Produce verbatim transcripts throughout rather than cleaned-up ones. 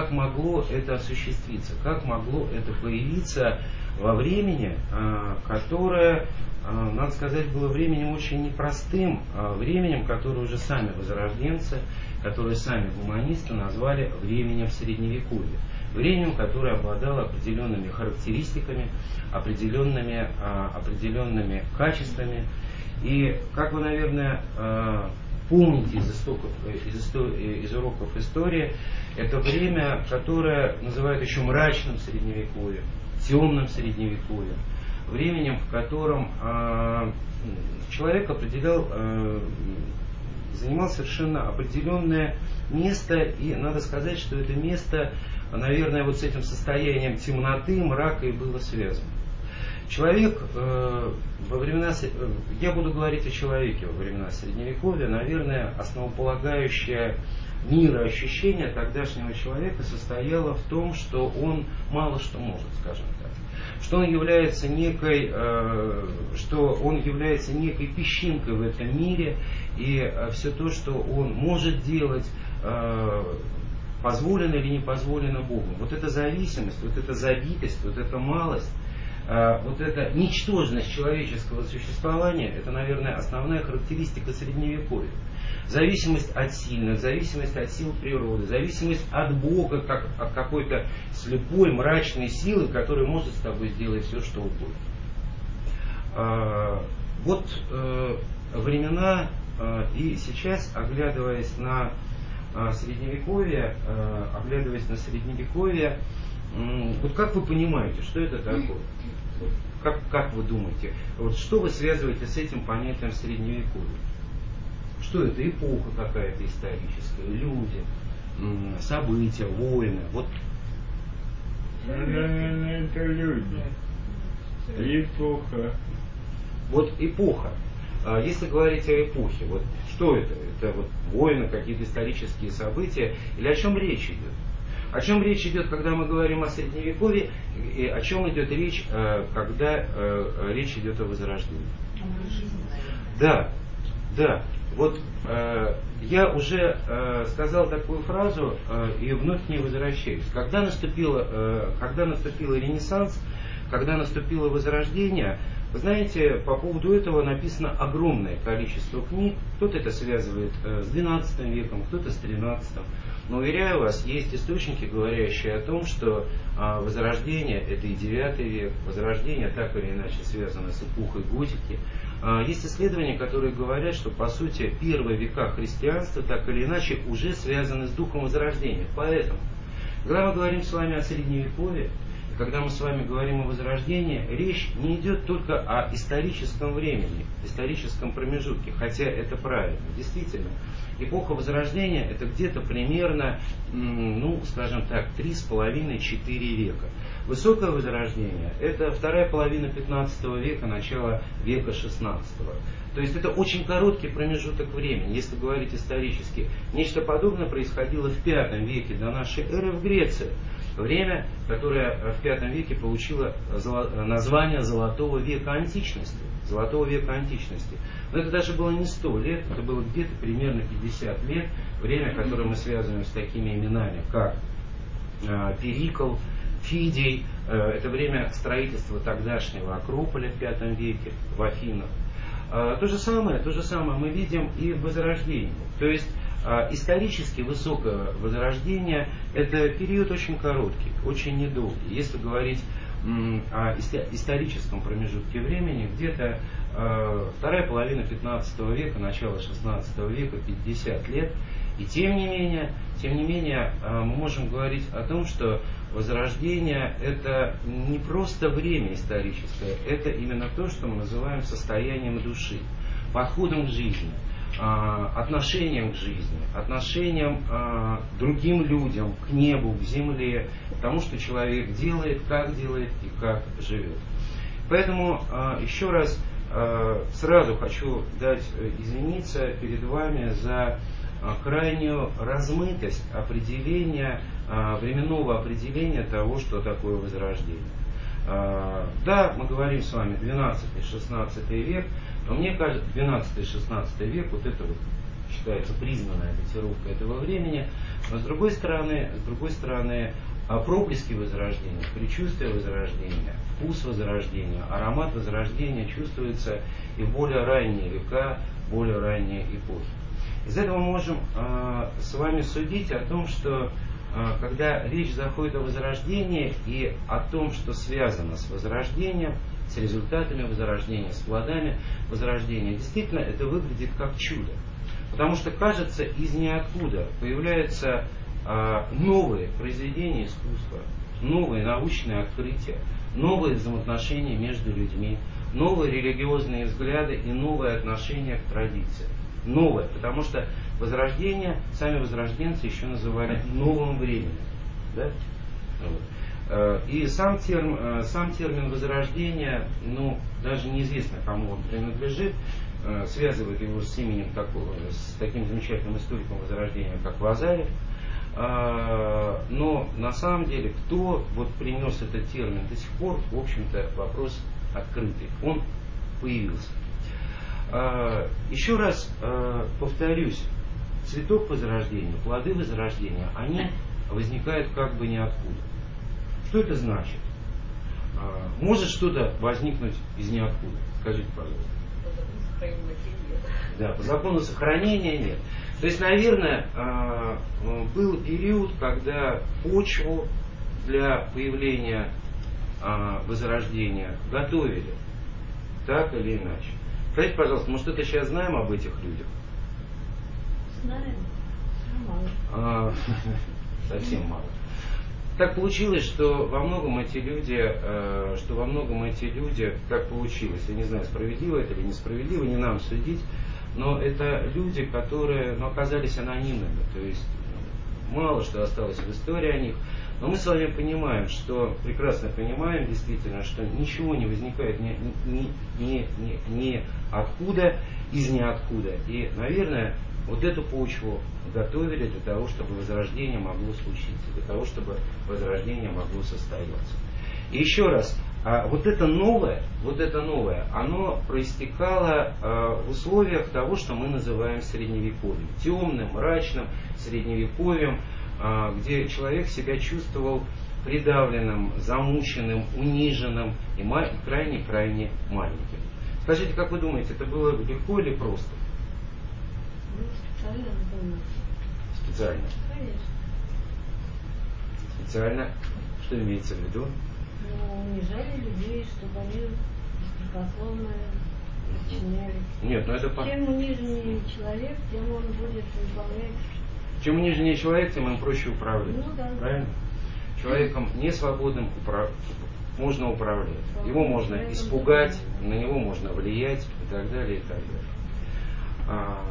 как могло это осуществиться, как могло это появиться во времени, которое, надо сказать, было временем очень непростым, временем, которое уже сами возрожденцы, которые сами гуманисты назвали временем Средневековья. Временем, которое обладало определенными характеристиками, определенными, определенными качествами. И, как вы, наверное, помните из, истоков, из, истории, из уроков истории, это время, которое называют еще мрачным средневековьем, темным средневековьем, временем, в котором э, человек определял, э, занимал совершенно определенное место, и надо сказать, что это место, наверное, вот с этим состоянием темноты, мрака и было связано. Человек э, во времена, э, я буду говорить о человеке во времена Средневековья, наверное, основополагающее мироощущение тогдашнего человека состояло в том, что он мало что может, скажем так, что он является некой, э, что он является некой песчинкой в этом мире, и э, все то, что он может делать, э, позволено или не позволено Богом. Вот эта зависимость, вот эта забитость, вот эта малость, вот эта ничтожность человеческого существования, это, наверное, основная характеристика Средневековья. Зависимость от сильных, зависимость от сил природы, зависимость от Бога, как от какой-то слепой, мрачной силы, которая может с тобой сделать все, что угодно. Вот времена, и сейчас, оглядываясь на Средневековье, оглядываясь на Средневековье, вот как вы понимаете, что это такое? Как, как вы думаете? Вот что вы связываете с этим понятием Средневековья? Что это? Эпоха какая-то историческая, люди, события, войны. Вот. Наверное, это люди. Эпоха. Вот эпоха. Если говорить о эпохе, вот что это? Это вот войны, какие-то исторические события? Или о чем речь идет? О чем речь идет, когда мы говорим о Средневековье, и о чем идет речь, когда речь идет о Возрождении? Да, да. Вот я уже сказал такую фразу и вновь к ней возвращаюсь. Когда наступило, когда наступил Ренессанс, когда наступило Возрождение, вы знаете, по поводу этого написано огромное количество книг. Кто-то это связывает с двенадцатым веком, кто-то с тринадцатым. Но, уверяю вас, есть источники, говорящие о том, что а, Возрождение – это и девятый век, Возрождение так или иначе связано с эпохой готики. А, есть исследования, которые говорят, что, по сути, первые века христианства так или иначе уже связаны с духом Возрождения. Поэтому, когда мы говорим с вами о Средневековье, когда мы с вами говорим о Возрождении, речь не идет только о историческом времени, историческом промежутке, хотя это правильно, действительно. Эпоха Возрождения – это где-то примерно, ну, скажем так, три с половиной — четыре века. Высокое Возрождение – это вторая половина пятнадцатого века, начало века шестнадцатого. То есть это очень короткий промежуток времени, если говорить исторически. Нечто подобное происходило в пятом веке до нашей эры в Греции. Время, которое в пятом веке получило название Золотого века античности. Золотого века античности. Но это даже было не сто лет, это было где-то примерно пятьдесят лет. Время, которое мы связываем с такими именами, как Перикл, Фидий. Это время строительства тогдашнего Акрополя в пятом веке в Афинах. То же самое, то же самое мы видим и в Возрождении. То есть исторически высокое Возрождение – это период очень короткий, очень недолгий. Если говорить о историческом промежутке времени, где-то вторая половина пятнадцатого века, начало шестнадцатого века, пятьдесят лет. И тем не менее, тем не менее мы можем говорить о том, что Возрождение – это не просто время историческое, это именно то, что мы называем состоянием души, подходом к жизни, отношением к жизни, отношением к другим людям, к небу, к земле, к тому, что человек делает, как делает и как живет. Поэтому еще раз сразу хочу дать извиниться перед вами за крайнюю размытость определения, временного определения того, что такое Возрождение. Да, мы говорим с вами двенадцатый-шестнадцатый век, но мне кажется, двенадцатый-шестнадцатый век, вот это вот считается признанная датировка этого времени, но с другой стороны, с другой стороны проблески возрождения, предчувствие возрождения, вкус возрождения, аромат возрождения чувствуется и в более ранние века, более ранние эпохи. Из этого мы можем э, с вами судить о том, что э, когда речь заходит о возрождении и о том, что связано с возрождением, с результатами возрождения, с плодами возрождения, действительно это выглядит как чудо. Потому что, кажется, из ниоткуда появляются э, новые произведения искусства, новые научные открытия, новые взаимоотношения между людьми, новые религиозные взгляды и новые отношения к традициям. Новое, потому что возрождение, сами возрожденцы еще называли новым временем. Да? Вот. И сам термин, сам термин возрождение, ну, даже неизвестно, кому он принадлежит, связывает его с именем такого, с таким замечательным историком возрождения, как Вазари. Но на самом деле, кто вот принес этот термин до сих пор, в общем-то, вопрос открытый. Он появился. Еще раз повторюсь, цветок возрождения, плоды возрождения, они возникают как бы ниоткуда. Что это значит? Может что-то возникнуть из ниоткуда? Скажите, пожалуйста. По закону сохранения нет. Да, по закону сохранения нет. То есть, наверное, был период, когда почву для появления возрождения готовили, так или иначе. Скажите, пожалуйста, мы что-то сейчас знаем об этих людях? Знаем. А, совсем мало. Так получилось, что во многом эти люди, что во многом эти люди, как получилось, я не знаю, справедливо это или несправедливо, не нам судить, но это люди, которые, ну, оказались анонимными, то есть мало что осталось в истории о них. Но мы с вами понимаем, что прекрасно понимаем действительно, что ничего не возникает ни, ни, ни, ни, ни откуда, из ниоткуда. И, наверное, вот эту почву готовили для того, чтобы возрождение могло случиться, для того, чтобы возрождение могло состояться. И еще раз, вот это новое, вот это новое, оно проистекало в условиях того, что мы называем средневековьем, темным, мрачным средневековьем, где человек себя чувствовал придавленным, замученным, униженным и крайне-крайне маленьким. Скажите, как вы думаете, это было легко или просто? Ну, специально, напомню. Специально? Конечно. Специально? Что имеется в виду? Ну, унижали людей, чтобы они беспрекословно подчинялись. Нет, но это... Чем униженнее человек, тем он будет выполнять... Чем нижний человек, тем им проще управлять. Ну, да. Правильно? Человеком несвободным управ... можно управлять. Его можно испугать, на него можно влиять и так далее, и так далее. А...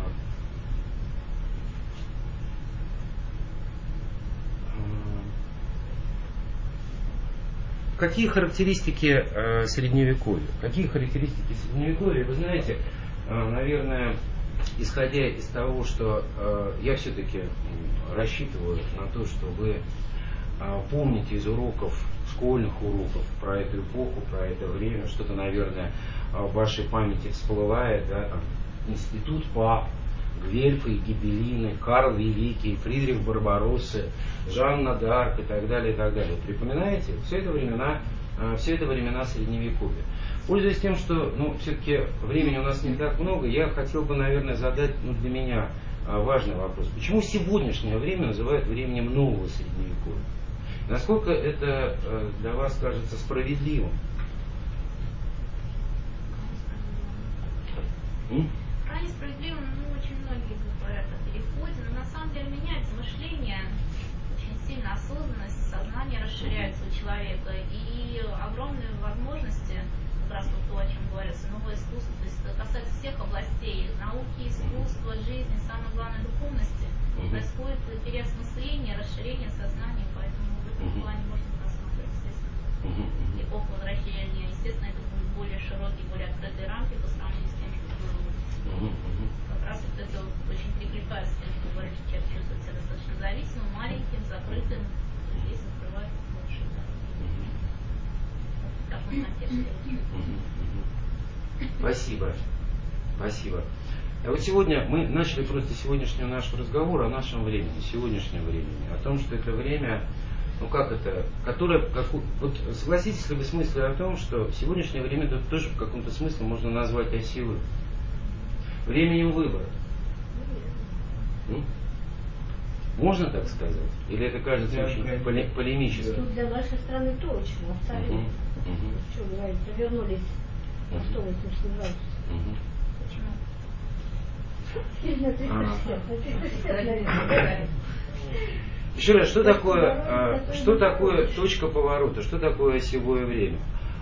Какие характеристики э, средневековья? Какие характеристики средневековья? Вы знаете, э, наверное... Исходя из того, что э, я все-таки рассчитываю на то, что вы э, помните из уроков, школьных уроков про эту эпоху, про это время, что-то, наверное, в вашей памяти всплывает, да, там, институт пап, Гвельфы и Гибеллины, Карл Великий, Фридрих Барбароссы, Жанна Д'Арк и так далее, и так далее. Припоминаете? Все это времена, э, все это времена Средневековья. Пользуясь тем, что, ну, все-таки времени у нас не так много, я хотел бы, наверное, задать, ну, для меня важный вопрос. Почему сегодняшнее время называют временем нового средневековья? Насколько это для вас кажется справедливым? Крайне справедливым, ну, очень многие говорят о переходе, но на самом деле меняется мышление, очень сильно осознанность, сознание расширяется у человека, и огромные возможности... Как раз то, о чем говорится, новое искусство, то есть это касается всех областей науки, искусства, жизни, самое главное духовности. Mm-hmm. Происходит переосмысление, расширение сознания, поэтому в этом mm-hmm. плане можно рассматривать, естественно, mm-hmm. эпоху возвращения. Естественно, это будут более широкие, более открытые рамки по сравнению с тем, что было. Mm-hmm. Как раз вот это очень перекликается с тем, что говорит, что человек чувствует себя достаточно зависимым, маленьким, закрытым, здесь открывается больше. Спасибо. Спасибо. А вот сегодня мы начали просто сегодняшний наш разговор о нашем времени, сегодняшнем времени, о том, что это время, ну как это, которое, как, вот согласитесь ли вы с мыслью о том, что сегодняшнее время это тоже в каком-то смысле можно назвать осевым, временем выбора. М? Можно так сказать? Или это кажется очень поли- полемически? Ну, для нашей страны точно, абсолютно. Угу. Угу. Что вы говорите, завернулись на сто восемьдесят градусов. Угу. Почему? Еще раз, что такое, что такое точка поворота, что такое осевое время?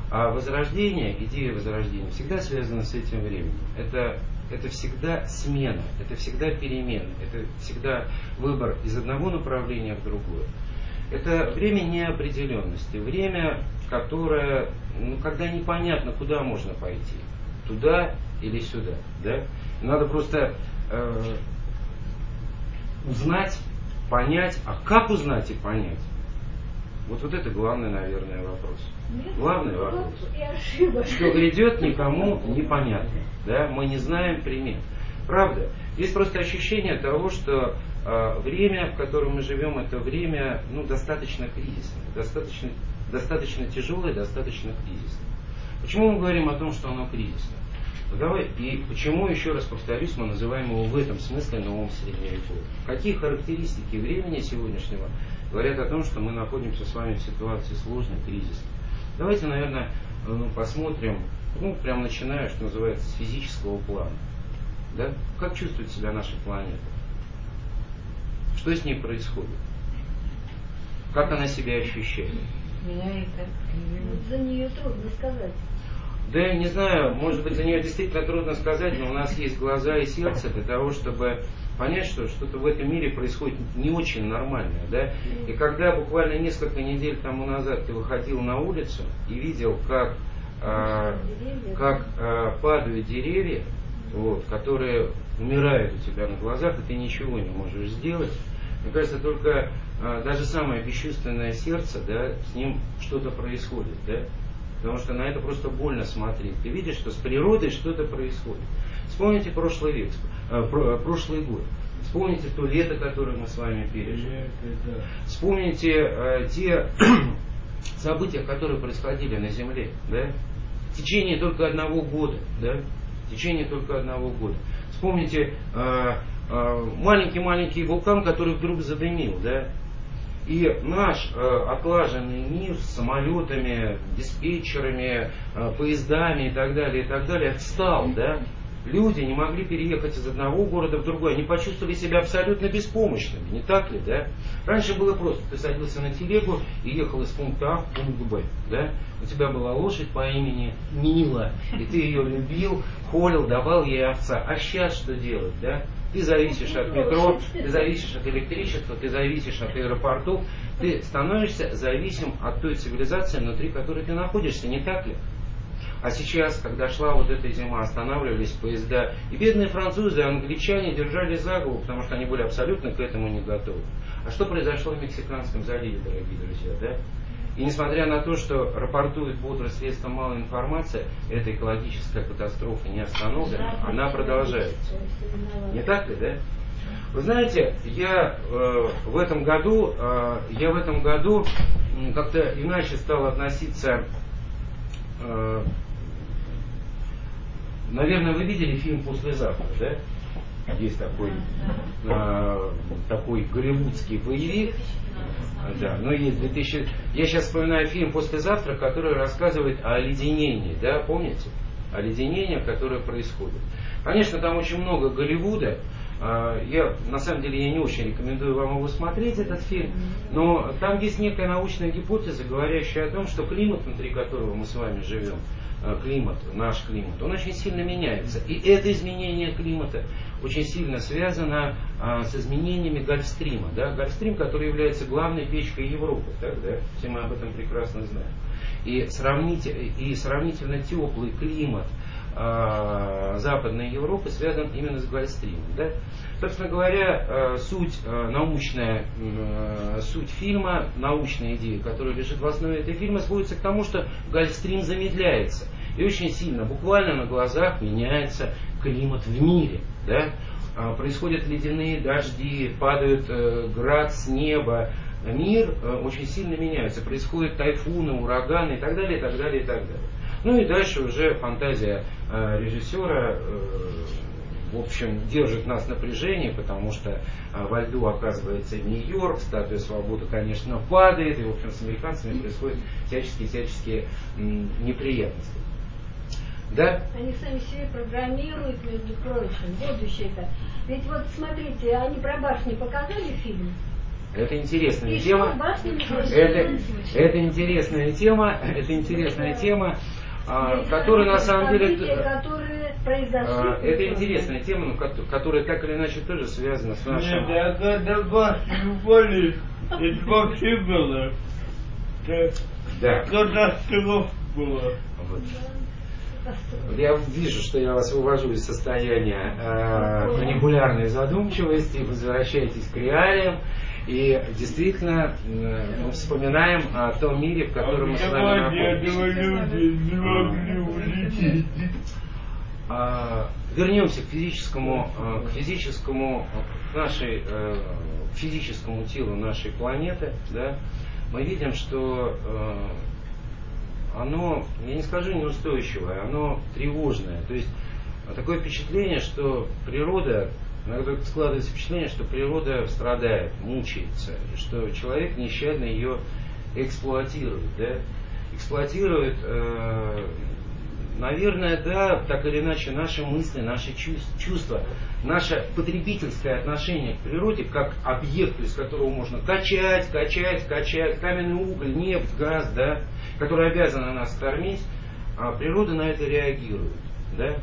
А возрождение, идея возрождения всегда связана с этим временем. Это, это всегда смена, это всегда перемена, это всегда выбор из одного направления в другое. Это время неопределенности, время, которое, ну, когда непонятно, куда можно пойти, туда или сюда, да? Надо просто э, узнать, понять, а как узнать и понять? Вот, вот это главный, наверное, вопрос. Нет, главный вопрос, что грядет, никому непонятно. Да? Мы не знаем пример. Правда? Есть просто ощущение того, что э, время, в котором мы живем, это время, ну, достаточно кризисное, достаточно, достаточно тяжелое, достаточно кризисное. Почему мы говорим о том, что оно кризисное? Давай, и почему, еще раз повторюсь, мы называем его в этом смысле новым средневековым? Какие характеристики времени сегодняшнего говорят о том, что мы находимся с вами в ситуации сложной, кризисной? Давайте, наверное, посмотрим, ну, прям начиная, что называется, с физического плана. Да? Как чувствует себя наша планета? Что с ней происходит? Как она себя ощущает? За нее трудно сказать. Да я не знаю, может быть, за нее действительно трудно сказать, но у нас есть глаза и сердце для того, чтобы понять, что что-то в этом мире происходит не очень нормальное, да? И когда буквально несколько недель тому назад ты выходил на улицу и видел, как, э, как э, падают деревья, вот, которые умирают у тебя на глазах, и ты ничего не можешь сделать, мне кажется, только э, даже самое бесчувственное сердце, да, с ним что-то происходит, да? Потому что на это просто больно смотреть. Ты видишь, что с природой что-то происходит. Вспомните прошлый век, э, про, прошлый год. Вспомните то лето, которое мы с вами пережили. Вспомните э, те события, которые происходили на Земле. Да? В течение только одного года. Да? В течение только одного года. Вспомните э, э, маленький-маленький вулкан, который вдруг задымил. Да? И наш э, отлаженный мир с самолетами, диспетчерами, э, поездами и так далее, и так далее, отстал, да? Люди не могли переехать из одного города в другой, они почувствовали себя абсолютно беспомощными, не так ли, да? Раньше было просто, ты садился на телегу и ехал из пункта А в пункт Б, да? У тебя была лошадь по имени Нила, и ты ее любил, холил, давал ей овса. А сейчас что делать, да? Ты зависишь от метро, ты зависишь от электричества, ты зависишь от аэропортов, ты становишься зависим от той цивилизации, внутри которой ты находишься, не так ли? А сейчас, когда шла вот эта зима, останавливались поезда, и бедные французы, англичане держали за голову, потому что они были абсолютно к этому не готовы. А что произошло в Мексиканском заливе, дорогие друзья, да? И несмотря на то, что рапортует бодро средства малой информации, эта экологическая катастрофа не остановлена, она продолжается. Не так ли, да? Вы знаете, я э, в этом году, э, я в этом году как-то иначе стал относиться. Э, наверное, вы видели фильм «Послезавтра», да? Есть такой, э, такой голливудский боевик. Да, но есть две тысячи... Я сейчас вспоминаю фильм «Послезавтра», который рассказывает о оледенении, да, помните? О оледенении, которое происходит. Конечно, там очень много Голливуда. Я, на самом деле, я не очень рекомендую вам его смотреть, этот фильм, но там есть некая научная гипотеза, говорящая о том, что климат, внутри которого мы с вами живем, климат, наш климат, он очень сильно меняется. И это изменение климата очень сильно связано а, с изменениями Гольфстрима. Да? Гольфстрим, который является главной печкой Европы. Так, да? Все мы об этом прекрасно знаем. И, сравнить, и сравнительно теплый климат а, Западной Европы связан именно с Гольфстримом. Да? Собственно говоря, суть, научная, суть фильма, научная идея, которая лежит в основе этого фильма, сводится к тому, что Гольфстрим замедляется. И очень сильно, буквально на глазах меняется климат в мире. да? Происходят ледяные дожди, падают град с неба, мир очень сильно меняется, происходят тайфуны, ураганы и так далее, и так далее, и так далее. Ну и дальше уже фантазия режиссера, в общем, держит нас в напряжении, потому что во льду оказывается Нью-Йорк, статуя свободы, конечно, падает, и, в общем, с американцами происходят всяческие-всяческие неприятности. Да? Они сами себе программируют, между прочим, будущее-то. Ведь вот смотрите, они про башни показали фильм? Это интересная и тема. Башни, это, это интересная тема, это интересная да. тема, а, которая на самом деле... Произошли, это интересная тема, которая так или иначе тоже связана с нашим... Нет, а когда башню уволили, это вообще было. Да. Когда стрелов было. Вот. Я вижу, что я вас вывожу из состояния э, манипулярной задумчивости, возвращаетесь к реалиям, и действительно э, мы вспоминаем о том мире, в котором а мы с вами находимся. А, вернемся к физическому, к физическому, к нашей, к физическому телу нашей планеты. Да? Мы видим, что э, оно, я не скажу неустойчивое, оно тревожное. То есть такое впечатление, что природа, иногда складывается впечатление, что природа страдает, мучается, что человек нещадно ее эксплуатирует. Да? Эксплуатирует, э, наверное, да, так или иначе, наши мысли, наши чувства, наше потребительское отношение к природе как объекту, из которого можно качать, качать, качать, каменный уголь, нефть, газ, да, которая обязана нас кормить, а природа на это реагирует. Да?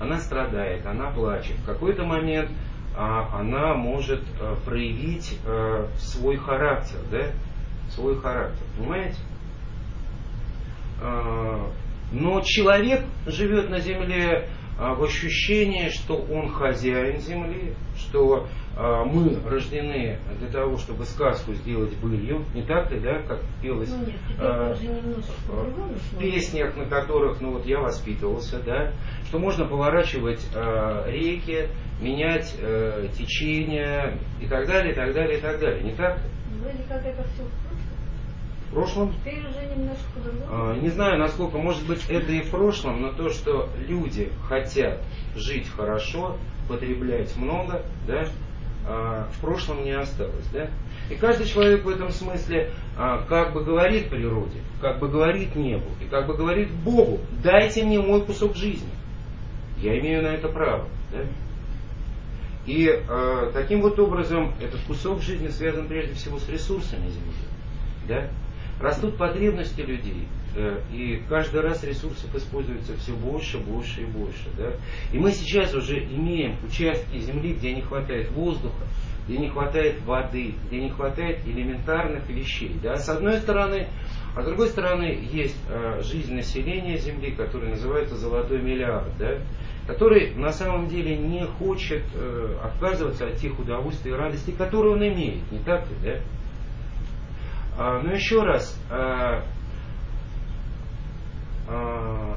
Она страдает, она плачет. В какой-то момент а, она может а, проявить а, свой характер. Да? Свой характер, понимаете? А, но человек живет на земле а, в ощущении, что он хозяин земли, что а, мы рождены для того, чтобы сказку сделать былью, не так ли, да, как пелось ну, нет, а, в песнях, на которых, ну вот я воспитывался, да, что можно поворачивать а, реки, менять а, течения и так далее, и так далее, и так далее, не так? Вроде как это все в прошлом. Теперь уже немножко по-другому. Не знаю, насколько, может быть, это и в прошлом, но то, что люди хотят жить хорошо, потреблять много, да, в прошлом не осталось. Да? И каждый человек в этом смысле как бы говорит природе, как бы говорит небу, и как бы говорит Богу, дайте мне мой кусок жизни. Я имею на это право. Да? И э, таким вот образом этот кусок жизни связан прежде всего с ресурсами Земли. Да? Растут потребности людей, и каждый раз ресурсов используется все больше, больше и больше. Да? И мы сейчас уже имеем участки земли, где не хватает воздуха, где не хватает воды, где не хватает элементарных вещей. Да? С одной стороны, а с другой стороны есть жизнь населения земли, которая называется «золотой миллиард», да? Который на самом деле не хочет отказываться от тех удовольствий и радостей, которые он имеет, не так ли, да? Но еще раз,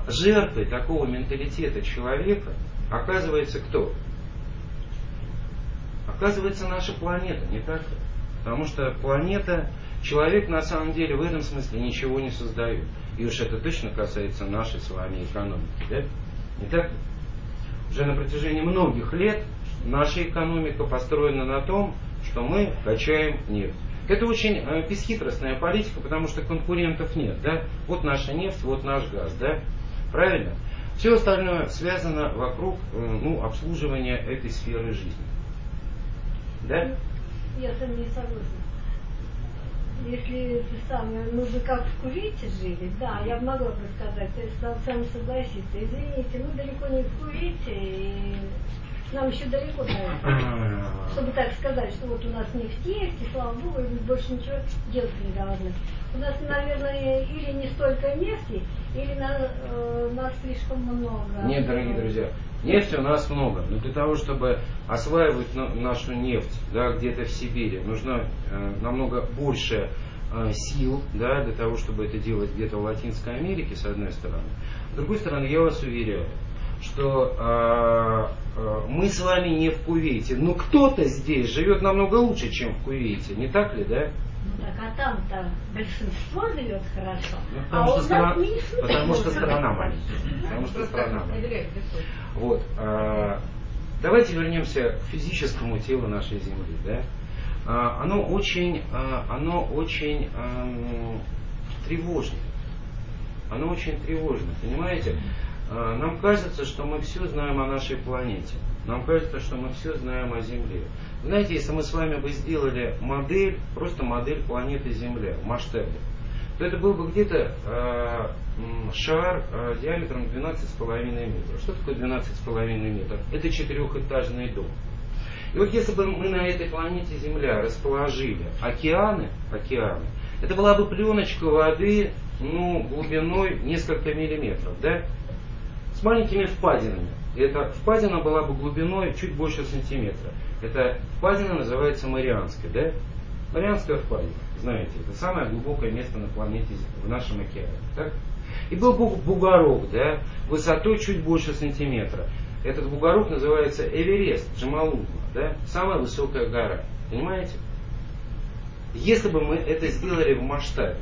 жертвой такого менталитета человека оказывается кто? Оказывается наша планета, не так ли? Потому что планета, человек на самом деле в этом смысле ничего не создает. И уж это точно касается нашей с вами экономики. Да? Не так ли? Уже на протяжении многих лет наша экономика построена на том, что мы качаем нефть. Это очень бесхитростная политика, потому что конкурентов нет. Да? Вот наша нефть, вот наш газ. Да? Правильно? Все остальное связано вокруг ну, обслуживания этой сферы жизни. Да? Я с вами не согласна. Если ты сам, ну же как в Кувейте жили, да, я могла бы сказать, ты стал сам согласиться. Извините, мы далеко не в Кувейте, и нам еще далеко, наверное, чтобы так сказать, что вот у нас нефть есть, и слава богу, и больше ничего делать не должны. У нас, наверное, или не столько нефти, или на, э, нас слишком много. Нет, дорогие друзья, нефти у нас много, но для того, чтобы осваивать нашу нефть, да, где-то в Сибири, нужно э, намного больше э, сил, да, для того, чтобы это делать где-то в Латинской Америке, с одной стороны. С другой стороны, я вас уверяю, что э, э, мы с вами не в Кувейте, но кто-то здесь живет намного лучше, чем в Кувейте, не так ли, да? Ну, так, а там-то большинство живет хорошо, ну, потому, а что страна, меньше, потому что страна маленькая. Потому что страна маленькая. Вот, э, давайте вернемся к физическому телу нашей Земли, да? Э, оно очень, э, оно очень э, тревожно. Оно очень тревожно, понимаете? Нам кажется, что мы все знаем о нашей планете. Нам кажется, что мы все знаем о Земле. Знаете, если мы с вами бы сделали модель, просто модель планеты Земля, масштабе, то это был бы где-то э, шар э, диаметром двенадцать с половиной метров. Что такое двенадцать с половиной метров? Это четырехэтажный дом. И вот если бы мы на этой планете Земля расположили океаны, океаны, это была бы пленочка воды, ну, глубиной несколько миллиметров, да? С маленькими впадинами. Эта впадина была бы глубиной чуть больше сантиметра. Эта впадина называется Марианской, да? Марианская впадина, знаете, это самое глубокое место на планете, в нашем океане, так? И был бугорок, да, высотой чуть больше сантиметра. Этот бугорок называется Эверест, Джомолунгма, да? Самая высокая гора, понимаете? Если бы мы это сделали в масштабе.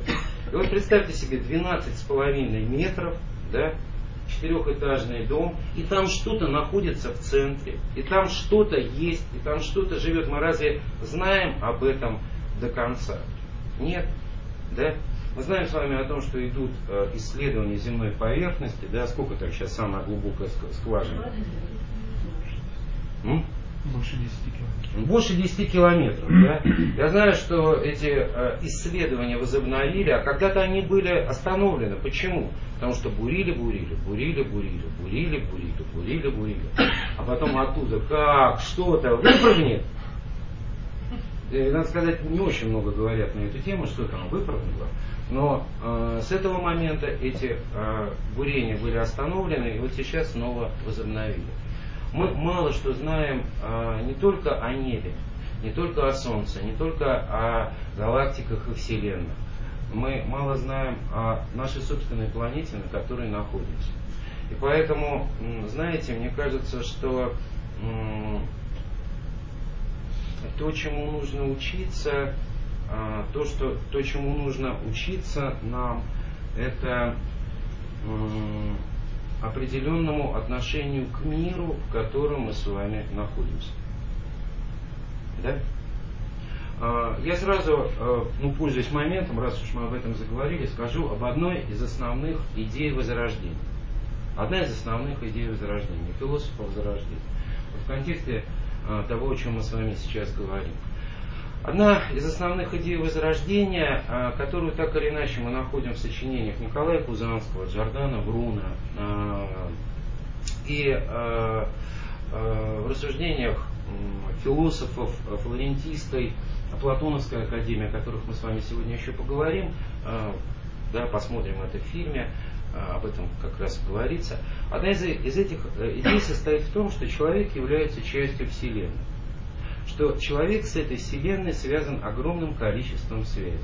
И вот представьте себе двенадцать с половиной метров, да, четырехэтажный дом, и там что-то находится в центре, и там что-то есть, и там что-то живет. Мы разве знаем об этом до конца? Нет. Да? Мы знаем с вами о том, что идут исследования земной поверхности, да, сколько там сейчас самая глубокая скважина? М? Больше десяти километров. Больше десяти километров, да? Я знаю, что эти исследования возобновили, а когда-то они были остановлены. Почему? Потому что бурили, бурили, бурили, бурили, бурили, бурили, бурили, бурили. А потом оттуда как что-то выпрыгнет. Надо сказать, не очень много говорят на эту тему, что там выпрыгнуло. Но э, с этого момента эти э, бурения были остановлены, и вот сейчас снова возобновили. Мы мало что знаем э, не только о небе, не только о Солнце, не только о галактиках и вселенных. Мы мало знаем о нашей собственной планете, на которой находимся. И поэтому, знаете, мне кажется, что э, то, чему нужно учиться, э, то, что, то, чему нужно учиться нам, это... Э, определенному отношению к миру, в котором мы с вами находимся. Да? Я сразу, ну, пользуясь моментом, раз уж мы об этом заговорили, скажу об одной из основных идей Возрождения. Одна из основных идей Возрождения, философа Возрождения. В контексте того, о чем мы с вами сейчас говорим. Одна из основных идей Возрождения, которую так или иначе мы находим в сочинениях Николая Пузанского, Джордано Бруно и в рассуждениях философов флорентийской Платоновской академии, о которых мы с вами сегодня еще поговорим, да, посмотрим это в фильме, об этом как раз говорится. Одна из, из этих идей состоит в том, что человек является частью Вселенной. Что человек с этой вселенной связан огромным количеством связей.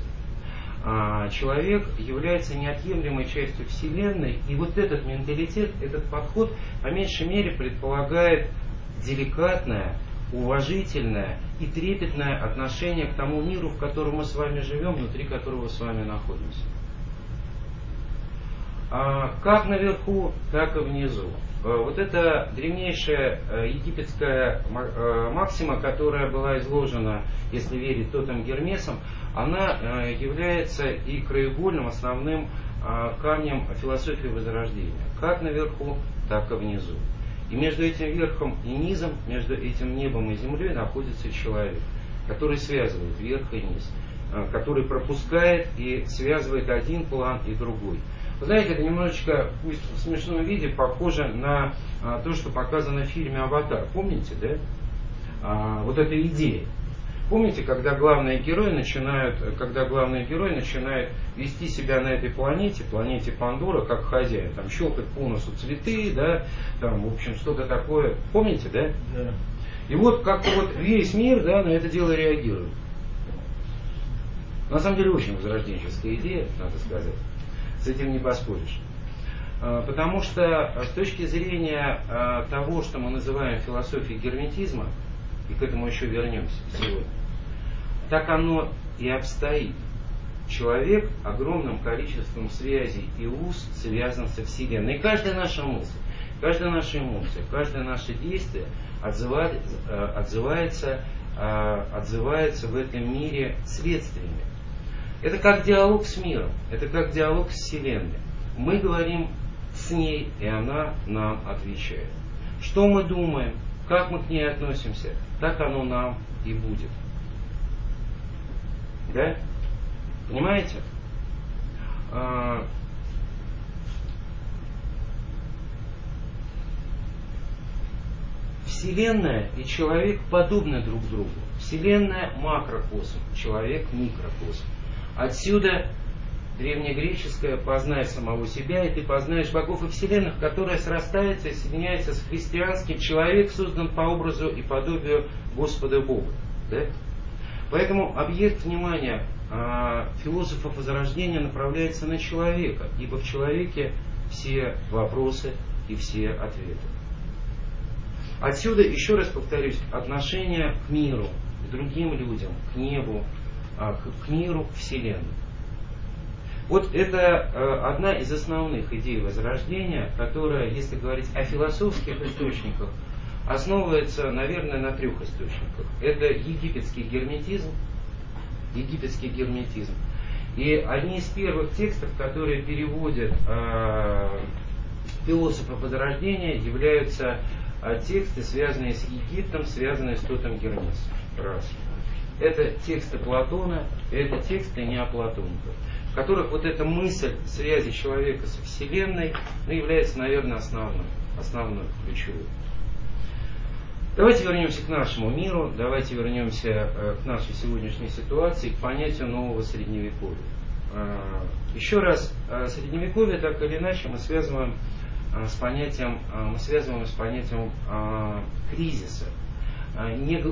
Человек является неотъемлемой частью вселенной, и вот этот менталитет, этот подход, по меньшей мере, предполагает деликатное, уважительное и трепетное отношение к тому миру, в котором мы с вами живем, внутри которого мы с вами находимся. Как наверху, так и внизу. Вот эта древнейшая египетская максима, которая была изложена, если верить Тотом Гермесом, она является и краеугольным, основным камнем философии Возрождения. Как наверху, так и внизу. И между этим верхом и низом, между этим небом и землей находится человек, который связывает верх и низ, который пропускает и связывает один план и другой. Вы знаете, это немножечко, пусть в смешном виде, похоже на а, то, что показано в фильме «Аватар». Помните, да? А, вот эта идея. Помните, когда главные герои начинают, когда главные герои начинают вести себя на этой планете, планете Пандора, как хозяин, там щелкать по носу цветы, да, там, в общем, что-то такое. Помните, да? Да. И вот как вот весь мир, да, на это дело реагирует. На самом деле очень возрожденческая идея, надо сказать. С этим не поспоришь. Потому что с точки зрения того, что мы называем философией герметизма, и к этому еще вернемся сегодня, так оно и обстоит. Человек огромным количеством связей и уз связан со Вселенной. И каждая наша мысль, каждая наша эмоция, каждое наше действие отзывает, отзывается, отзывается в этом мире следствиями. Это как диалог с миром, это как диалог с Вселенной. Мы говорим с ней, и она нам отвечает. Что мы думаем, как мы к ней относимся, так оно нам и будет. Да? Понимаете? А... Вселенная и человек подобны друг другу. Вселенная макрокосм, человек микрокосм. Отсюда древнегреческое «познай самого себя, и ты познаешь богов и вселенных», которое срастается и соединяется с христианским «человек создан по образу и подобию Господа Бога». Да? Поэтому объект внимания философов Возрождения направляется на человека, ибо в человеке все вопросы и все ответы. Отсюда, еще раз повторюсь, отношение к миру, к другим людям, к небу, к миру, к Вселенной. Вот это одна из основных идей Возрождения, которая, если говорить о философских источниках, основывается, наверное, на трех источниках. Это египетский герметизм, египетский герметизм. И одни из первых текстов, которые переводят э, философы Возрождения, являются э, тексты, связанные с Египтом, связанные с Тотом Гермесом. Раз. Это тексты Платона, это тексты неоплатонников, в которых вот эта мысль связи человека со Вселенной, ну, является, наверное, основной, основной, ключевой. Давайте вернемся к нашему миру, давайте вернемся к нашей сегодняшней ситуации, к понятию нового средневековья. Еще раз, средневековье так или иначе мы связываем с понятием, мы связываем с понятием кризиса,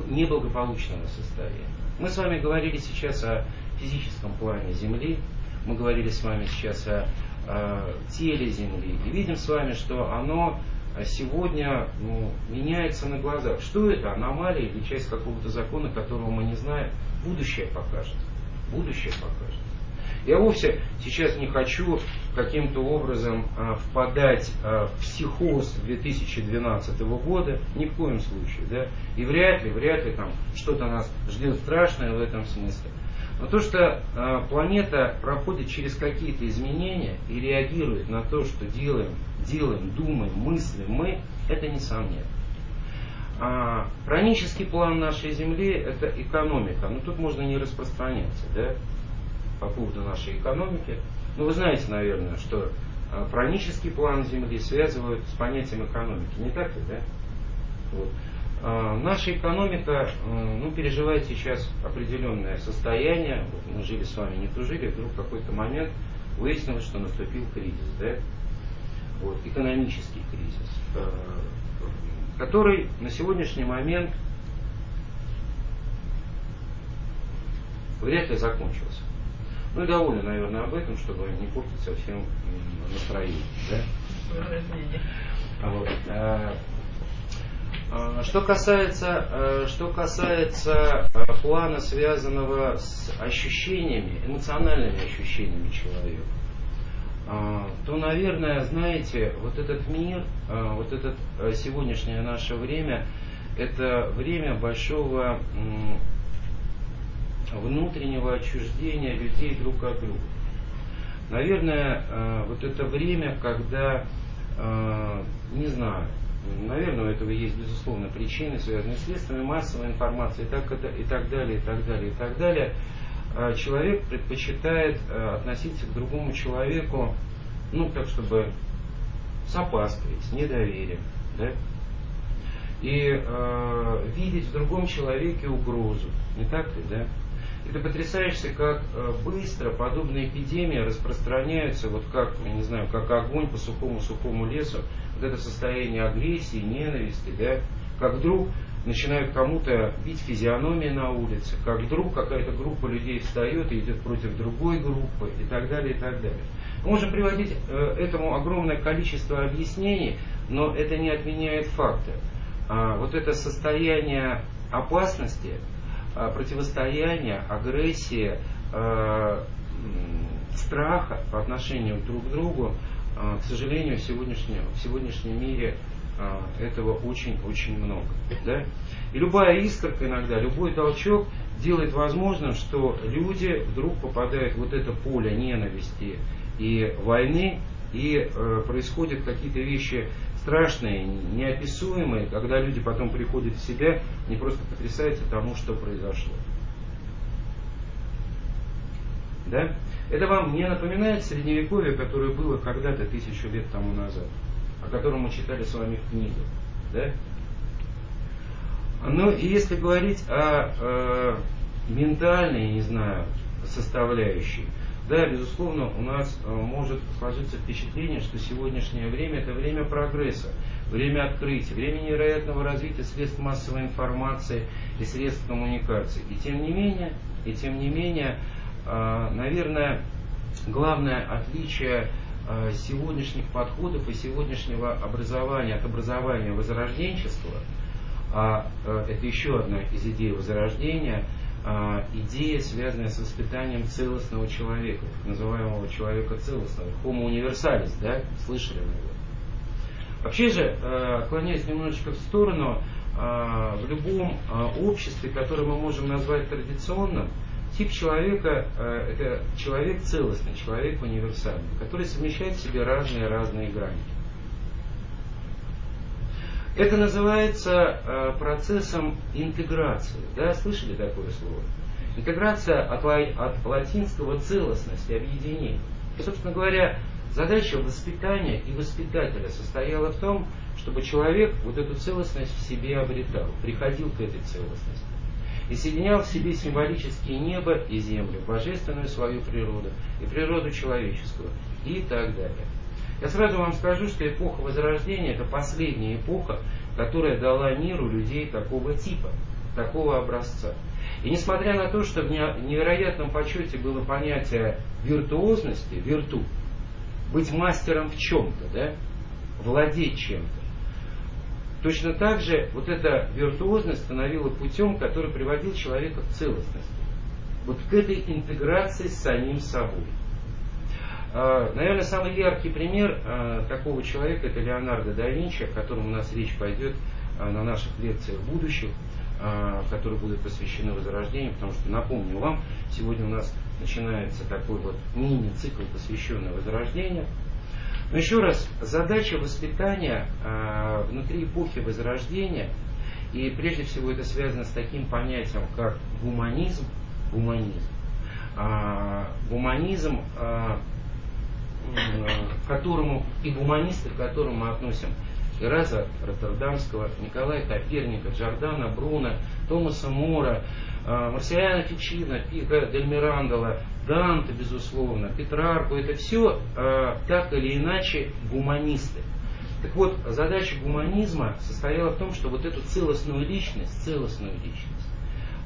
неблагополучного состояния. Мы с вами говорили сейчас о физическом плане Земли, мы говорили с вами сейчас о теле Земли, и видим с вами, что оно сегодня ну, меняется на глазах. Что это? Аномалия или часть какого-то закона, которого мы не знаем? Будущее покажет. Будущее покажет. Я вовсе сейчас не хочу каким-то образом а, впадать а, в психоз две тысячи двенадцатого года. Ни в коем случае. Да? И вряд ли, вряд ли там что-то нас ждет страшное в этом смысле. Но то, что а, планета проходит через какие-то изменения и реагирует на то, что делаем, делаем, думаем, мыслим мы, это несомненно. А, хронический план нашей Земли – это экономика. Но тут можно не распространяться, да? По поводу нашей экономики. Ну, вы знаете, наверное, что хронический план Земли связывают с понятием экономики. Не так ли, да? Вот. А, наша экономика ну, переживает сейчас определенное состояние. Вот мы жили с вами, не тужили, вдруг в какой-то момент выяснилось, что наступил кризис, да? Вот, экономический кризис, который на сегодняшний момент вряд ли закончился. Ну и довольно, наверное, об этом, чтобы не портить совсем настроение. Да? Вот. Что касается, что касается плана, связанного с ощущениями, эмоциональными ощущениями человека, то, наверное, знаете, вот этот мир, вот это сегодняшнее наше время, это время большого внутреннего отчуждения людей друг от друга. Наверное, вот это время, когда, не знаю, наверное, у этого есть, безусловно, причины, связанные с средствами массовой информации и так, и так далее, и так далее, и так далее. Человек предпочитает относиться к другому человеку, ну, так, чтобы с опаской, с недоверием, да? И э, видеть в другом человеке угрозу, не так ли, да? И ты потрясаешься, как быстро подобные эпидемии распространяются, вот как, я не знаю, как огонь по сухому-сухому лесу, вот это состояние агрессии, ненависти, да? Как вдруг начинают кому-то бить физиономии на улице, как вдруг какая-то группа людей встает и идет против другой группы и так далее, и так далее. Можно приводить этому огромное количество объяснений, но это не отменяет факты. Вот это состояние опасности, противостояния, агрессии, страха по отношению друг к другу, к сожалению, в сегодняшнем, в сегодняшнем мире этого очень-очень много. Да? И любая искорка иногда, любой толчок делает возможным, что люди вдруг попадают в вот это поле ненависти и войны, и э, происходят какие-то вещи страшные, неописуемые, когда люди потом приходят в себя, они просто потрясаются тому, что произошло. Да? Это вам не напоминает средневековье, которое было когда-то тысячу лет тому назад, о котором мы читали с вами в книге. Да? Ну и если говорить о э, ментальной, не знаю, составляющей, да, безусловно, у нас э, может сложиться впечатление, что сегодняшнее время – это время прогресса, время открытия, время невероятного развития средств массовой информации и средств коммуникации. И тем не менее, и тем не менее э, наверное, главное отличие сегодняшних подходов и сегодняшнего образования от образования возрожденчества, а это еще одна из идей возрождения, идея, связанная с воспитанием целостного человека, так называемого человека целостного, homo universalis, да, слышали его. Вообще же, отклоняясь немножечко в сторону, в любом обществе, которое мы можем назвать традиционным, тип человека – это человек целостный, человек универсальный, который совмещает в себе разные-разные грани. Это называется процессом интеграции. Да, слышали такое слово? Интеграция от, от латинского целостности, объединение. Собственно говоря, задача воспитания и воспитателя состояла в том, чтобы человек вот эту целостность в себе обретал, приходил к этой целостности. И соединял в себе символические небо и землю, божественную свою природу и природу человеческую и так далее. Я сразу вам скажу, что эпоха Возрождения – это последняя эпоха, которая дала миру людей такого типа, такого образца. И несмотря на то, что в невероятном почете было понятие виртуозности, вирту, быть мастером в чем-то, да, владеть чем-то, точно так же вот эта виртуозность становила путем, который приводил человека к целостности. Вот к этой интеграции с самим собой. Наверное, самый яркий пример такого человека – это Леонардо да Винчи, о котором у нас речь пойдет на наших лекциях будущих, которые будут посвящены Возрождению, потому что, напомню вам, сегодня у нас начинается такой вот мини-цикл, посвященный Возрождению. Но еще раз, задача воспитания э, внутри эпохи Возрождения, и прежде всего это связано с таким понятием, как гуманизм, гуманизм, э, гуманизм, э, к которому и гуманисты, к которому мы относим Эразма Роттердамского, Николая Коперника, Джордано Бруно, Томаса Мора, э, Марсилио Фичино, Пико делла Мирандола, Данте, безусловно, Петрарку, это все э, так или иначе гуманисты. Так вот, задача гуманизма состояла в том, что вот эту целостную личность, целостную личность,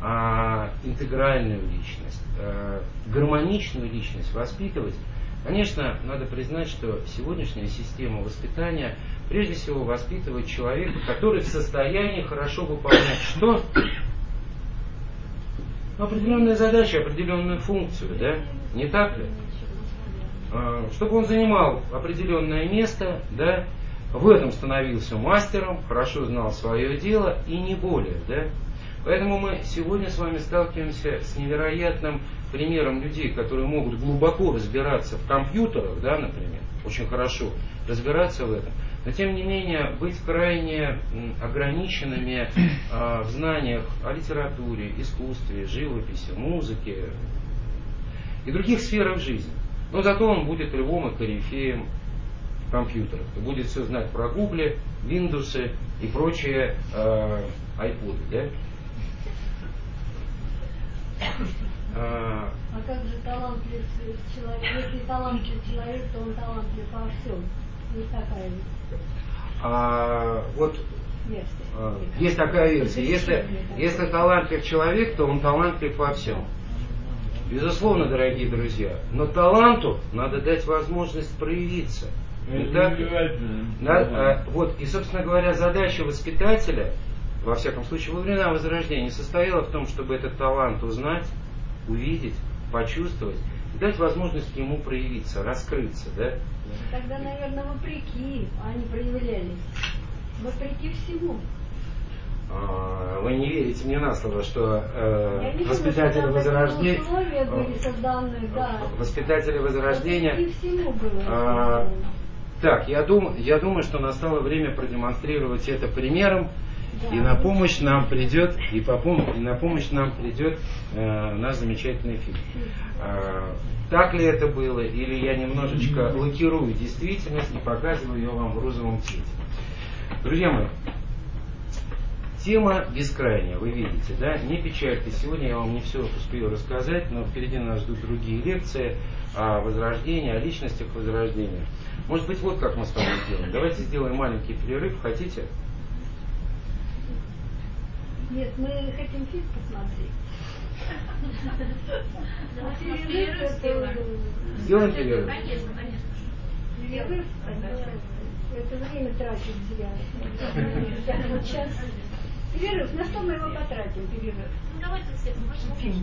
э, интегральную личность, э, гармоничную личность воспитывать. Конечно, надо признать, что сегодняшняя система воспитания прежде всего воспитывает человека, который в состоянии хорошо выполнять что? Определенные задачи, определенную функцию, да? Не так ли? Чтобы он занимал определенное место, да? В этом становился мастером, хорошо знал свое дело и не более, да? Поэтому мы сегодня с вами сталкиваемся с невероятным примером людей, которые могут глубоко разбираться в компьютерах, да, например, очень хорошо разбираться в этом, но тем не менее быть крайне ограниченными э, в знаниях о литературе, искусстве, живописи, музыке и других сферах жизни. Но зато он будет львом и корифеем компьютеров, и будет все знать про Гугли, Windows и прочие э, айподы, да? А, а как же талантлив человек? Если талантлив человек, то он талантлив во всем. Не такая. А, вот Есть такая версия. Если, если талантлив человек, то он талантлив во всем. Безусловно, дорогие друзья. Но таланту надо дать возможность проявиться. Итак, надо, вот, и, собственно говоря, задача воспитателя, во всяком случае, во времена Возрождения, состояла в том, чтобы этот талант узнать, увидеть, почувствовать, и дать возможность ему проявиться, раскрыться. Да? Тогда, наверное, вопреки они проявлялись. Вопреки всему. Вы не верите мне на слово, что э, вижу, воспитатели Возрождения, созданы, да. воспитатели Возрождения, было, э, так, я, дум, я думаю, что настало время продемонстрировать это примером, да. и на помощь нам придет, и, по пом- и на помощь нам придет э, наш замечательный фильм. Э, так ли это было, или я немножечко лакирую действительность и показываю ее вам в розовом цвете. Друзья мои, тема бескрайняя, вы видите, да? Не печальтесь, сегодня я вам не все успею рассказать, но впереди нас ждут другие лекции о Возрождении, о личностях Возрождения. Может быть, вот как мы с вами сделаем. Давайте сделаем маленький перерыв, хотите? Нет, мы хотим фильм посмотреть. Перерыв сделаем. Сделаем перерыв? Конечно, конечно. Перерыв, это время тратить зря. Вот сейчас. Перерыв. На что мы его потратим? Перерыв. Ну давайте все фильм посмотрим.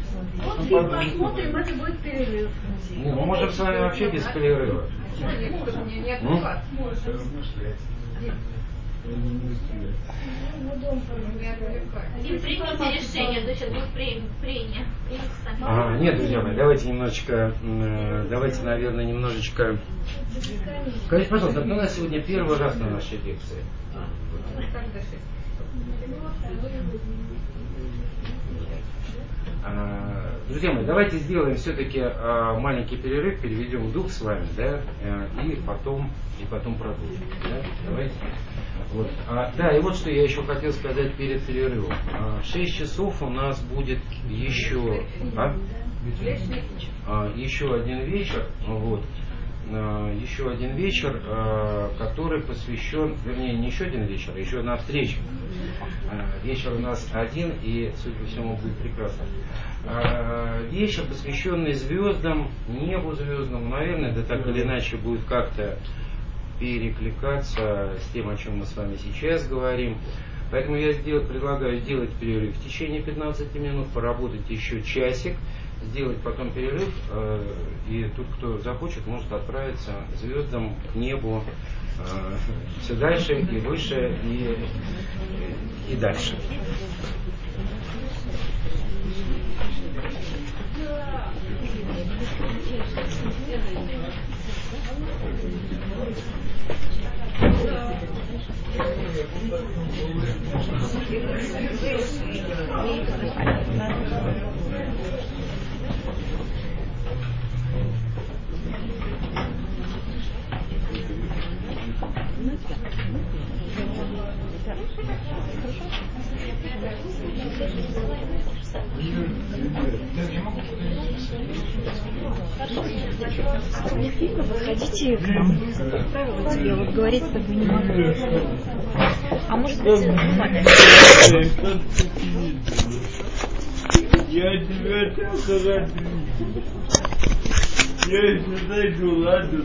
Вот фильм посмотрим, это будет перерыв. Не, мы можем с вами вообще без перерыва. Нет, можем, не отбивать. Можем. Примите решение, значит будет прения. А, нет, друзья мои, давайте немножечко, давайте, наверное, немножечко. Скажите, пожалуйста, у нас сегодня первый раз на нашей лекции. Друзья мои, давайте сделаем все-таки маленький перерыв, переведем дух с вами, да, и потом, и потом продолжим. Да? Давайте. Вот. А, да, и вот что я еще хотел сказать перед перерывом. В шесть часов у нас будет еще, а? А, еще один вечер, вот, а, еще один вечер, а, который посвящен, вернее, не еще один вечер, а еще одна встреча. А, вечер у нас один, и, судя по всему, будет прекрасно. А, вечер, посвященный звездам, небу звездам, наверное, да так или иначе будет как-то перекликаться с тем, о чем мы с вами сейчас говорим. Поэтому я сдел- предлагаю сделать перерыв в течение пятнадцати минут, поработать еще часик, сделать потом перерыв, э- и тут, кто захочет, может отправиться звездам к небу э- все дальше и выше и, и дальше. Подходите к нам. Как правило, тебе вот говорить с тобой не могу. А может быть, я тебе это сказать. Я еще зайду, ладно.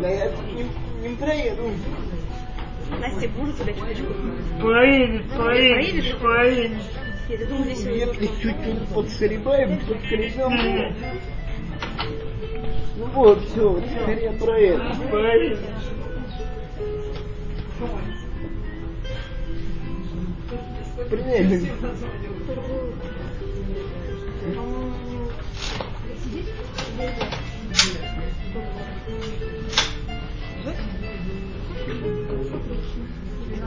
Да, я не проеду. Настя, можно тебя чуточку? Проедешь, проедешь, проедешь. Если чуть-чуть подшеребаем, подшеребаем. Ну вот, все, теперь я проеду. Проедешь. Приняли. Сидите?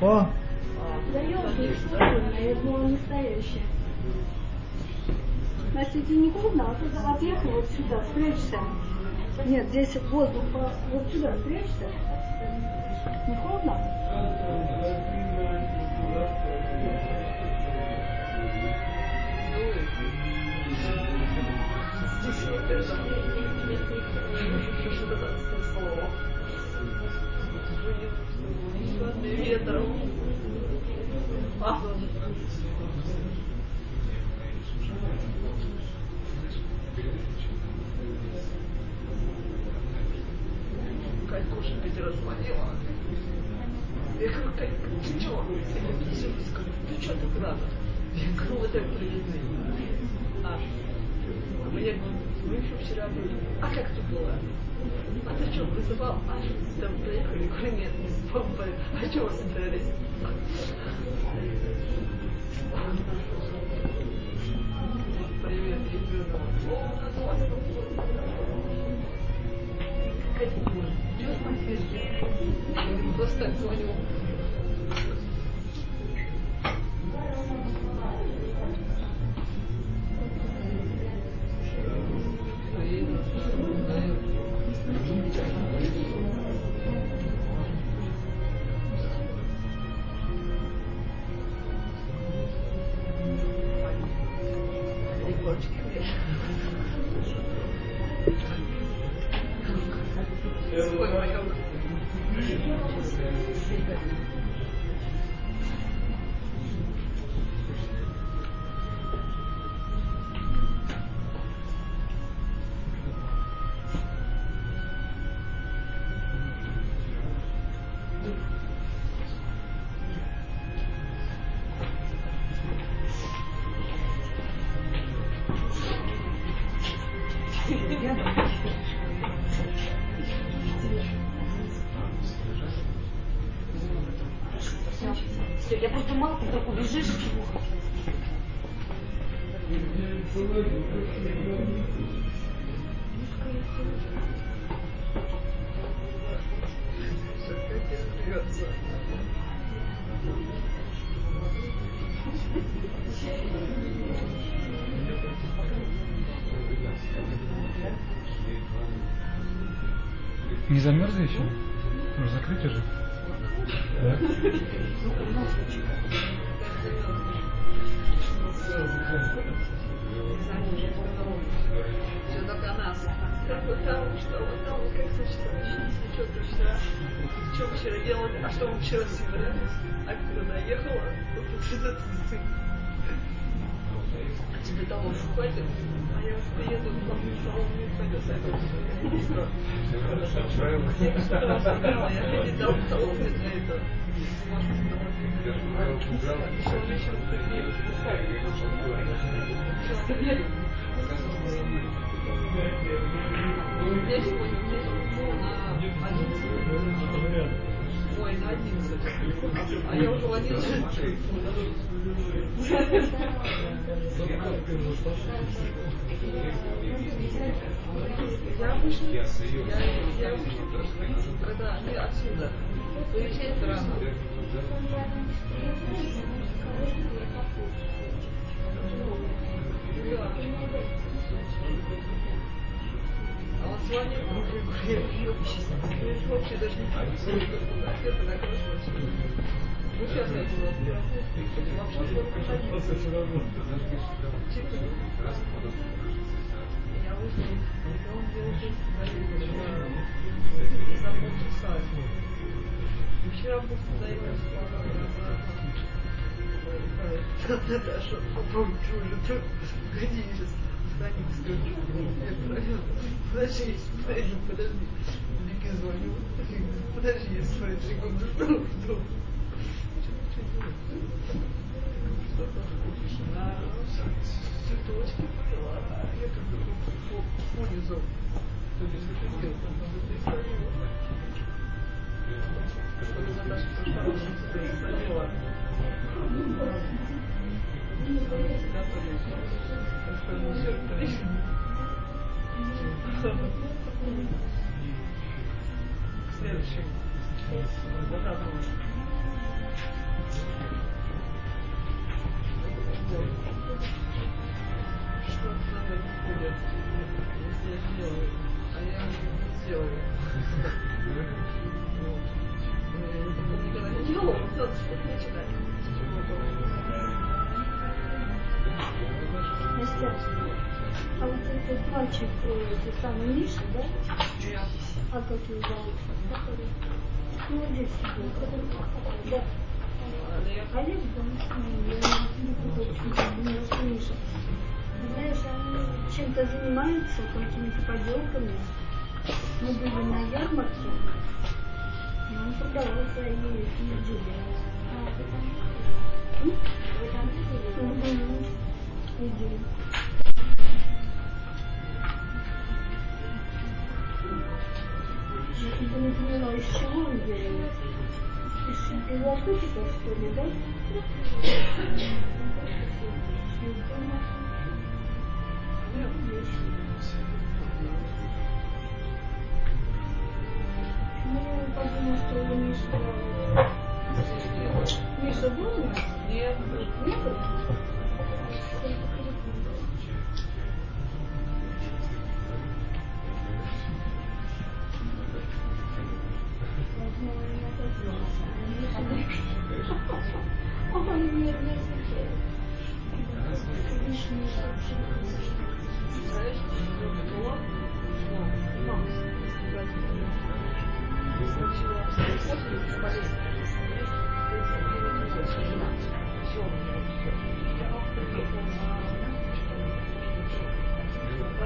О, заемные истории, но не настоящие. Значит, тебе не холодно, а ты отъехал вот сюда, спрячься. Нет, здесь воздух, вот сюда спрячься. Не холодно? Ветром. Калькуша Петя разманила. Я говорю, Калька, ты чё? Ты чё так надо? Я говорю, вот так приятно. А мне мы еще вчера были. А как ты была? А ты что, вызывал? А там приехали, говорю, нет, не спампай. А чего вы собирались? Привет, ребенок. Какая ты дура? Идет на просто так звонил. Не замерзли еще? Может, закрыть уже? Да? Все только нас. Так вот там, что вот там, как сочетающиеся, что-то вчера, что мы вчера делали, а что мы вчера собирались, а когда доехала, вот этот цицик. А тебе того уж хватит? А я уж приеду, главный салон не пойдет, а я не знаю. Я передал салон для этого. Я сегодня еду на одиннадцать. Ой, на одиннадцать. А я уже в одиннадцать. Я обычно, я, я обычно, когда они отсюда выезжают рано. А он звонил, я говорю, я вообще даже не понимаю, как это накручивается. Ну, сейчас я буду отбирать. Вообще, сколько ходить? Я вышла, когда он делал шесть, за полчаса. Вчера просто заявилась, что она... Наташа, попробуй, что уже так годились. Встань, скажу. Я правил. Подожди, подожди, подожди. Беги, звоню. Подожди, я смотрю, секунду, жду, жду. Она цветочки пила, а я как бы понизу. То есть это сделал, там надо это Наташа тоже хорошая тебя заняла. Так что она сюрприз. К следующему. Вот так вот. Thank you. этот мальчик, этот самый Миша, да? А как его зовут? Ну, вот здесь был, который похож, да. Олег, потому что я не буду очень не расслышать. Знаешь, они чем-то занимаются, какими-то поделками. Мы были на ярмарке, и он продавал свои изделия. А, вы там были? Вы там были? Угу, изделия. Я не понимаю, из чего он делает. Из лоскутиков, что ли, да? Ну, подумал, что у Миша... Миша был у нас? Нет. Нет?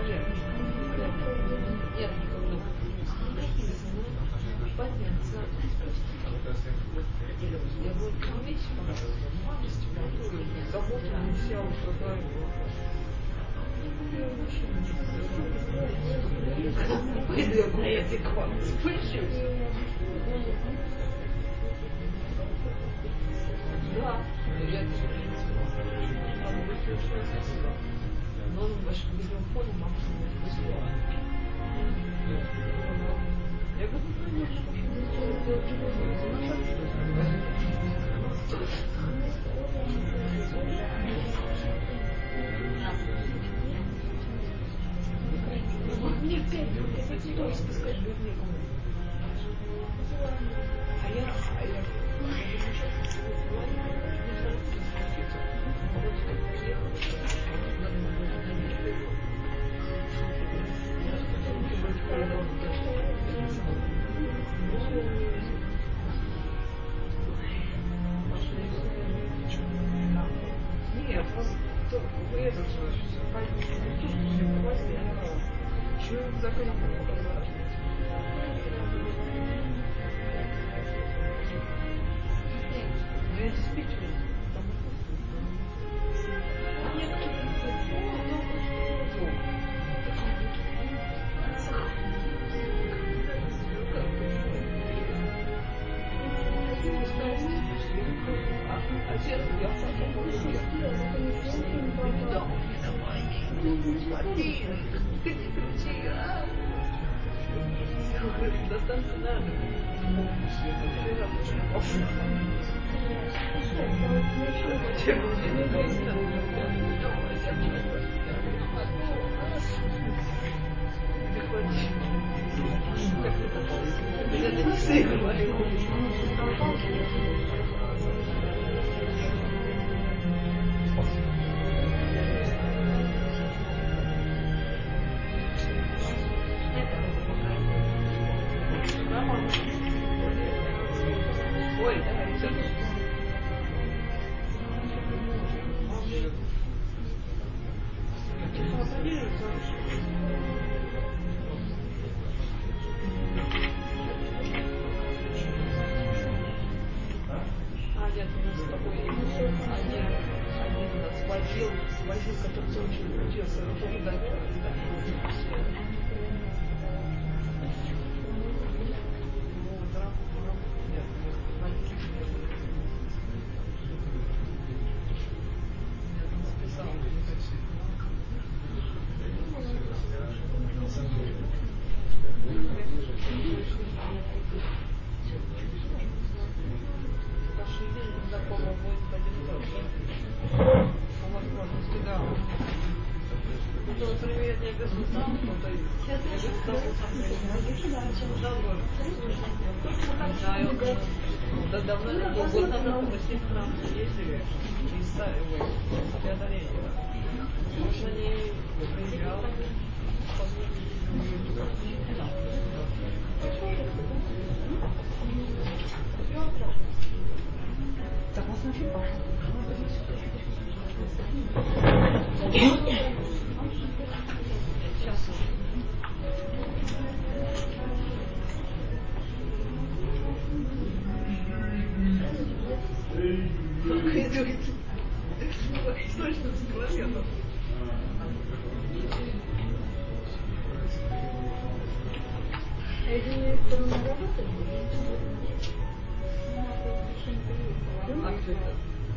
Я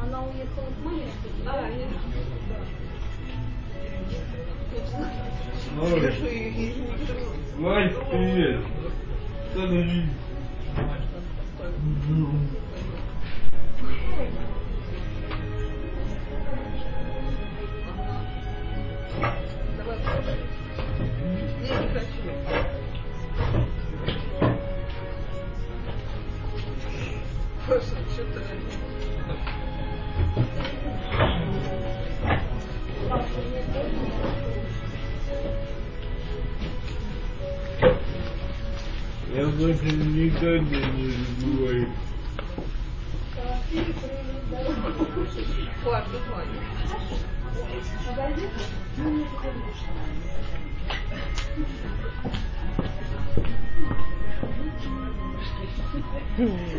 Она уехала в Майю, да, я Вась, привет! Садись! Я не хочу. Просто что-то... Я больше никогда не забываю. Флаг, давай. Подойдет? Ну, не конечно. Нет.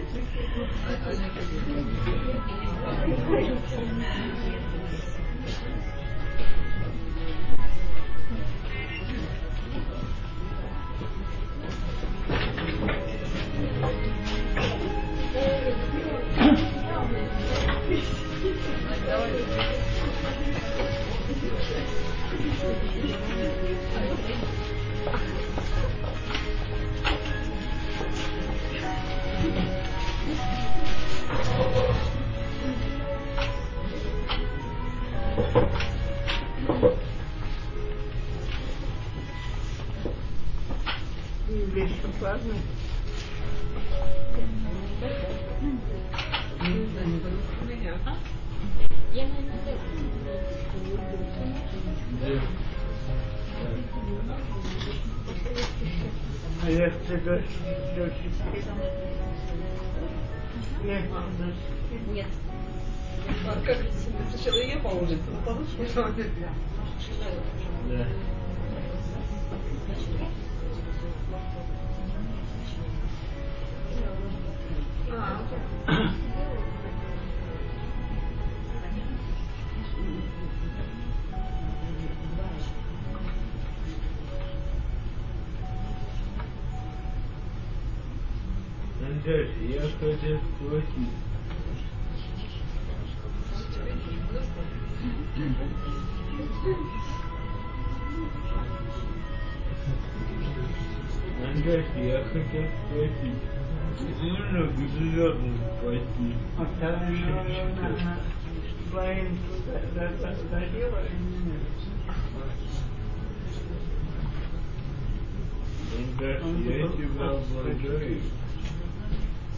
А как сначала я положу, потом получше можно ответить. Да. А, окей. Дальше, я хотел спросить. Андрей, я хотел спросить. Можно к звездам пойти? А там она своим задела или нет? Андрей, я тебя благодарю.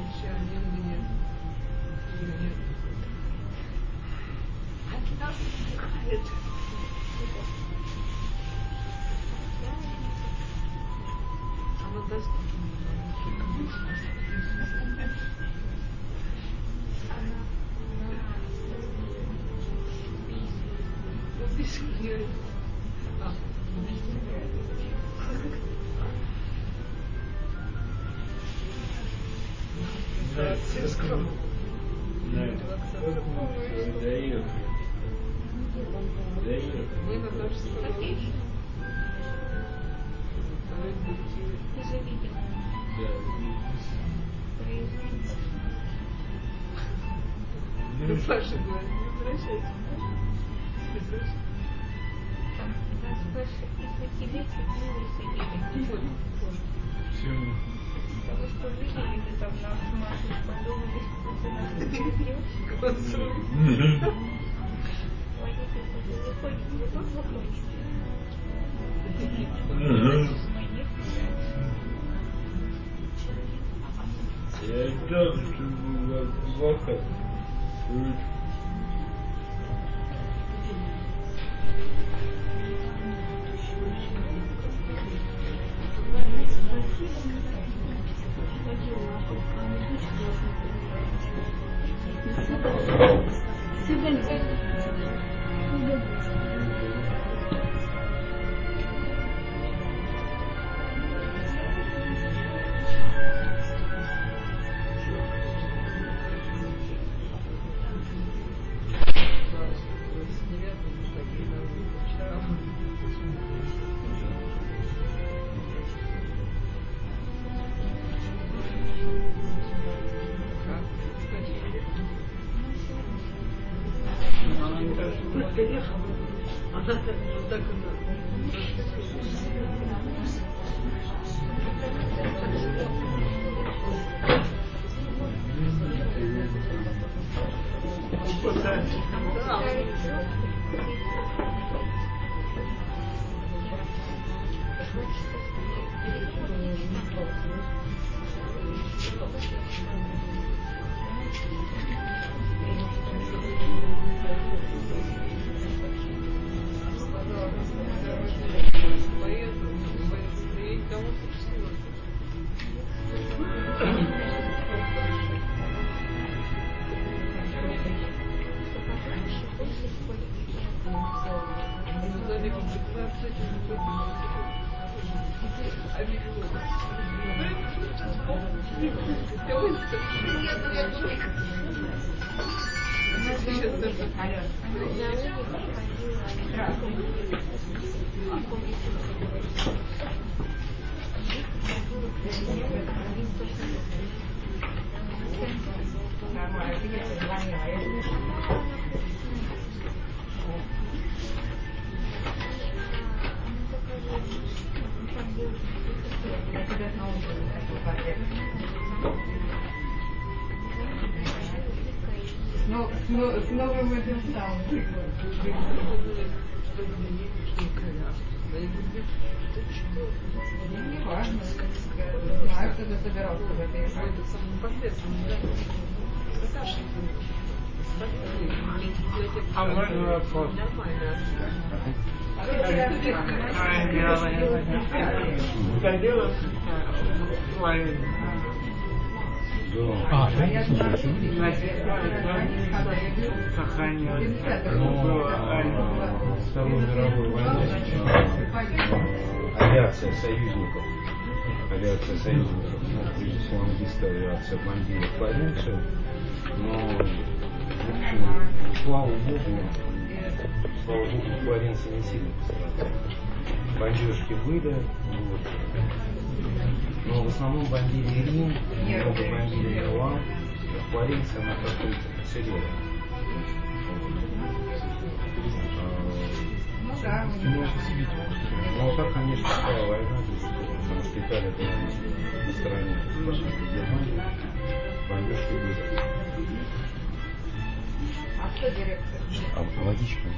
Еще один билет. Нет. А вот даже... Да, все скромно. Да, доехали. Доехали. Мы на том, что... Ты же видел. Да. Проезжайте. Ну, Саша говорит, не возвращайся. Не возвращайся. Нас больше из-за тебя чуть-чуть не высадили. Почему? Потому что жители там нас мажут, подумали, что ты нас перебьешь. Козу. Водитель выходит, вы тоже выходите. Я ждал, что было плохо. Сюда. Сюда. Авиация союзников, авиация союзников, ну, прежде всего английская авиация бомбила Флоренцию, но, в общем, слава богу, слава богу, Флоренция не сильно пострадала. Бомбежки были, вот. Но в основном бомбили Рим, много бомбили Милан, а Флоренция, она как-то потеряла. Да, ну а так, конечно, такая война, потому что Италия была на стороне Германии, бомбежки были. А кто директор? А водичка.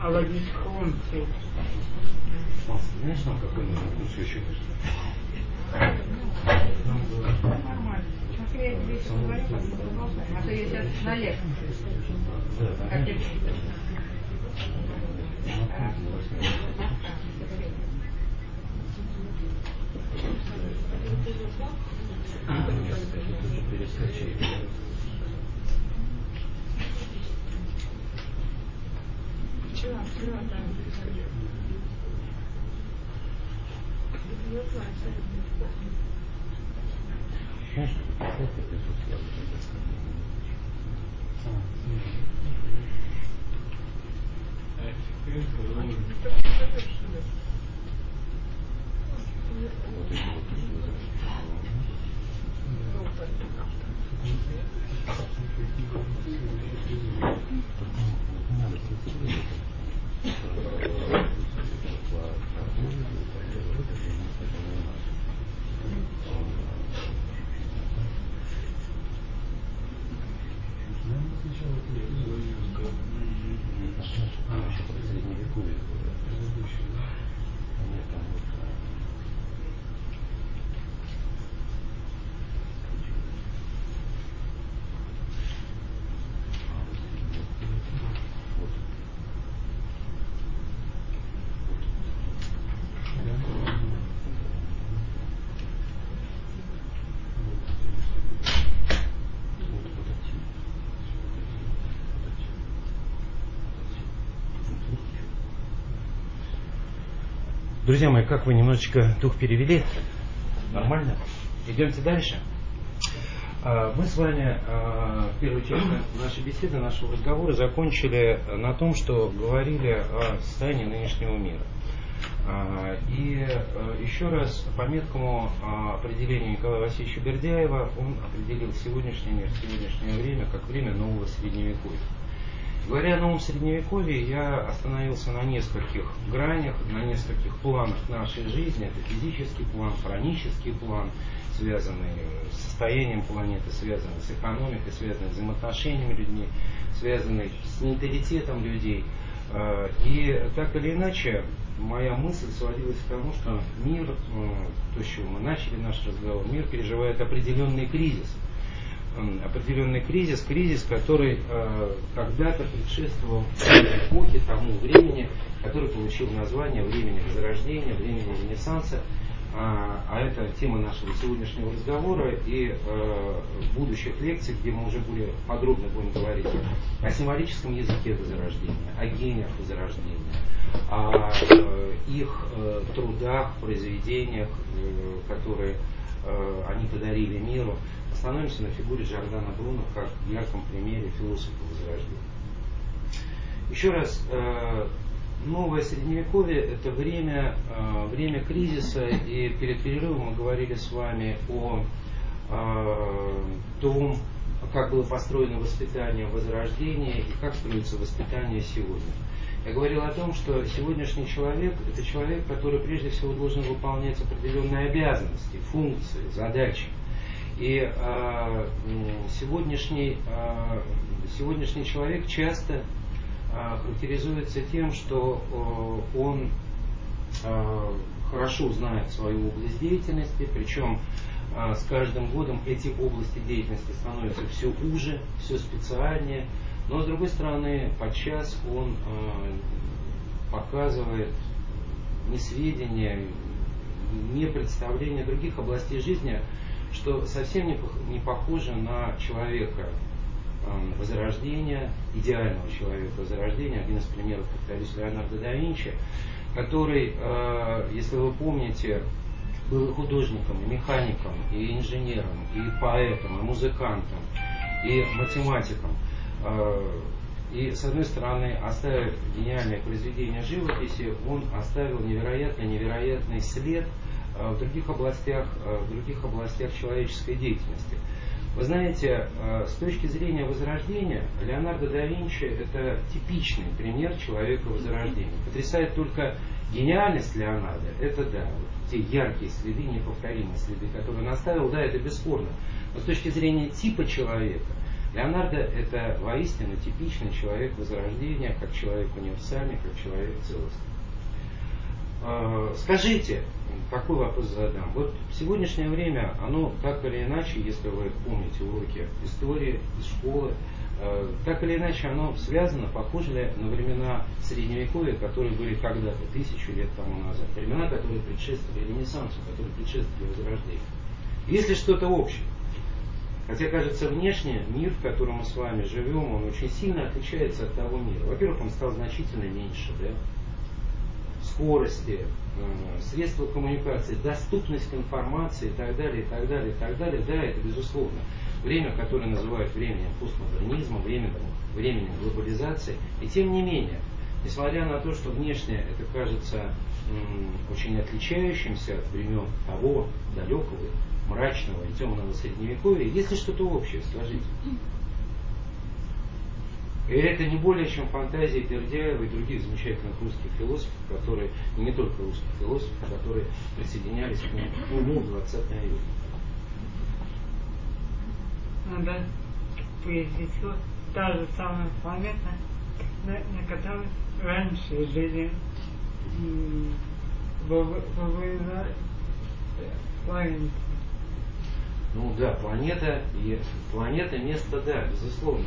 А водичка он все. Знаешь, нам какой-нибудь вкус еще нужно? Я тебе еще говорю, а то я сейчас налег. Как я вчера, вчера, да. Знаешь, что это присутствие? Друзья мои, как вы немножечко дух перевели? Нормально? Идемте дальше. Мы с вами первую часть нашей беседы, нашего разговора закончили на том, что говорили о состоянии нынешнего мира. И еще раз по меткому определению Николая Васильевича Бердяева, он определил сегодняшний мир, сегодняшнее время как время нового средневековья. Говоря о новом средневековье, я остановился на нескольких гранях, на нескольких планах нашей жизни. Это физический план, хронический план, связанный с состоянием планеты, связанный с экономикой, связанный с взаимоотношениями людей, связанный с менталитетом людей. И так или иначе, моя мысль сводилась к тому, что мир, то, с чего мы начали наш разговор, мир переживает определенный кризис. Определенный кризис, кризис, который э, когда-то предшествовал эпохе, тому времени, который получил название времени Возрождения, времени Ренессанса. А, а это тема нашего сегодняшнего разговора и э, будущих лекций, где мы уже более подробно будем говорить о символическом языке Возрождения, о гениях Возрождения, о э, их э, трудах, произведениях, э, которые э, они подарили миру. Остановимся на фигуре Джордано Бруно как ярком примере философа Возрождения. Еще раз, новое Средневековье – это время, время кризиса, и перед перерывом мы говорили с вами о том, как было построено воспитание Возрождения и как строится воспитание сегодня. Я говорил о том, что сегодняшний человек – это человек, который прежде всего должен выполнять определенные обязанности, функции, задачи. И э, сегодняшний, э, сегодняшний человек часто э, характеризуется тем, что э, он э, хорошо знает свою область деятельности, причем э, с каждым годом эти области деятельности становятся все уже, все специальнее, но с другой стороны, подчас он э, показывает несведения, не представление других областей жизни, что совсем не похоже на человека э, Возрождения, идеального человека Возрождения. Один из примеров, повторюсь, Леонардо да Винчи, который, э, если вы помните, был художником, и механиком, и инженером, и поэтом, и музыкантом, и математиком. Э, и, с одной стороны, оставив гениальное произведение живописи, он оставил невероятно-невероятный след в других областях, в других областях человеческой деятельности. Вы знаете, с точки зрения Возрождения, Леонардо да Винчи – это типичный пример человека Возрождения. Потрясает только гениальность Леонардо, это да, вот те яркие следы, неповторимые следы, которые он оставил, да, это бесспорно. Но с точки зрения типа человека, Леонардо – это воистину типичный человек Возрождения, как человек универсальный, как человек целостный. Скажите, такой вопрос задам. Вот в сегодняшнее время, оно так или иначе, если вы помните уроки истории из школы, э, так или иначе оно связано, похоже ли на времена Средневековья, которые были когда-то, тысячу лет тому назад, времена, которые предшествовали Ренессансу, которые предшествовали Возрождению. Есть ли что-то общее? Хотя, кажется, внешне мир, в котором мы с вами живем, он очень сильно отличается от того мира. Во-первых, он стал значительно меньше, да? Скорости, средства коммуникации, доступность к информации и так далее, и так далее, и так далее. Да, это безусловно. Время, которое называют временем постмодернизма, временем, временем глобализации. И тем не менее, несмотря на то, что внешне это кажется очень отличающимся от времен того далекого, мрачного и темного Средневековья, есть ли что-то общее, скажите? И это не более чем фантазии Бердяева и других замечательных русских философов, которые, и не только русских философов, которые присоединялись к уму двадцатого века. Ну да, произошла та же самая планета, на, на которой раньше жили во Флоренции. Ну да, планета, и, планета место, да, безусловно.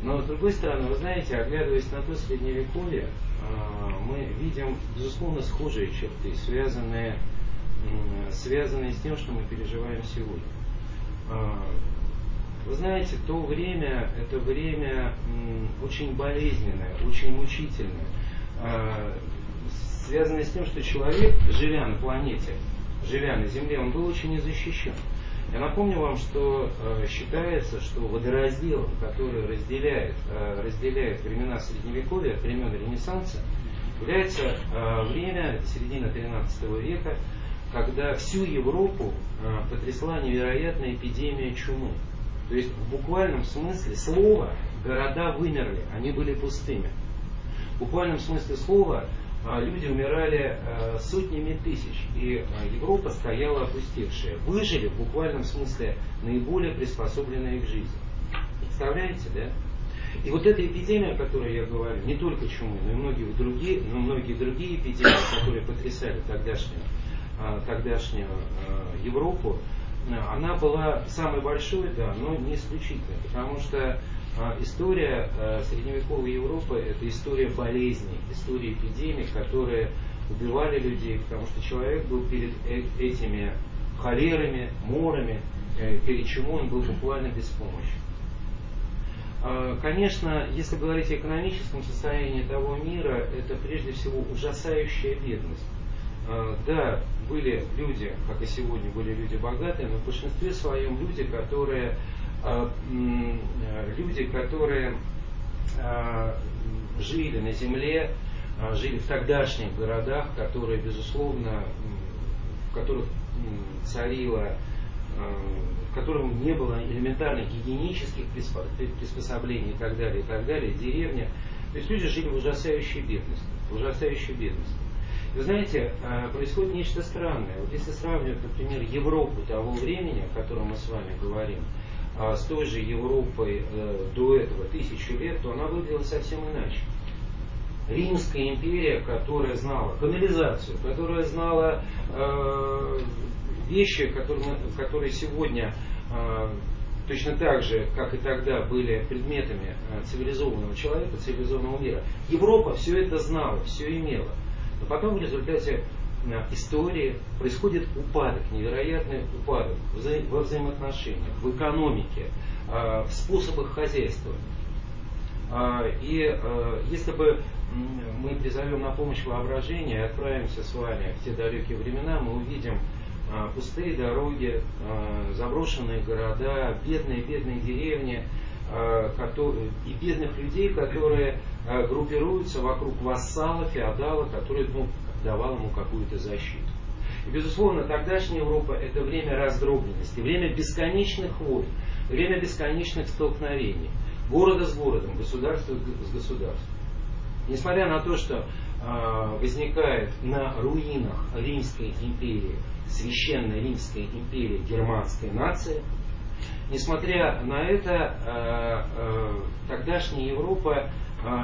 Но, с другой стороны, вы знаете, оглядываясь на то Средневековье, мы видим, безусловно, схожие черты, связанные, связанные с тем, что мы переживаем сегодня. Вы знаете, то время, это время очень болезненное, очень мучительное, связанное с тем, что человек, живя на планете, живя на Земле, он был очень незащищен. Я напомню вам, что э, считается, что водоразделом, который разделяет, э, разделяет времена Средневековья от времен Ренессанса, является э, время, середина тринадцатого века, когда всю Европу э, потрясла невероятная эпидемия чумы. То есть в буквальном смысле слова города вымерли, они были пустыми. В буквальном смысле слова э, люди умирали э, сотнями тысяч, и э, Европа стояла опустевшая. Выжили в буквальном смысле наиболее приспособленные к жизни. Представляете, да? И вот эта эпидемия, о которой я говорю, не только чумы, но и многие другие, но многие другие эпидемии, которые потрясали тогдашнюю, тогдашнюю Европу, она была самой большой, да, но не исключительной, потому что история средневековой Европы – это история болезней, история эпидемий, которые убивали людей, потому что человек был перед этими холерами, морами, перед чумой он был буквально беспомощен. Конечно, если говорить о экономическом состоянии того мира, это прежде всего ужасающая бедность. Да, были люди, как и сегодня, были люди богатые, но в большинстве своем люди, которые, люди, которые жили на земле, жили в тогдашних городах, которые, безусловно, в которых царила, в котором не было элементарных гигиенических приспособлений и так далее, и так далее, деревня. То есть люди жили в ужасающей бедности. В ужасающей бедности. Вы знаете, происходит нечто странное. Вот если сравнивать, например, Европу того времени, о котором мы с вами говорим, с той же Европой до этого тысячу лет, то она выглядела совсем иначе. Римская империя, которая знала канализацию, которая знала э, вещи, которые, которые сегодня э, точно так же, как и тогда, были предметами э, цивилизованного человека, цивилизованного мира. Европа все это знала, все имела. Но потом в результате э, истории происходит упадок, невероятный упадок вза- во взаимоотношениях, в экономике, э, в способах хозяйства. Э, и э, если бы мы призовем на помощь воображение и отправимся с вами в те далекие времена, мы увидим пустые дороги, заброшенные города, бедные-бедные деревни и бедных людей, которые группируются вокруг вассала, феодала, который ну, давал ему какую-то защиту. И, безусловно, тогдашняя Европа – это время раздробленности, время бесконечных войн, время бесконечных столкновений, города с городом, государства с государством. Несмотря на то, что возникает на руинах Римской империи, Священной Римской империи, германской нации, несмотря на это, тогдашняя Европа,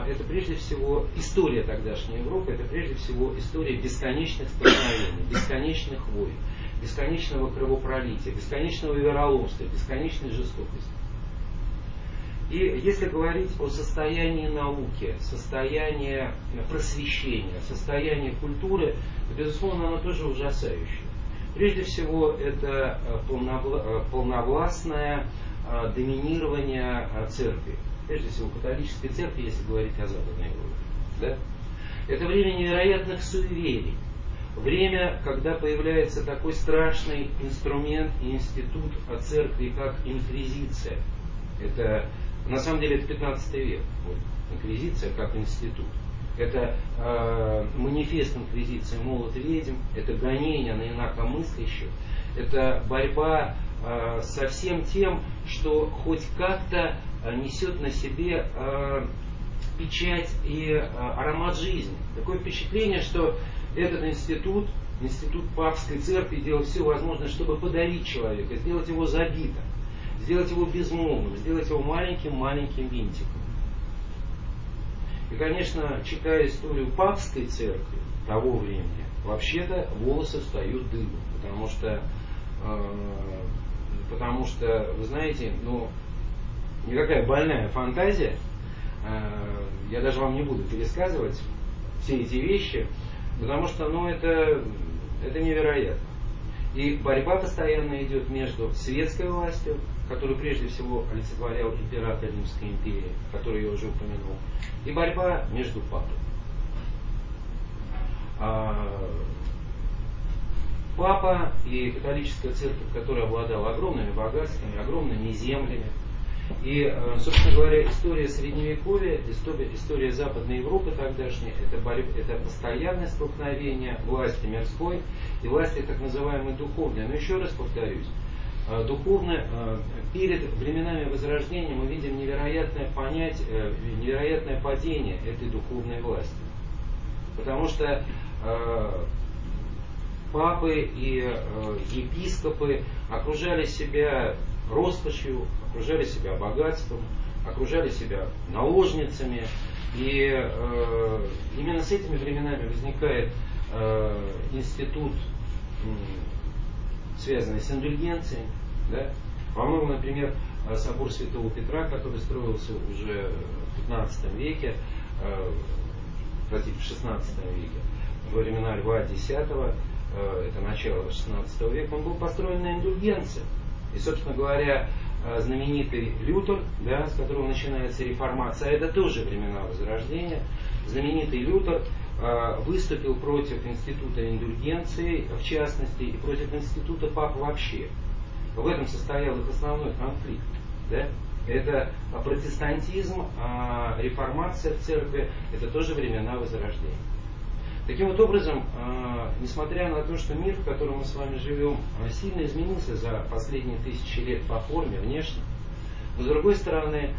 это прежде всего история тогдашней Европы, это прежде всего история бесконечных столкновений, бесконечных войн, бесконечного кровопролития, бесконечного вероломства, бесконечной жестокости. И если говорить о состоянии науки, состоянии просвещения, состоянии культуры, то, безусловно, оно тоже ужасающее. Прежде всего, это полновластное доминирование церкви. Прежде всего, католической церкви, если говорить о Западной Европе. Да? Это время невероятных суеверий. Время, когда появляется такой страшный инструмент и институт церкви, как инквизиция. Это... На самом деле это пятнадцатый век, инквизиция как институт. Это э, манифест инквизиции «Молот ведьм», это гонение на инакомыслящих, это борьба э, со всем тем, что хоть как-то несет на себе э, печать и э, аромат жизни. Такое впечатление, что этот институт, институт папской церкви делает все возможное, чтобы подавить человека, сделать его забитым, сделать его безмолвным, сделать его маленьким-маленьким винтиком. И, конечно, читая историю папской церкви того времени, вообще-то волосы встают дыбом, потому что, э, потому что, вы знаете, ну, никакая больная фантазия, э, я даже вам не буду пересказывать все эти вещи, потому что, ну, это, это невероятно. И борьба постоянно идет между светской властью, которую прежде всего олицетворял император Римской империи, который я уже упомянул, и борьба между папой. Папа и католическая церковь, которая обладала огромными богатствами, огромными землями, И, собственно говоря, история Средневековья, история Западной Европы тогдашней, это, борьба, это постоянное столкновение власти мирской и власти так называемой духовной. Но еще раз повторюсь, духовно перед временами Возрождения мы видим невероятное понятие, невероятное падение этой духовной власти. Потому что папы и епископы окружали себя роскошью, окружали себя богатством, окружали себя наложницами. И э, именно с этими временами возникает э, институт, э, связанный с индульгенцией. Да? По-моему, например, собор Святого Петра, который строился уже в пятнадцатом веке, э, простите, в шестнадцатом веке, во времена Льва Десятого, э, это начало шестнадцатого века, он был построен на индульгенции. И, собственно говоря, знаменитый Лютер, да, с которого начинается реформация, это тоже времена Возрождения, знаменитый Лютер э, выступил против института индульгенции, в частности, и против института пап вообще. В этом состоял их основной конфликт. Да? Это протестантизм, э, реформация в церкви, это тоже времена Возрождения. Таким вот образом, несмотря на то, что мир, в котором мы с вами живем, сильно изменился за последние тысячи лет по форме, внешне, но с другой стороны,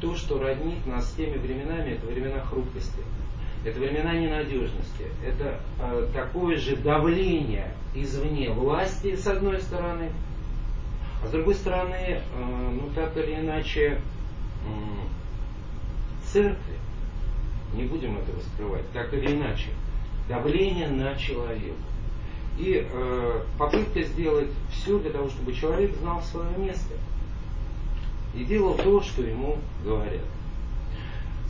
то, что роднит нас с теми временами, это времена хрупкости, это времена ненадежности, это такое же давление извне власти, с одной стороны, а с другой стороны, ну так или иначе, церкви, не будем этого скрывать, так или иначе, давление на человека. И э, попытка сделать все для того, чтобы человек знал свое место и делал то, что ему говорят.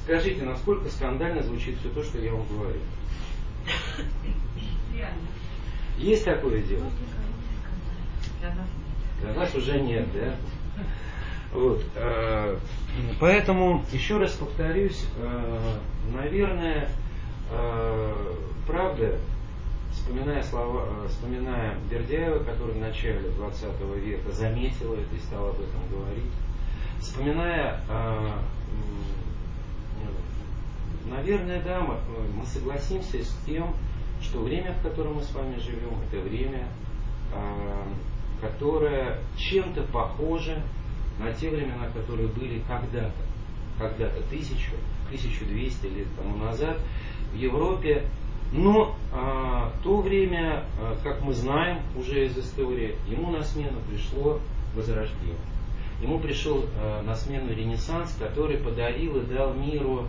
Скажите, насколько скандально звучит все то, что я вам говорю? Есть такое дело? Для нас уже нет, да? Вот. Поэтому, еще раз повторюсь, наверное, правда, вспоминая слова, вспоминая Бердяева, который в начале двадцатого века заметил это и стал об этом говорить, вспоминая, наверное, да, мы согласимся с тем, что время, в котором мы с вами живем, это время, которое чем-то похоже на те времена, которые были когда-то, когда-то тысячу, тысячу двести лет тому назад в Европе. Но а, то время, а, как мы знаем уже из истории, ему на смену пришло Возрождение. Ему пришел а, на смену Ренессанс, который подарил и дал миру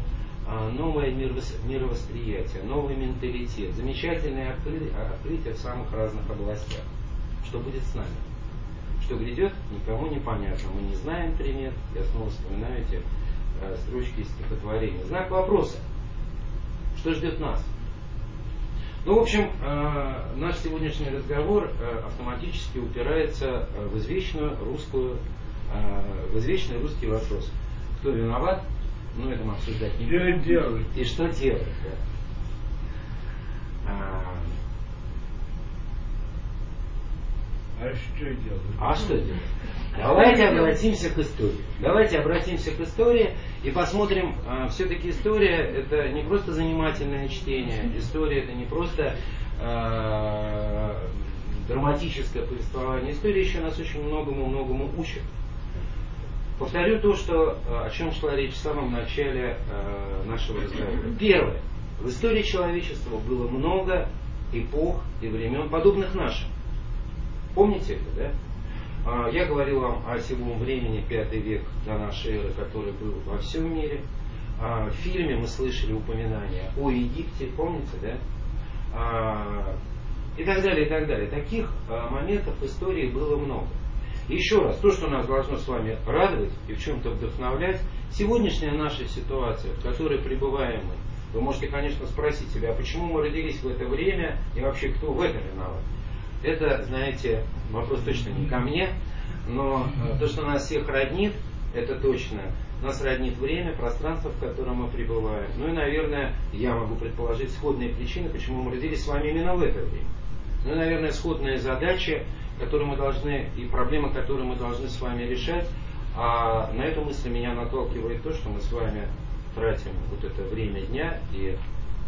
а, новое мировос... мировосприятие, новый менталитет, замечательные откры... открытия в самых разных областях. Что будет с нами? Что грядет, никому не понятно. Мы не знаем примет. Я снова вспоминаю эти э, строчки из стихотворения. Знак вопроса. Что ждет нас? Ну, в общем, э, наш сегодняшний разговор э, автоматически упирается в извечную русскую, э, в извечный русский вопрос. Кто виноват? Ну, это мы обсуждать не будем. И что делать? Да. А, А что делать? А что делать? Давайте обратимся к истории. Давайте обратимся к истории и посмотрим. Э, все-таки история это не просто занимательное чтение. История это не просто э, драматическое повествование. История еще нас очень многому-многому учит. Повторю то, что, о чем шла речь в самом начале э, нашего разговора. Первое. В истории человечества было много эпох и времен, подобных нашим. Помните это, да? Я говорил вам о седьмом времени, пятый век до нашей эры, который был во всем мире. В фильме мы слышали упоминания о Египте, помните, да? И так далее, и так далее. Таких моментов в истории было много. Еще раз, то, что нас должно с вами радовать и в чем-то вдохновлять, сегодняшняя наша ситуация, в которой пребываем мы. Вы можете, конечно, спросить себя, а почему мы родились в это время и вообще кто в этом виноват? Это, знаете, вопрос точно не ко мне, но то, что нас всех роднит, это точно. Нас роднит время, пространство, в котором мы пребываем. Ну и, наверное, я могу предположить сходные причины, почему мы родились с вами именно в это время. Ну и, наверное, сходные задачи, которые мы должны, и проблемы, которые мы должны с вами решать, А на эту мысль меня наталкивает то, что мы с вами тратим вот это время дня и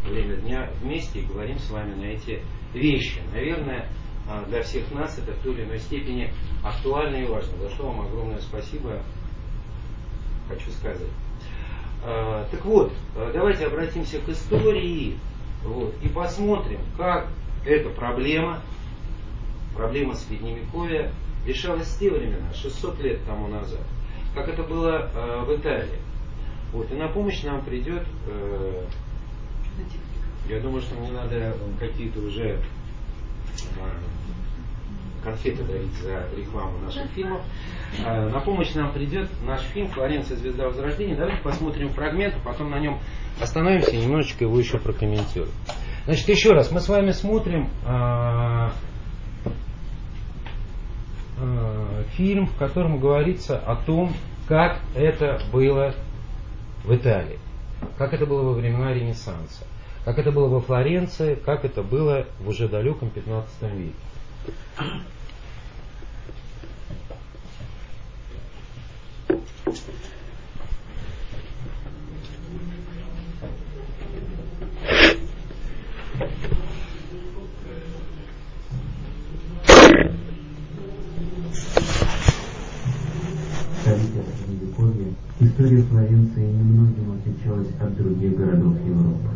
время дня вместе и говорим с вами на эти вещи. Наверное, для всех нас это в той или иной степени актуально и важно, за что вам огромное спасибо хочу сказать. Так вот, давайте обратимся к истории вот, и посмотрим, как эта проблема, проблема Средневековья, решалась в те времена, шестьсот лет тому назад, как это было э, в Италии. Вот, и на помощь нам придет, э, я думаю, что мне надо какие-то уже э, конфеты дарить за рекламу наших фильмов. Э, на помощь нам придет наш фильм «Флоренция. Звезда Возрождения». Давайте посмотрим фрагмент, а потом на нем остановимся и немножечко его еще прокомментируем. Значит, еще раз, мы с вами смотрим... Э, фильм, в котором говорится о том, как это было в Италии, как это было во времена Ренессанса, как это было во Флоренции, как это было в уже далеком пятнадцатом веке. История Флоренции немногим отличалась от других городов Европы.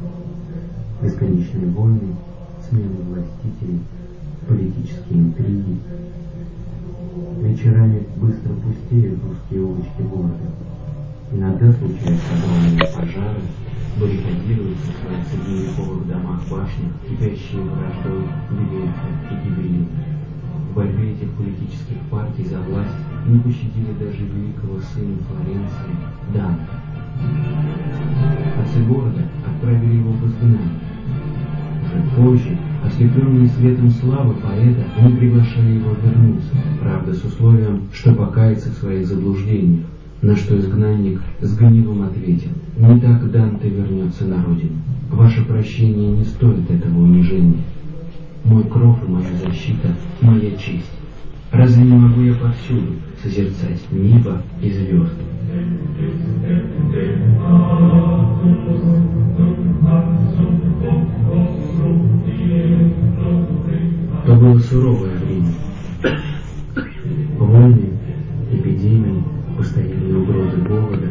Бесконечные войны, смены властителей, политические интриги. Вечерами быстро пустеют узкие улочки города. Иногда случаются огромные пожары, баррикадируются в средневековых домах башни, кипящие враждой, диверсии и гибели. В борьбе этих политических партий за власть не пощадили даже великого сына Флоренции Данте. Отцы города отправили его в изгнание. Уже позже, ослепленные светом славы поэта, они приглашали его вернуться, правда, с условием, что покаяться в своих заблуждениях, на что изгнанник с гневом ответил: «Не так Данте вернется на родину. Ваше прощение не стоит этого унижения. Мой кров и моя защита, моя честь. Разве не могу я повсюду созерцать небо и звезды?» То было суровое время. Войны, эпидемии, постоянные угрозы голода.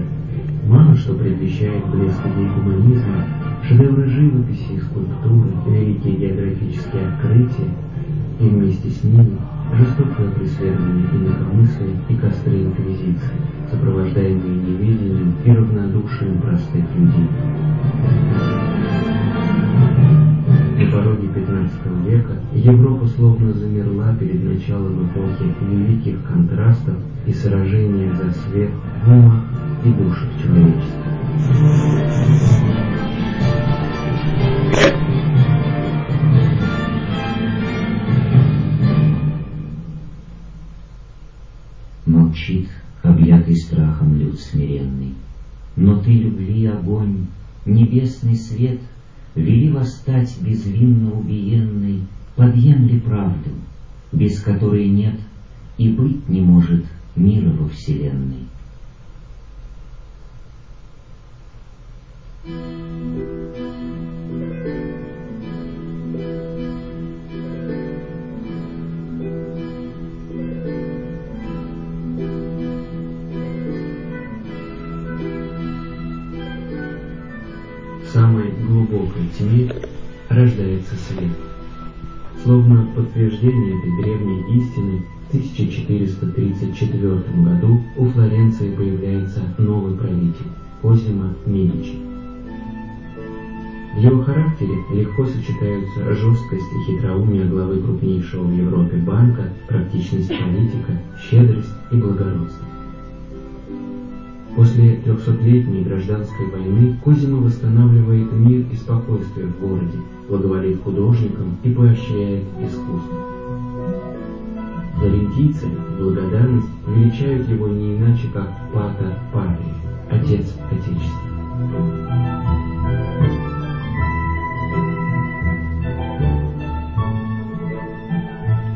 Мало что предвещает блеск идей гуманизма, шедевры живописи и скульптуры, великие географические открытия, и вместе с ними жестокое преследование инакомыслия и костры инквизиции, сопровождаемые неведением и равнодушием простых людей. На пороге пятнадцатого века Европа словно замерла перед началом эпохи великих контрастов и сражения за свет в умах и душах человечества. Молчит, объятый страхом люд смиренный, но ты, любви огонь, небесный свет, вели восстать безвинно убиенной, подъемли правду, без которой нет и быть не может мира во вселенной. Самой глубокой тьме рождается свет. Словно подтверждение этой древней истины, в тысяча четыреста тридцать четвёртом году у Флоренции появляется новый правитель – Козимо Медичи. В его характере легко сочетаются жесткость и хитроумие главы крупнейшего в Европе банка, практичность политика, щедрость и благородство. После трехсотлетней гражданской войны Козимо восстанавливает мир и спокойствие в городе, благоволит художникам и поощряет искусство. Флорентийцы в благодарность величают его не иначе как Патер Патрии, Отец Отечества.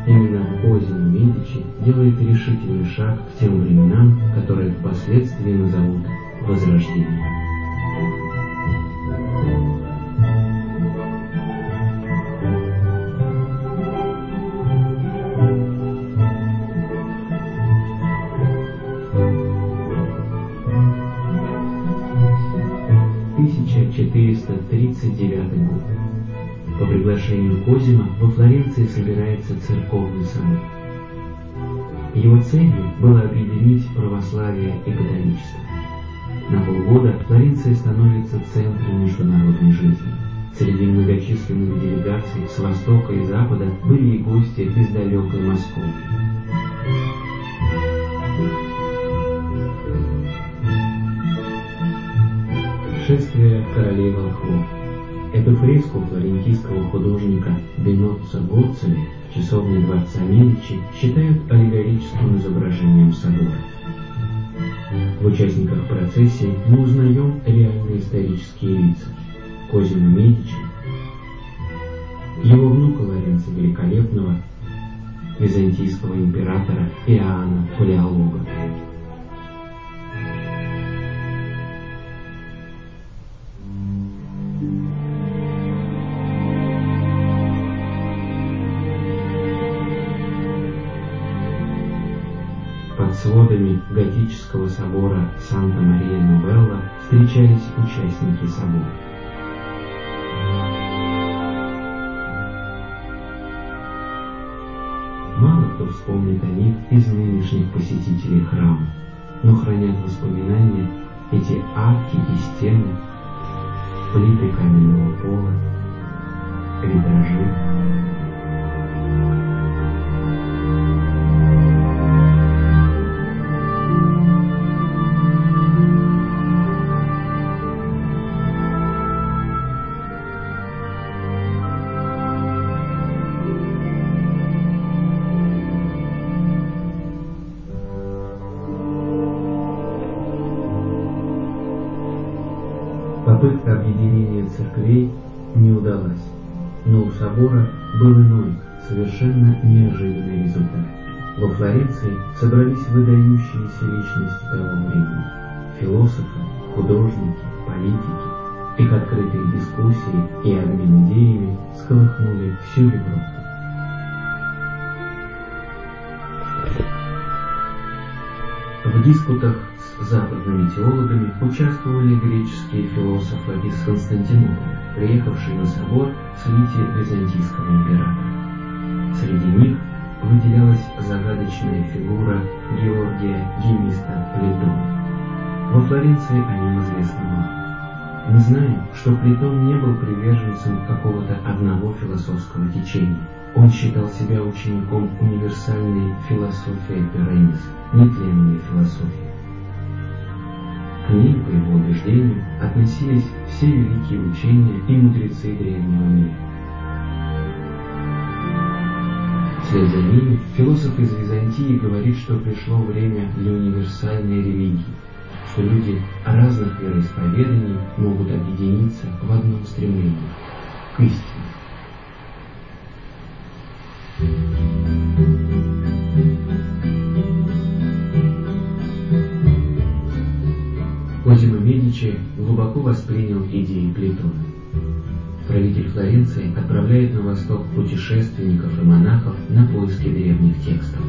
Именно Козимо Медичи делает решительный шаг к тем временам, которое впоследствии назовут Возрождением. тысяча четыреста тридцать девятый год. По приглашению Козимо во Флоренции собирается церковный собор. Его целью было объединить православие и католичество. На полгода Флоренция становится центром международной жизни. Среди многочисленных делегаций с востока и запада были и гости из далекой Москвы. Шествие королей волхвов. Эту фреску флорентийского художника Бенотца Гоццоли в часовне дворца Медичи считают аллегорическим изображением собора. В участниках процессии мы узнаем реальные исторические лица. Козимо Медичи, его внука Лоренцо Великолепного, византийского императора Иоанна Палеолога. Сводами готического собора Санта-Мария-Новелла встречались участники собора. Мало кто вспомнит о них из нынешних посетителей храма, но хранят воспоминания эти арки и стены, плиты каменного пола, витражи. Попытка объединения церквей не удалась, но у собора был иной, совершенно неожиданный результат. Во Флоренции собрались выдающиеся личности того времени – философы, художники, политики. Их открытые дискуссии и обмен идеями сколыхнули всю Европу. В диспутах с западными теологами участвовали греческие философы из Константинополя, приехавшие на собор в свите византийского императора. Среди них выделялась загадочная фигура Георгия Геммиста Плитона. Во Флоренции о нем известно мало. Мы знаем, что Плитон не был приверженцем какого-то одного философского течения. Он считал себя учеником универсальной философии Пиранис, нетленной философии. К ней, по его убеждению, относились все великие учения и мудрецы древнего мира. Вслед за ними философ из Византии говорит, что пришло время для универсальной религии, что люди разных вероисповеданий могут объединиться в одном стремлении – к истине. Козимо Медичи глубоко воспринял идеи Плитона. Правитель Флоренции отправляет на восток путешественников и монахов на поиски древних текстов.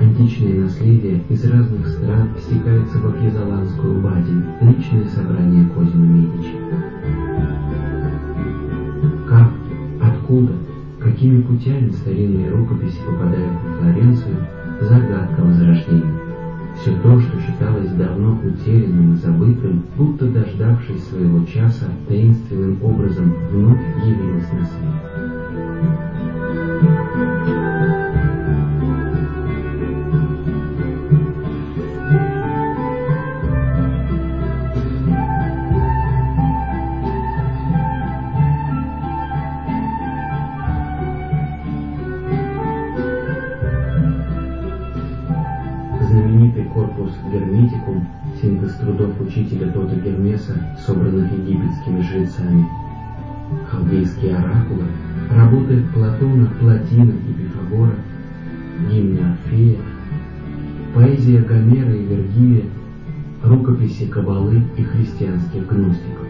Античное наследие из разных стран стекается в Апьезоланскую бадью, личное собрание Козимо Медичи. Как, откуда, какими путями старинные рукописи попадают в Флоренцию – загадка Возрождения. Все то, что считалось давно утерянным и забытым, будто дождавшись своего часа, таинственным образом вновь явилось на свет. Тот Гермес Гермеса, собранных египетскими жрецами. Халдейские оракулы, работы Платона, Платина и Пифагора, гимн Орфея, поэзия Гомера и Вергилия, рукописи каббалы и христианских гностиков.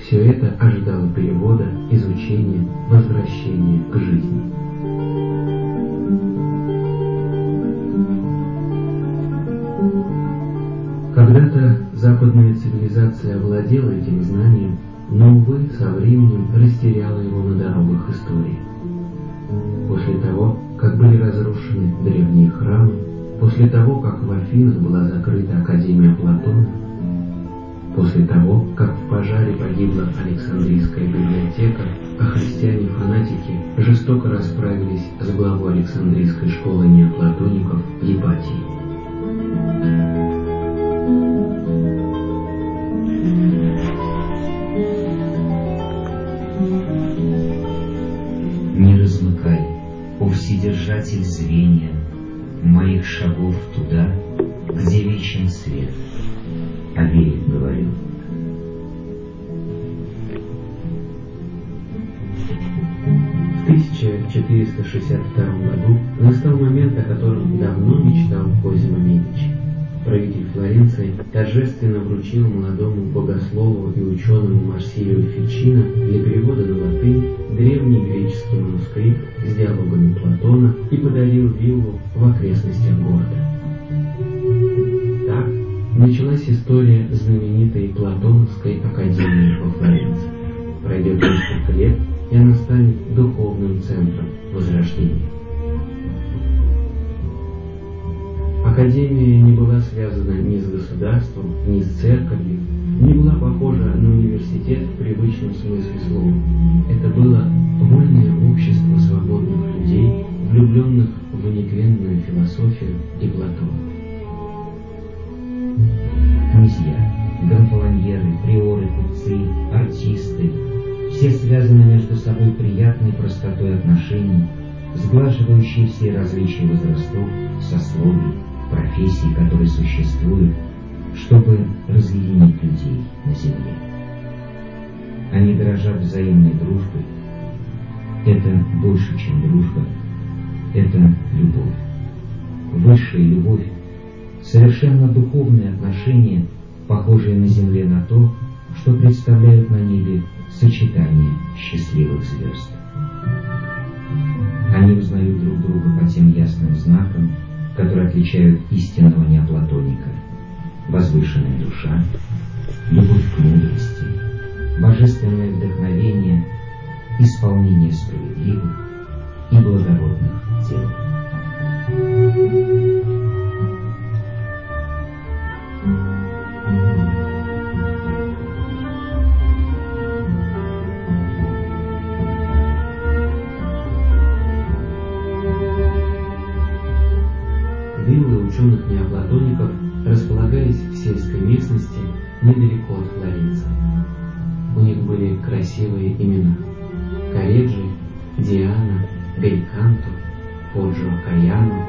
Все это ожидало перевода, изучения, возвращения к жизни. Когда-то западная цивилизация овладела этим знанием, но, увы, со временем растеряла его на дорогах истории. После того, как были разрушены древние храмы, после того, как в Афинах была закрыта Академия Платона, после того, как в пожаре погибла Александрийская библиотека, а христиане-фанатики жестоко расправились с главой Александрийской школы неоплатоников Ипатией. Не размыкай, о Вседержатель, зрения моих шагов туда, где вечен свет. О вере говорю. В тысяча четыреста шестьдесят втором году настал момент, о котором давно мечтал Козимо Медичи. Правитель Флоренции торжественно вручил молодому богослову и ученому Марсилио Фичино для перевода на латынь древний греческий манускрипт с диалогами Платона и подарил виллу в окрестностях города. Началась история знаменитой Платоновской академии во Флоренции. Пройдет несколько лет, и она станет духовным центром возрождения. Академия не была связана ни с государством, ни с церковью, не была похожа на университет в привычном смысле слова. Это было вольное общество свободных людей, влюбленных в уникальную философию и Платона. Друзья, гонфолоньеры, приоры, купцы, артисты – все связаны между собой приятной простотой отношений, сглаживающие все различия возрастов, сословий, профессий, которые существуют, чтобы разъединить людей на земле. Они дорожат взаимной дружбой. Это больше, чем дружба. Это любовь. Высшая любовь. Совершенно духовные отношения, похожие на земле на то, что представляют на небе сочетание счастливых звезд. Они узнают друг друга по тем ясным знакам, которые отличают истинного неоплатоника: возвышенная душа, любовь к мудрости, божественное вдохновение, исполнение справедливых и благородных дел. Виллы ученых-неоплатоников располагались в сельской местности недалеко от Флоренции. У них были красивые имена: Кореджи, Диана, Бельканто, Поджо Каяно.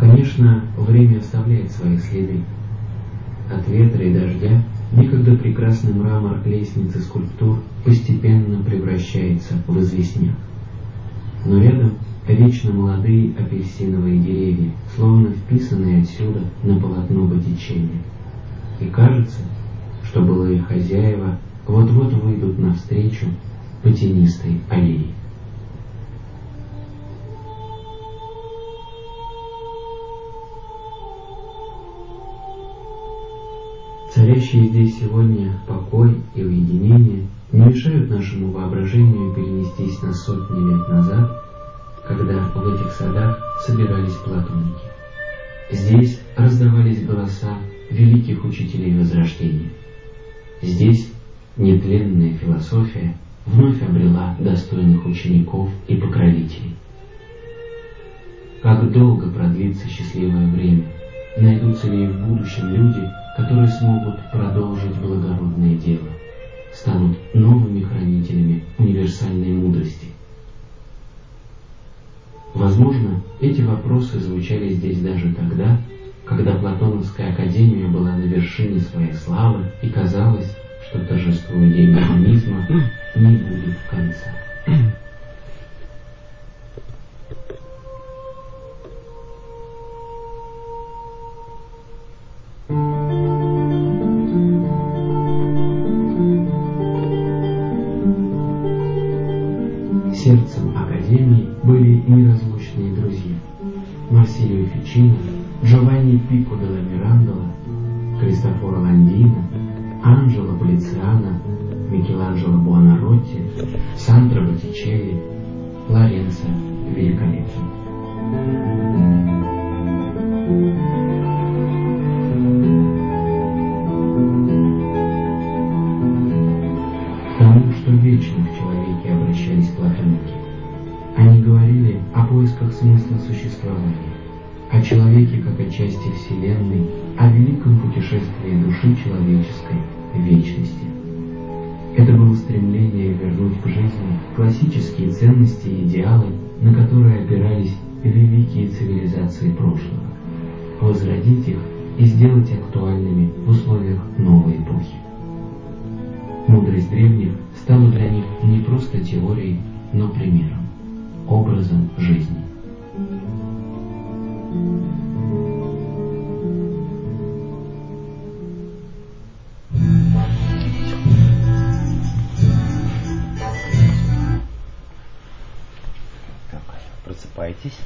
Конечно, время оставляет свои следы. От ветра и дождя некогда прекрасный мрамор лестницы скульптур постепенно превращается в известняк. Но рядом вечно молодые апельсиновые деревья, словно вписанные отсюда на полотно Боттичелли. И кажется, что былые хозяева вот-вот выйдут навстречу по тенистой аллее. Царящие здесь сегодня покой и уединение не мешают нашему воображению перенестись на сотни лет назад, когда в этих садах собирались платоники. Здесь раздавались голоса великих учителей Возрождения. Здесь нетленная философия вновь обрела достойных учеников и покровителей. Как долго продлится счастливое время, найдутся ли в будущем люди, которые смогут продолжить благородное дело, станут новыми хранителями универсальной мудрости. Возможно, эти вопросы звучали здесь даже тогда, когда Платоновская академия была на вершине своей славы и казалось, что торжество идеи гуманизма не будет конца. Сердцем академии были неразлучные друзья Марсилио Фичино, Джованни Пико делла Мирандола, Кристофора Ландина, Анджело Полициано, Микеланджело Буонаротти, Сандро Боттичелли, Лоренцо Великолепный. Тому, что вечно в человеке обращались платоники, они говорили о поисках смысла существования, о человеке как о части Вселенной, о великом путешествии души человеческой в вечности. Это было стремление вернуть к жизни классические ценности и идеалы, на которые опирались великие цивилизации прошлого, возродить их и сделать актуальными в условиях новой эпохи. Мудрость древних стала для них не просто теорией, но примером, образом жизни. Так, просыпайтесь.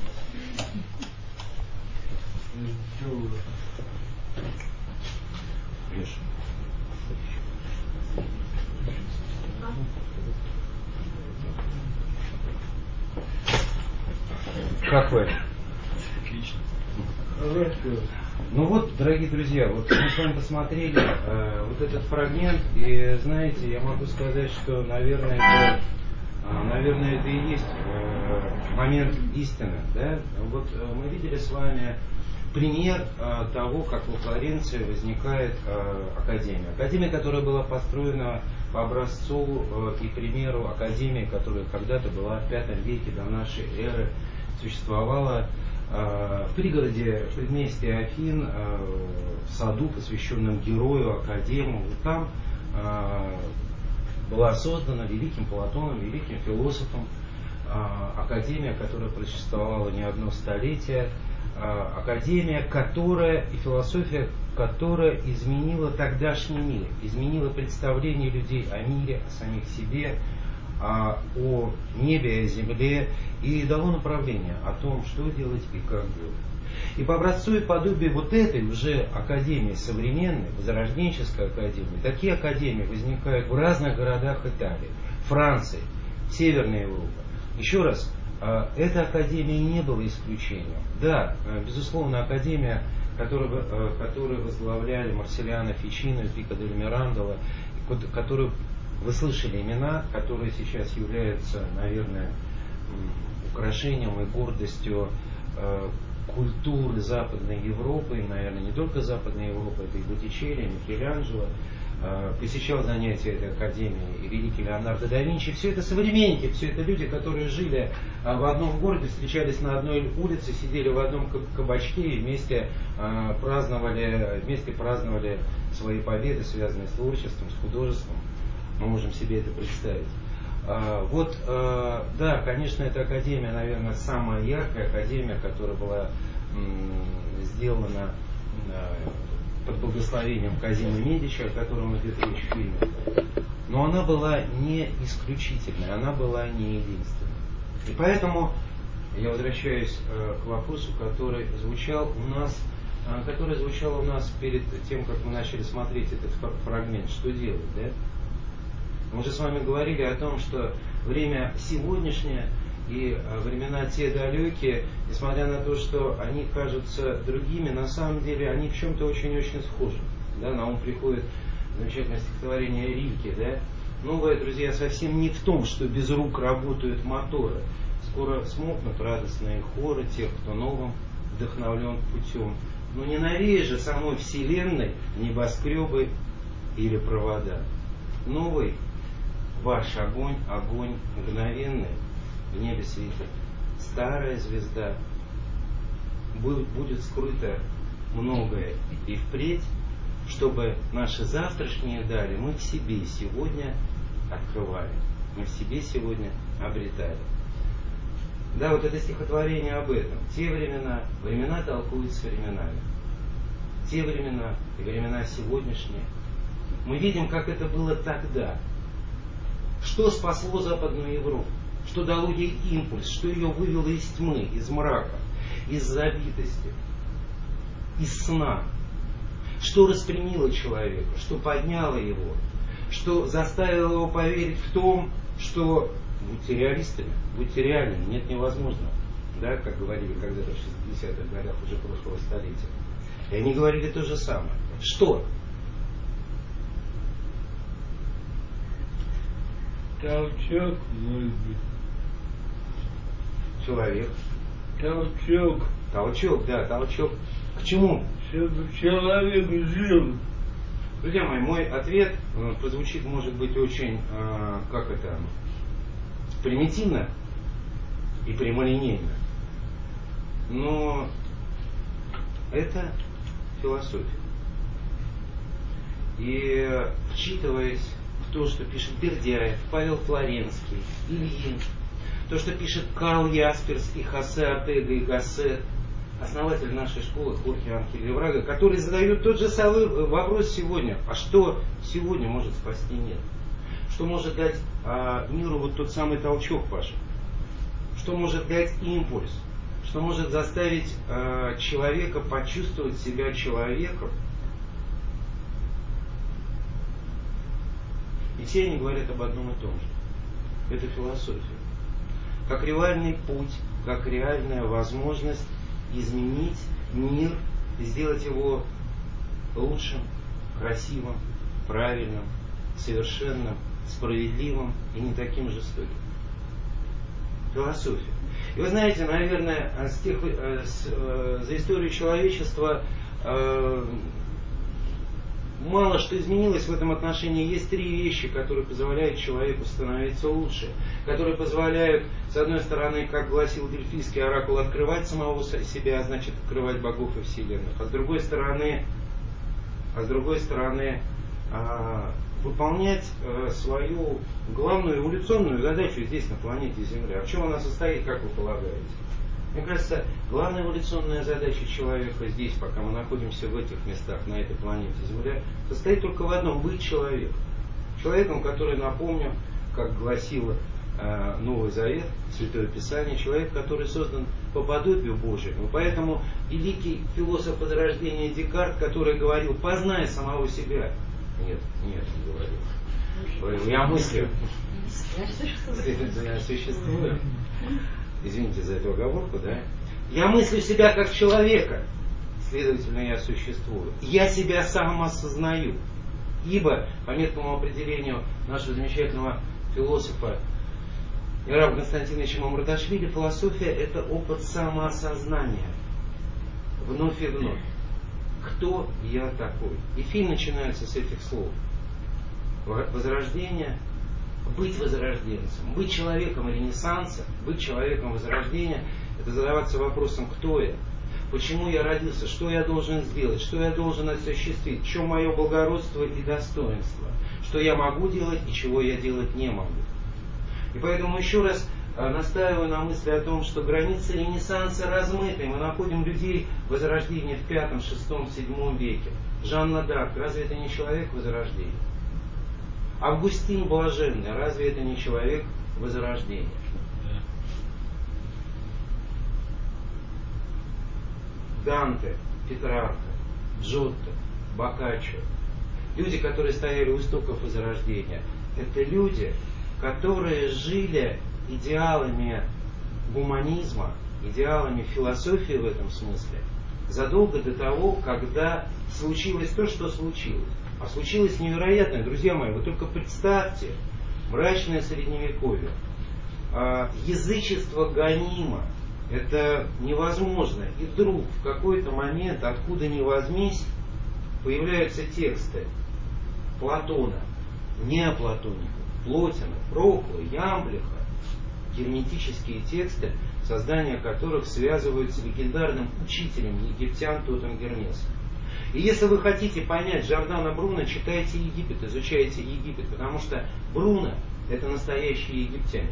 Как вы? Ну вот, дорогие друзья, вот мы с вами посмотрели э, вот этот фрагмент, и знаете, я могу сказать, что, наверное, это, э, наверное, это и есть э, момент истины, да? Вот э, мы видели с вами пример э, того, как во Флоренции возникает э, академия. Академия, которая была построена по образцу э, и примеру академии, которая когда-то была в пятом веке до нашей эры, существовала в пригороде, в предместье Афин, в саду, посвященном герою, академу. Вот там была создана великим Платоном, великим философом академия, которая просуществовала не одно столетие, академия, которая и философия, которая изменила тогдашний мир, изменила представление людей о мире, о самих себе, о небе, о земле, и дало направление о том, что делать и как делать. И по образцу и подобию вот этой уже академии современной, возрожденческой академии, такие академии возникают в разных городах Италии, Франции, Северной Европы. Еще раз, эта академия не была исключением. Да, безусловно, академия, которую, которую возглавляли Марсилиано Фичино и Пико делла Мирандола, которую вы слышали имена, которые сейчас являются, наверное, украшением и гордостью э, культуры Западной Европы, и, наверное, не только Западной Европы, это и Боттичелли, и Микеланджело. Э, посещал занятия этой академии и великий Леонардо да Винчи. Все это современники, все это люди, которые жили э, в одном городе, встречались на одной улице, сидели в одном кабачке и вместе э, праздновали, вместе праздновали свои победы, связанные с творчеством, с художеством. Мы можем себе это представить. А, вот, а, да, конечно, эта академия, наверное, самая яркая академия, которая была м, сделана а, под благословением Козимо Медичи, о котором идет речь в фильме. Но она была не исключительной, она была не единственной. И поэтому я возвращаюсь а, к вопросу, который звучал у нас, а, который звучал у нас перед тем, как мы начали смотреть этот фрагмент. Что делать, да? Мы уже с вами говорили о том, что время сегодняшнее и времена те далекие, несмотря на то, что они кажутся другими, на самом деле они в чем-то очень-очень схожи. Да, на ум приходит замечательное стихотворение Рильке. Да? Новое, друзья, совсем не в том, что без рук работают моторы. Скоро смолкнут радостные хоры тех, кто новым вдохновлен путем но ненавижу самой Вселенной небоскребы или провода. Новый ваш огонь, огонь мгновенный, в небе светит старая звезда. Будет скрыто многое и впредь, чтобы наши завтрашние дали мы в себе сегодня открывали, мы в себе сегодня обретали. Да, вот это стихотворение об этом. Те времена, времена толкуются временами. Те времена и времена сегодняшние. Мы видим, как это было тогда. Что спасло Западную Европу? Что дало ей импульс? Что ее вывело из тьмы, из мрака, из забитости, из сна? Что распрямило человека? Что подняло его? Что заставило его поверить в том, что... Будьте реалистами, будьте реальными, нет невозможно, да, как говорили когда-то в шестидесятых годах уже прошлого столетия. И они говорили то же самое. Что? Толчок, может быть. Человек. Толчок. Толчок, да, толчок. К чему? Чтобы человек жил. Друзья мои, мой ответ прозвучит, может быть, очень, э, как это... примитивно и прямолинейно, но это философия. И вчитываясь в то, что пишет Бердяев, Павел Флоренский, Ильин, то, что пишет Карл Ясперский, Хосе Ортега и Гассет, основатель нашей школы Хорхе Анхель-Леврага, который задает тот же самый вопрос сегодня: а что сегодня может спасти мир? Что может дать а, миру вот тот самый толчок ваш? Что может дать импульс? Что может заставить а, человека почувствовать себя человеком? И все они говорят об одном и том же. Это философия. Как реальный путь, как реальная возможность изменить мир, сделать его лучшим, красивым, правильным, совершенным, справедливым и не таким жестоким. Философия. И вы знаете, наверное, с тех, с, за историю человечества э, мало что изменилось в этом отношении. Есть три вещи, которые позволяют человеку становиться лучше, которые позволяют, с одной стороны, как гласил дельфийский оракул, открывать самого себя, а значит открывать богов и вселенных, а с другой стороны, а с другой стороны э, выполнять э, свою главную эволюционную задачу здесь, на планете Земля. А в чем она состоит, как вы полагаете? Мне кажется, главная эволюционная задача человека здесь, пока мы находимся в этих местах, на этой планете Земля, состоит только в одном – быть человеком. Человеком, который, напомню, как гласило э, Новый Завет, Святое Писание, человек, который создан по подобию Божьему. Поэтому великий философ Возрождения Декарт, который говорил: «Познай самого себя». Нет, нет, не говорил. Я мыслю. Я существую. Извините за эту оговорку, да? Я мыслю себя как человека, следовательно, я существую. Я себя сам осознаю. Ибо, по меткому определению нашего замечательного философа Ирама Константиновича Мамардашвили, философия – это опыт самоосознания. Вновь и вновь. Кто я такой? И фильм начинается с этих слов. Возрождение, быть возрожденцем, быть человеком Ренессанса, быть человеком Возрождения – это задаваться вопросом: кто я? Почему я родился? Что я должен сделать? Что я должен осуществить? В чем мое благородство и достоинство? Что я могу делать и чего я делать не могу? И поэтому еще раз настаиваю на мысли о том, что границы Ренессанса размыты. Мы находим людей Возрождения в пятом, шестом, седьмом веке. Жанна д'Арк, разве это не человек Возрождения? Августин Блаженный, разве это не человек Возрождения? Данте, Петрарка, Джотто, Боккаччо. Люди, которые стояли у истоков Возрождения. Это люди, которые жили идеалами гуманизма, идеалами философии в этом смысле, задолго до того, когда случилось то, что случилось. А случилось невероятное, друзья мои, вы только представьте: мрачное средневековье, язычество гонимо, Это невозможно. И вдруг в какой-то момент, откуда ни возьмись, появляются тексты Платона, неоплатоников, Плотина, Прокла, Ямблиха, герметические тексты, создание которых связывают с легендарным учителем египтян Тотом Гермесом. И если вы хотите понять Джордано Бруно, читайте Египет, изучайте Египет, потому что Бруно – это настоящие египтяне.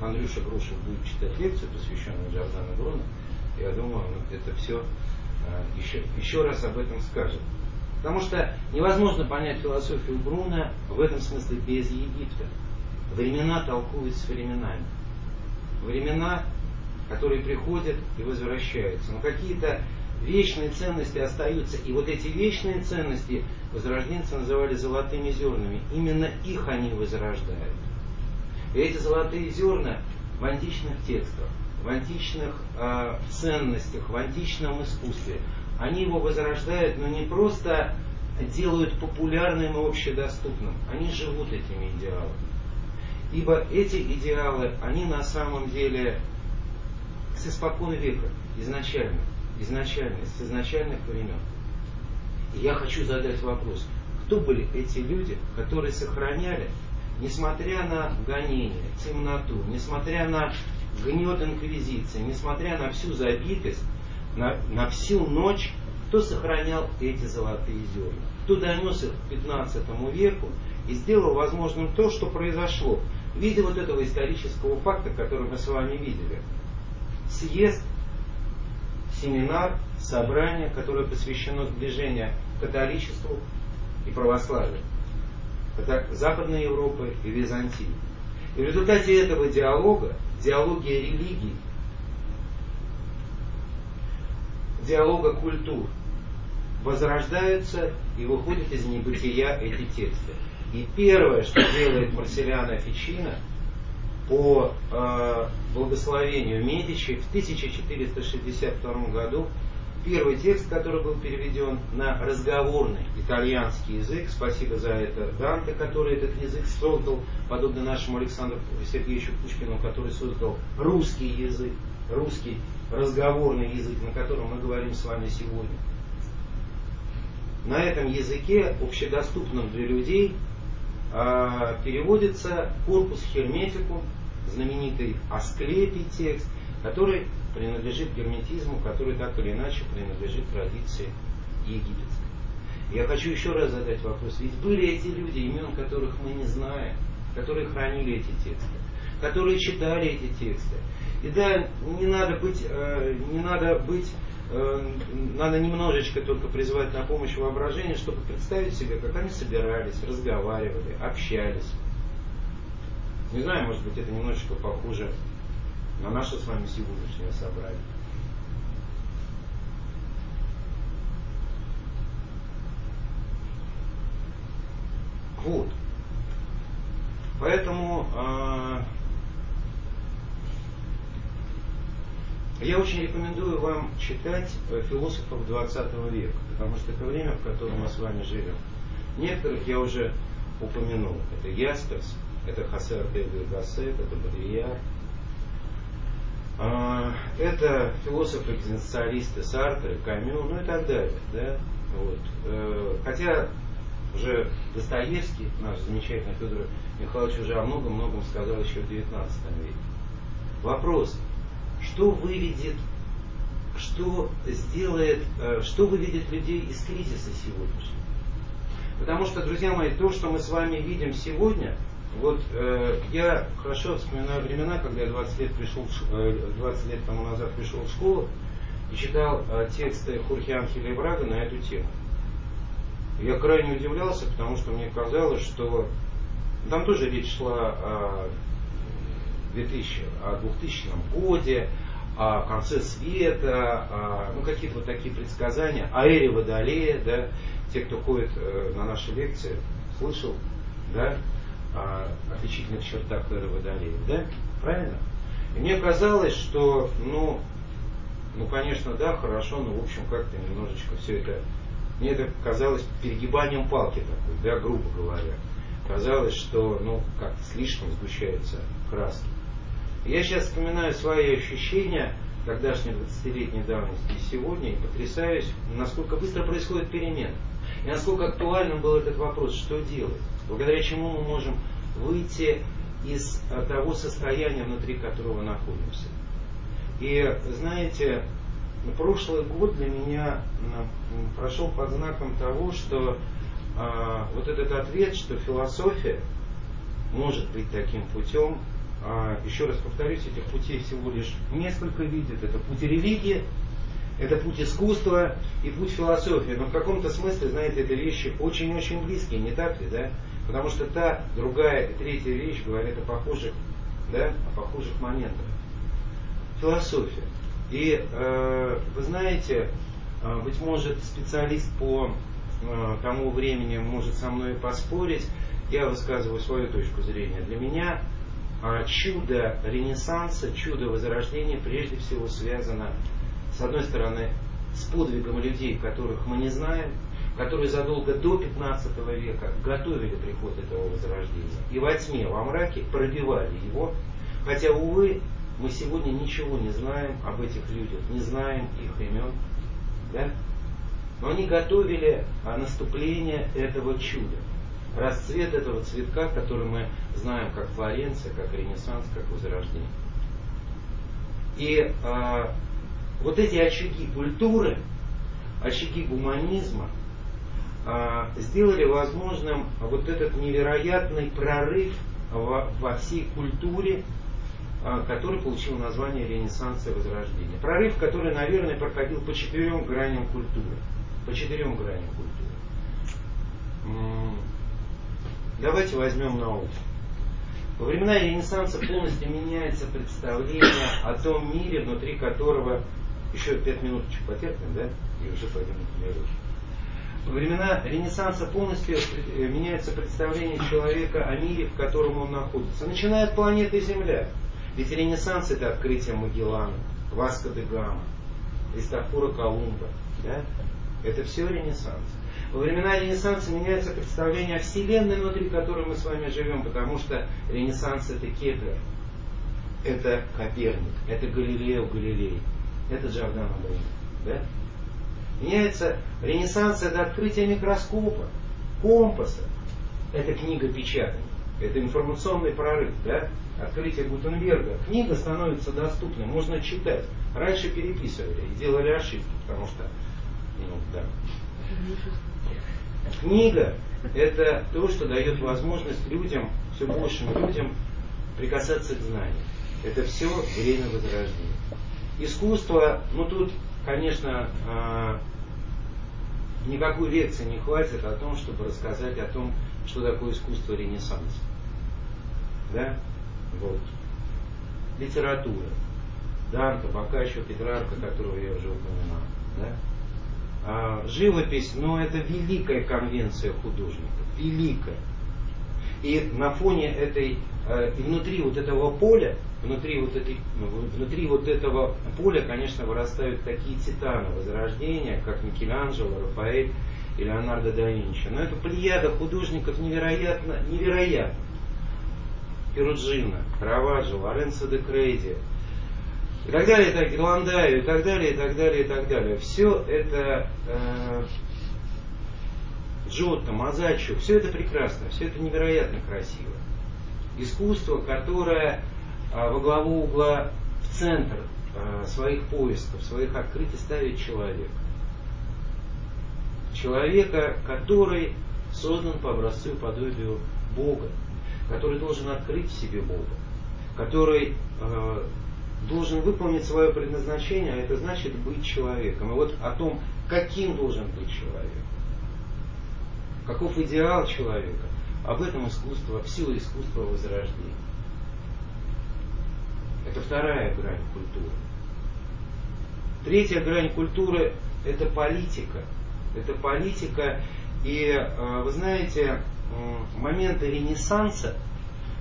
Андрюша Грушев будет читать лекцию, посвященную Джордано Бруно. Я думаю, он это все еще, еще раз об этом скажет. Потому что невозможно понять философию Бруно в этом смысле без Египта. Времена толкуют с временами. Времена, которые приходят и возвращаются. Но какие-то вечные ценности остаются. И вот эти вечные ценности возрожденцы называли золотыми зернами. Именно их они возрождают. И эти золотые зерна в античных текстах, в античных э, ценностях, в античном искусстве. Они его возрождают, но не просто делают популярным и общедоступным. Они живут этими идеалами. Ибо эти идеалы, они на самом деле с испокон века, изначально, изначально, с изначальных времен. И я хочу задать вопрос, кто были эти люди, которые сохраняли, несмотря на гонение, темноту, несмотря на гнет инквизиции, несмотря на всю забитость, на, на всю ночь, кто сохранял эти золотые зерна, кто донес их к пятнадцатому веку и сделал возможным то, что произошло в виде вот этого исторического факта, который мы с вами видели. Съезд, семинар, собрание, которое посвящено сближению католичеству и православию, Западной Европы и Византии. И в результате этого диалога, диалогия религий, диалога культур, возрождаются и выходят из небытия эти тексты. И первое, что делает Марсилио Фичино по э, благословению Медичи в тысяча четыреста шестьдесят втором году, первый текст, который был переведен на разговорный итальянский язык, спасибо за это Данте, который этот язык создал, подобно нашему Александру Сергеевичу Пушкину, который создал русский язык, русский разговорный язык, на котором мы говорим с вами сегодня. На этом языке, общедоступном для людей, переводится корпус Херметикум, знаменитый Асклепий текст, который принадлежит герметизму, который так или иначе принадлежит традиции египетской. Я хочу еще раз задать вопрос, ведь были эти люди, имен которых мы не знаем, которые хранили эти тексты, которые читали эти тексты. И да, не надо быть, не надо быть, надо немножечко только призвать на помощь воображение, чтобы представить себе, как они собирались, разговаривали, общались. Не знаю, может быть, это немножечко похоже на наше с вами сегодняшнее собрание. Вот. Поэтому э, я очень рекомендую вам читать философов двадцатого века, потому что это время, в котором мы с вами живем. Некоторых я уже упомянул. Это Ясперс, это Хосе Ортега и Гассет, это Бодрияр. Это философы-экзистенциалисты Сартре, Камю, ну и так далее. Да? Вот. Хотя уже Достоевский, наш замечательный Федор Михайлович, уже о многом-многом сказал еще в девятнадцатом веке. Вопрос, что выведет, что сделает, что выведет людей из кризиса сегодняшнего? Потому что, друзья мои, то, что мы с вами видим сегодня, вот э, я хорошо вспоминаю времена, когда я двадцать лет, пришел, двадцать лет тому назад пришел в школу и читал э, тексты Хорхе Анхеля Брага на эту тему. Я крайне удивлялся, потому что мне казалось, что там тоже речь шла о, двухтысячном годе, о конце света, о, ну какие-то вот такие предсказания, о эре Водолея, да, те, кто ходит э, на наши лекции, слышал, да, о отличительных чертах эры Водолея, да? Правильно? И мне казалось, что, ну, ну, конечно, да, хорошо, но, в общем, как-то немножечко все это, мне это казалось перегибанием палки такой, да, грубо говоря. Казалось, что, ну, как-то слишком сгущаются краски. И я сейчас вспоминаю свои ощущения, тогдашней двадцатилетней давности и сегодня, и потрясаюсь, насколько быстро происходит перемена, и насколько актуальным был этот вопрос, что делать, благодаря чему мы можем выйти из того состояния, внутри которого находимся. И, знаете, прошлый год для меня прошел под знаком того, что э, вот этот ответ, что философия может быть таким путем, э, еще раз повторюсь, этих путей всего лишь несколько видов. Это путь религии, это путь искусства и путь философии. Но в каком-то смысле, знаете, эти вещи очень-очень близкие, не так ли, да? Потому что та, другая и третья вещь говорят о похожих, да, о похожих моментах. Философия. И э, вы знаете, э, быть может, специалист по э, тому времени может со мной поспорить. Я высказываю свою точку зрения. Для меня э, чудо Ренессанса, чудо Возрождения прежде всего связано, с одной стороны, с подвигом людей, которых мы не знаем, которые задолго до пятнадцатого века готовили приход этого Возрождения. И во тьме, во мраке пробивали его. Хотя, увы, мы сегодня ничего не знаем об этих людях, не знаем их имен. Да? Но они готовили наступление этого чуда. Расцвет этого цветка, который мы знаем как Флоренция, как Ренессанс, как Возрождение. И э, вот эти очаги культуры, очаги гуманизма э, сделали возможным вот этот невероятный прорыв во, во всей культуре, который получил название Ренессанса и Возрождения. Прорыв, который, наверное, проходил по четырем граням культуры. По четырем граням культуры. Давайте возьмем науку. Во времена Ренессанса полностью меняется представление о том мире, внутри которого... Еще пять минут потерпим, да? И уже пойдем на руки. Во времена Ренессанса полностью меняется представление человека о мире, в котором он находится. Начиная от планеты Земля. Ведь Ренессанс — это открытие Магеллана, Васко де Гама, Христофора Колумба. Да? Это все Ренессанс. Во времена Ренессанса меняется представление о Вселенной, внутри которой мы с вами живем, потому что Ренессанс — это Кеплер, это Коперник, это Галилео Галилей, это Джордано Бруно. Да? Меняется Ренессанс — это открытие микроскопа, компаса, это книга печатания, это информационный прорыв, да? Открытие Гутенберга. Книга становится доступной, можно читать. Раньше переписывали и делали ошибки, потому что... Ну, да. Книга — это то, что дает возможность людям, все большим людям, прикасаться к знаниям. Это все время Возрождения. Искусство, ну тут, конечно, никакой лекции не хватит о том, чтобы рассказать о том, что такое искусство Ренессанса. Да? Вот. Литература. Данте, Боккаччо, Петрарка, которого я уже упоминал. Да? А, живопись, но это великая конвенция художников. Великая. И на фоне этой, э, и внутри вот этого поля, внутри вот, этой, внутри вот этого поля, конечно, вырастают такие титаны Возрождения, как Микеланджело, Рафаэль и Леонардо да Винчи. Но это плеяда художников невероятно, невероятно. Перуджино, Караваджо, Лоренцо де Крейди и так далее, и так далее, Ландаю, и так далее, и так далее, и так далее. Все это э, Джотто, Мазаччо, все это прекрасно, все это невероятно красиво. Искусство, которое э, во главу угла, в центр э, своих поисков, своих открытий ставит человек. Человека, который создан по образцу и подобию Бога, который должен открыть в себе Бога, который э, должен выполнить свое предназначение, а это значит быть человеком. И вот о том, каким должен быть человек, каков идеал человека, об этом искусство, сила искусства Возрождения. Это вторая грань культуры. Третья грань культуры — это политика. Это политика, и э, вы знаете... Моменты Ренессанса,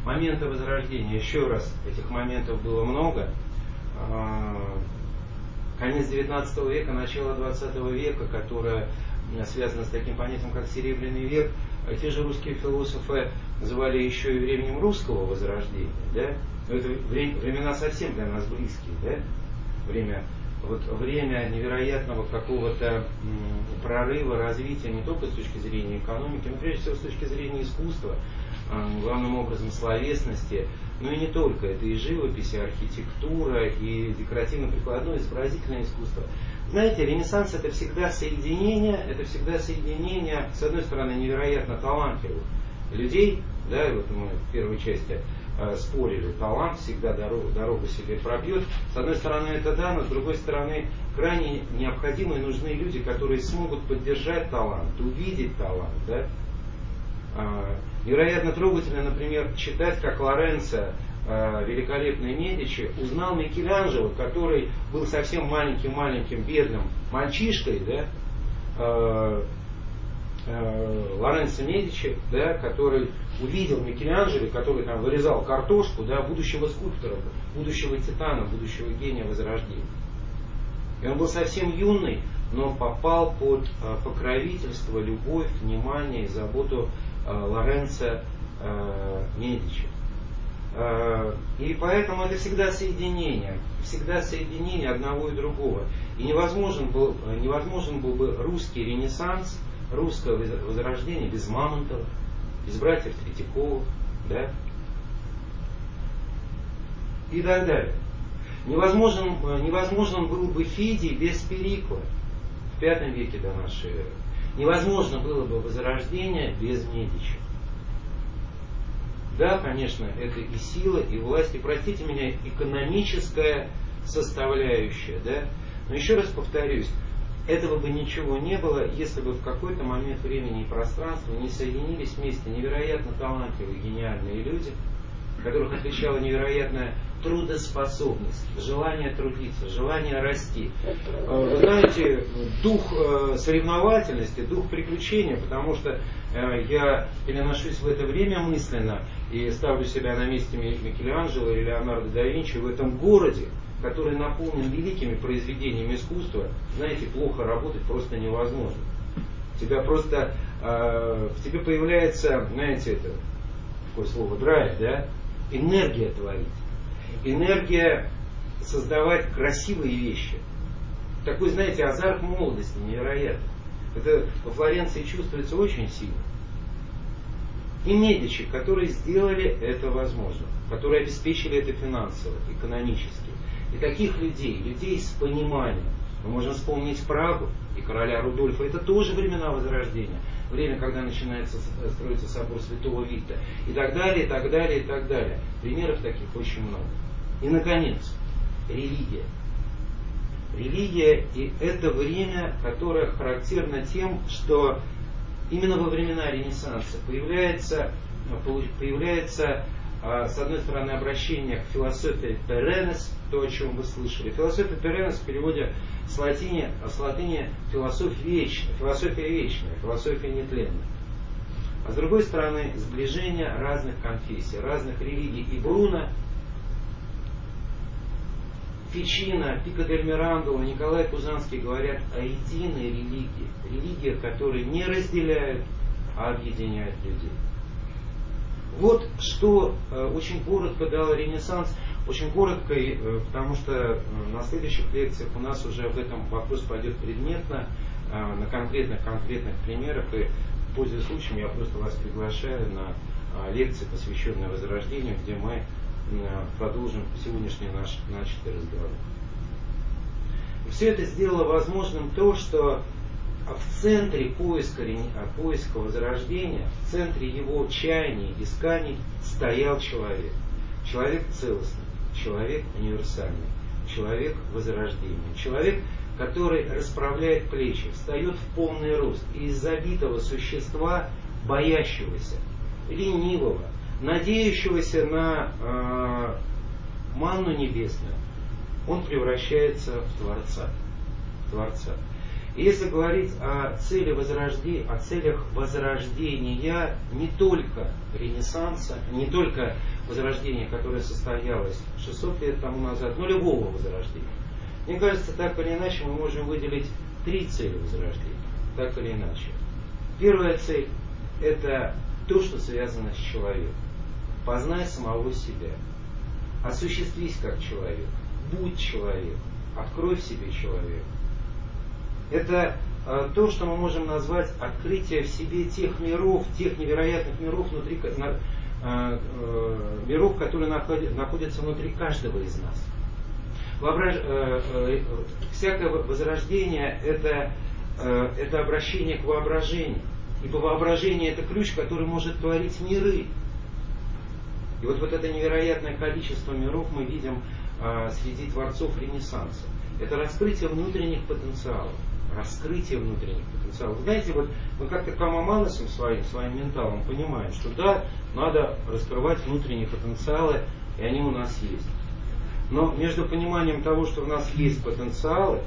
моменты Возрождения, еще раз, этих моментов было много. Конец девятнадцатого века, начало двадцатого века, которое связано с таким понятием, как Серебряный век, те же русские философы называли еще и временем русского Возрождения. Да? Это времена совсем для нас близкие. Да? время, вот время невероятного какого-то прорыва, развития не только с точки зрения экономики, но прежде всего с точки зрения искусства, главным образом словесности, но и не только. Это и живопись, и архитектура, и декоративно-прикладное, изобразительное искусство. Знаете, Ренессанс — это всегда соединение, это всегда соединение, с одной стороны, невероятно талантливых людей, да, и вот мы в первой части э, спорили, талант всегда дорогу, дорогу себе пробьет. С одной стороны, это да, но с другой стороны, крайне необходимы и нужны люди, которые смогут поддержать талант, увидеть талант, да. Э, невероятно трогательно, например, читать, как Лоренцо Великолепный Медичи узнал Микеланджело, который был совсем маленьким-маленьким бедным мальчишкой, да, Лоренцо Медичи, да, который увидел Микеланджело, который там вырезал картошку, да, будущего скульптора, будущего титана, будущего гения Возрождения. И он был совсем юный, но попал под покровительство, любовь, внимание и заботу Лоренцо Медичи. И поэтому это всегда соединение, всегда соединение одного и другого. И невозможен был, невозможен был бы русский Ренессанс, русское Возрождение без Мамонтова, без братьев Третьяковых, да? И так далее. Невозможен, невозможен был бы Фидий без Перикла в пятом веке до нашей эры. Невозможно было бы Возрождение без Медичи. Да, конечно, это и сила, и власть, и, простите меня, экономическая составляющая, да. Но еще раз повторюсь, этого бы ничего не было, если бы в какой-то момент времени и пространства не соединились вместе невероятно талантливые, гениальные люди, которых отличала невероятная трудоспособность, желание трудиться, желание расти. Вы знаете, дух соревновательности, дух приключения, потому что я переношусь в это время мысленно и ставлю себя на месте Микеланджело или Леонардо да Винчи в этом городе, который наполнен великими произведениями искусства. Знаете, плохо работать просто невозможно. Тебя просто, в тебе появляется, знаете, это такое слово драйв, да? Энергия творить. Энергия создавать красивые вещи. Такой, знаете, азарт молодости невероятный. Это во Флоренции чувствуется очень сильно. И Медичи, которые сделали это возможным, которые обеспечили это финансово, экономически. И таких людей, людей с пониманием. Мы можем вспомнить Прагу и короля Рудольфа. Это тоже времена Возрождения. Время, когда начинается строиться собор Святого Вита. И так далее, и так далее, и так далее. Примеров таких очень много. И, наконец, религия. Религия и это время, которое характерно тем, что именно во времена Ренессанса появляется, появляется с одной стороны, обращение к философии Перенес, то, о чем вы слышали. Философия Перенес в переводе с латыни, с латыни философия вечная, философия вечная, философия нетленная. А с другой стороны, сближение разных конфессий, разных религий. И Бруно, Фичино, Пико делла Мирандола, Николай Кузанский говорят о единой религии. Религия, которая не разделяет, а объединяет людей. Вот что э, очень коротко дал Ренессанс, очень коротко, э, потому что э, на следующих лекциях у нас уже об этом вопрос пойдет предметно, э, на конкретных-конкретных примерах, и пользуясь случаем, я просто вас приглашаю на э, лекции, посвященные Возрождению, где мы э, продолжим сегодняшний наш начатый разговор. И все это сделало возможным то, что в центре поиска, поиска Возрождения, в центре его чаяний, исканий стоял человек. Человек целостный, человек универсальный, человек Возрождения. Человек, который расправляет плечи, встает в полный рост и из забитого существа, боящегося, ленивого, надеющегося на э, манну небесную, он превращается в Творца. В Творца. Если говорить о, цели возрождения, о целях Возрождения не только Ренессанса, не только Возрождения, которое состоялось шестьсот лет тому назад, но любого Возрождения, мне кажется, так или иначе мы можем выделить три цели Возрождения, так или иначе. Первая цель – это то, что связано с человеком. Познай самого себя, осуществись как человек, будь человеком, Открой в себе человека. Это то, что мы можем назвать открытие в себе тех миров, тех невероятных миров, внутри, миров, которые находятся внутри каждого из нас. Воображ... Всякое возрождение это, это обращение к воображению. Ибо воображение это ключ, который может творить миры. И вот, вот это невероятное количество миров мы видим среди творцов Ренессанса. Это раскрытие внутренних потенциалов. Раскрытие внутренних потенциалов. Знаете, вот мы как-то камаманосом своим, своим менталом понимаем, что да, надо раскрывать внутренние потенциалы, и они у нас есть. Но между пониманием того, что у нас есть потенциалы,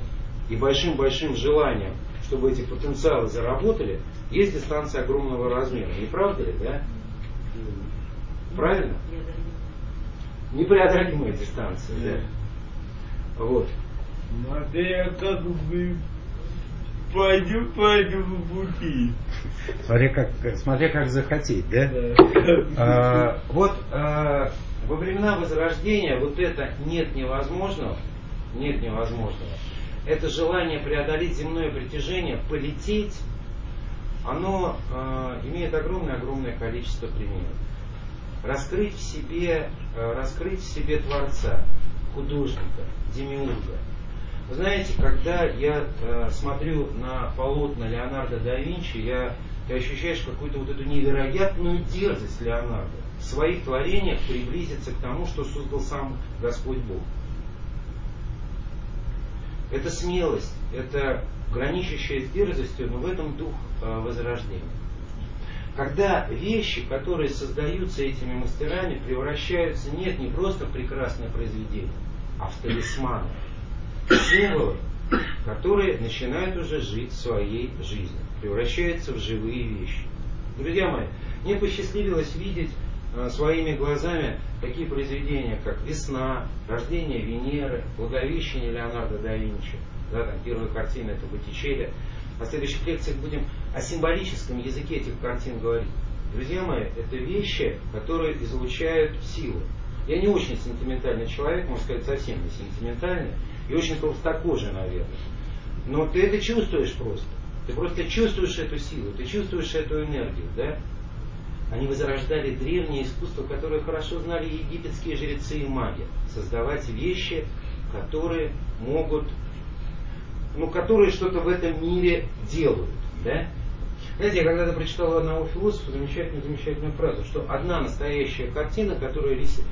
и большим-большим желанием, чтобы эти потенциалы заработали, есть дистанция огромного размера. Не правда ли, да? Правильно? Непреодолимая дистанция, да? Вот. Ну, а я как бы пойду по этому пути. Смотри, как, смотри, как захотеть, да? Да. А, вот а, во времена Возрождения вот это нет невозможного, нет невозможного. Это желание преодолеть земное притяжение, полететь, оно а, имеет огромное-огромное количество примеров. Раскрыть в себе, раскрыть в себе Творца, художника, демиурга. Вы знаете, когда я э, смотрю на полотна Леонардо да Винчи, я, ты ощущаешь какую-то вот эту невероятную дерзость Леонардо. В своих творениях приблизиться к тому, что создал сам Господь Бог. Это смелость, это граничащая с дерзостью, но в этом дух э, возрождения. Когда вещи, которые создаются этими мастерами, превращаются нет не просто в прекрасное произведение, а в талисманы. Символы, которые начинают уже жить своей жизнью, превращаются в живые вещи. Друзья мои, мне посчастливилось видеть э, своими глазами такие произведения, как «Весна», «Рождение Венеры», «Благовещение» Леонардо да Винчи, да, там первая картина это Боттичелли. На следующих лекциях будем о символическом языке этих картин говорить. Друзья мои, это вещи, которые излучают силу. Я не очень сентиментальный человек, можно сказать, совсем не сентиментальный, и очень толстокожий, наверное. Но ты это чувствуешь просто. Ты просто чувствуешь эту силу, ты чувствуешь эту энергию, да? Они возрождали древнее искусство, которое хорошо знали египетские жрецы и маги. Создавать вещи, которые могут, ну, которые что-то в этом мире делают, да? Знаете, я когда-то прочитал одного философа замечательную, замечательную фразу, что одна настоящая картина, которая висит,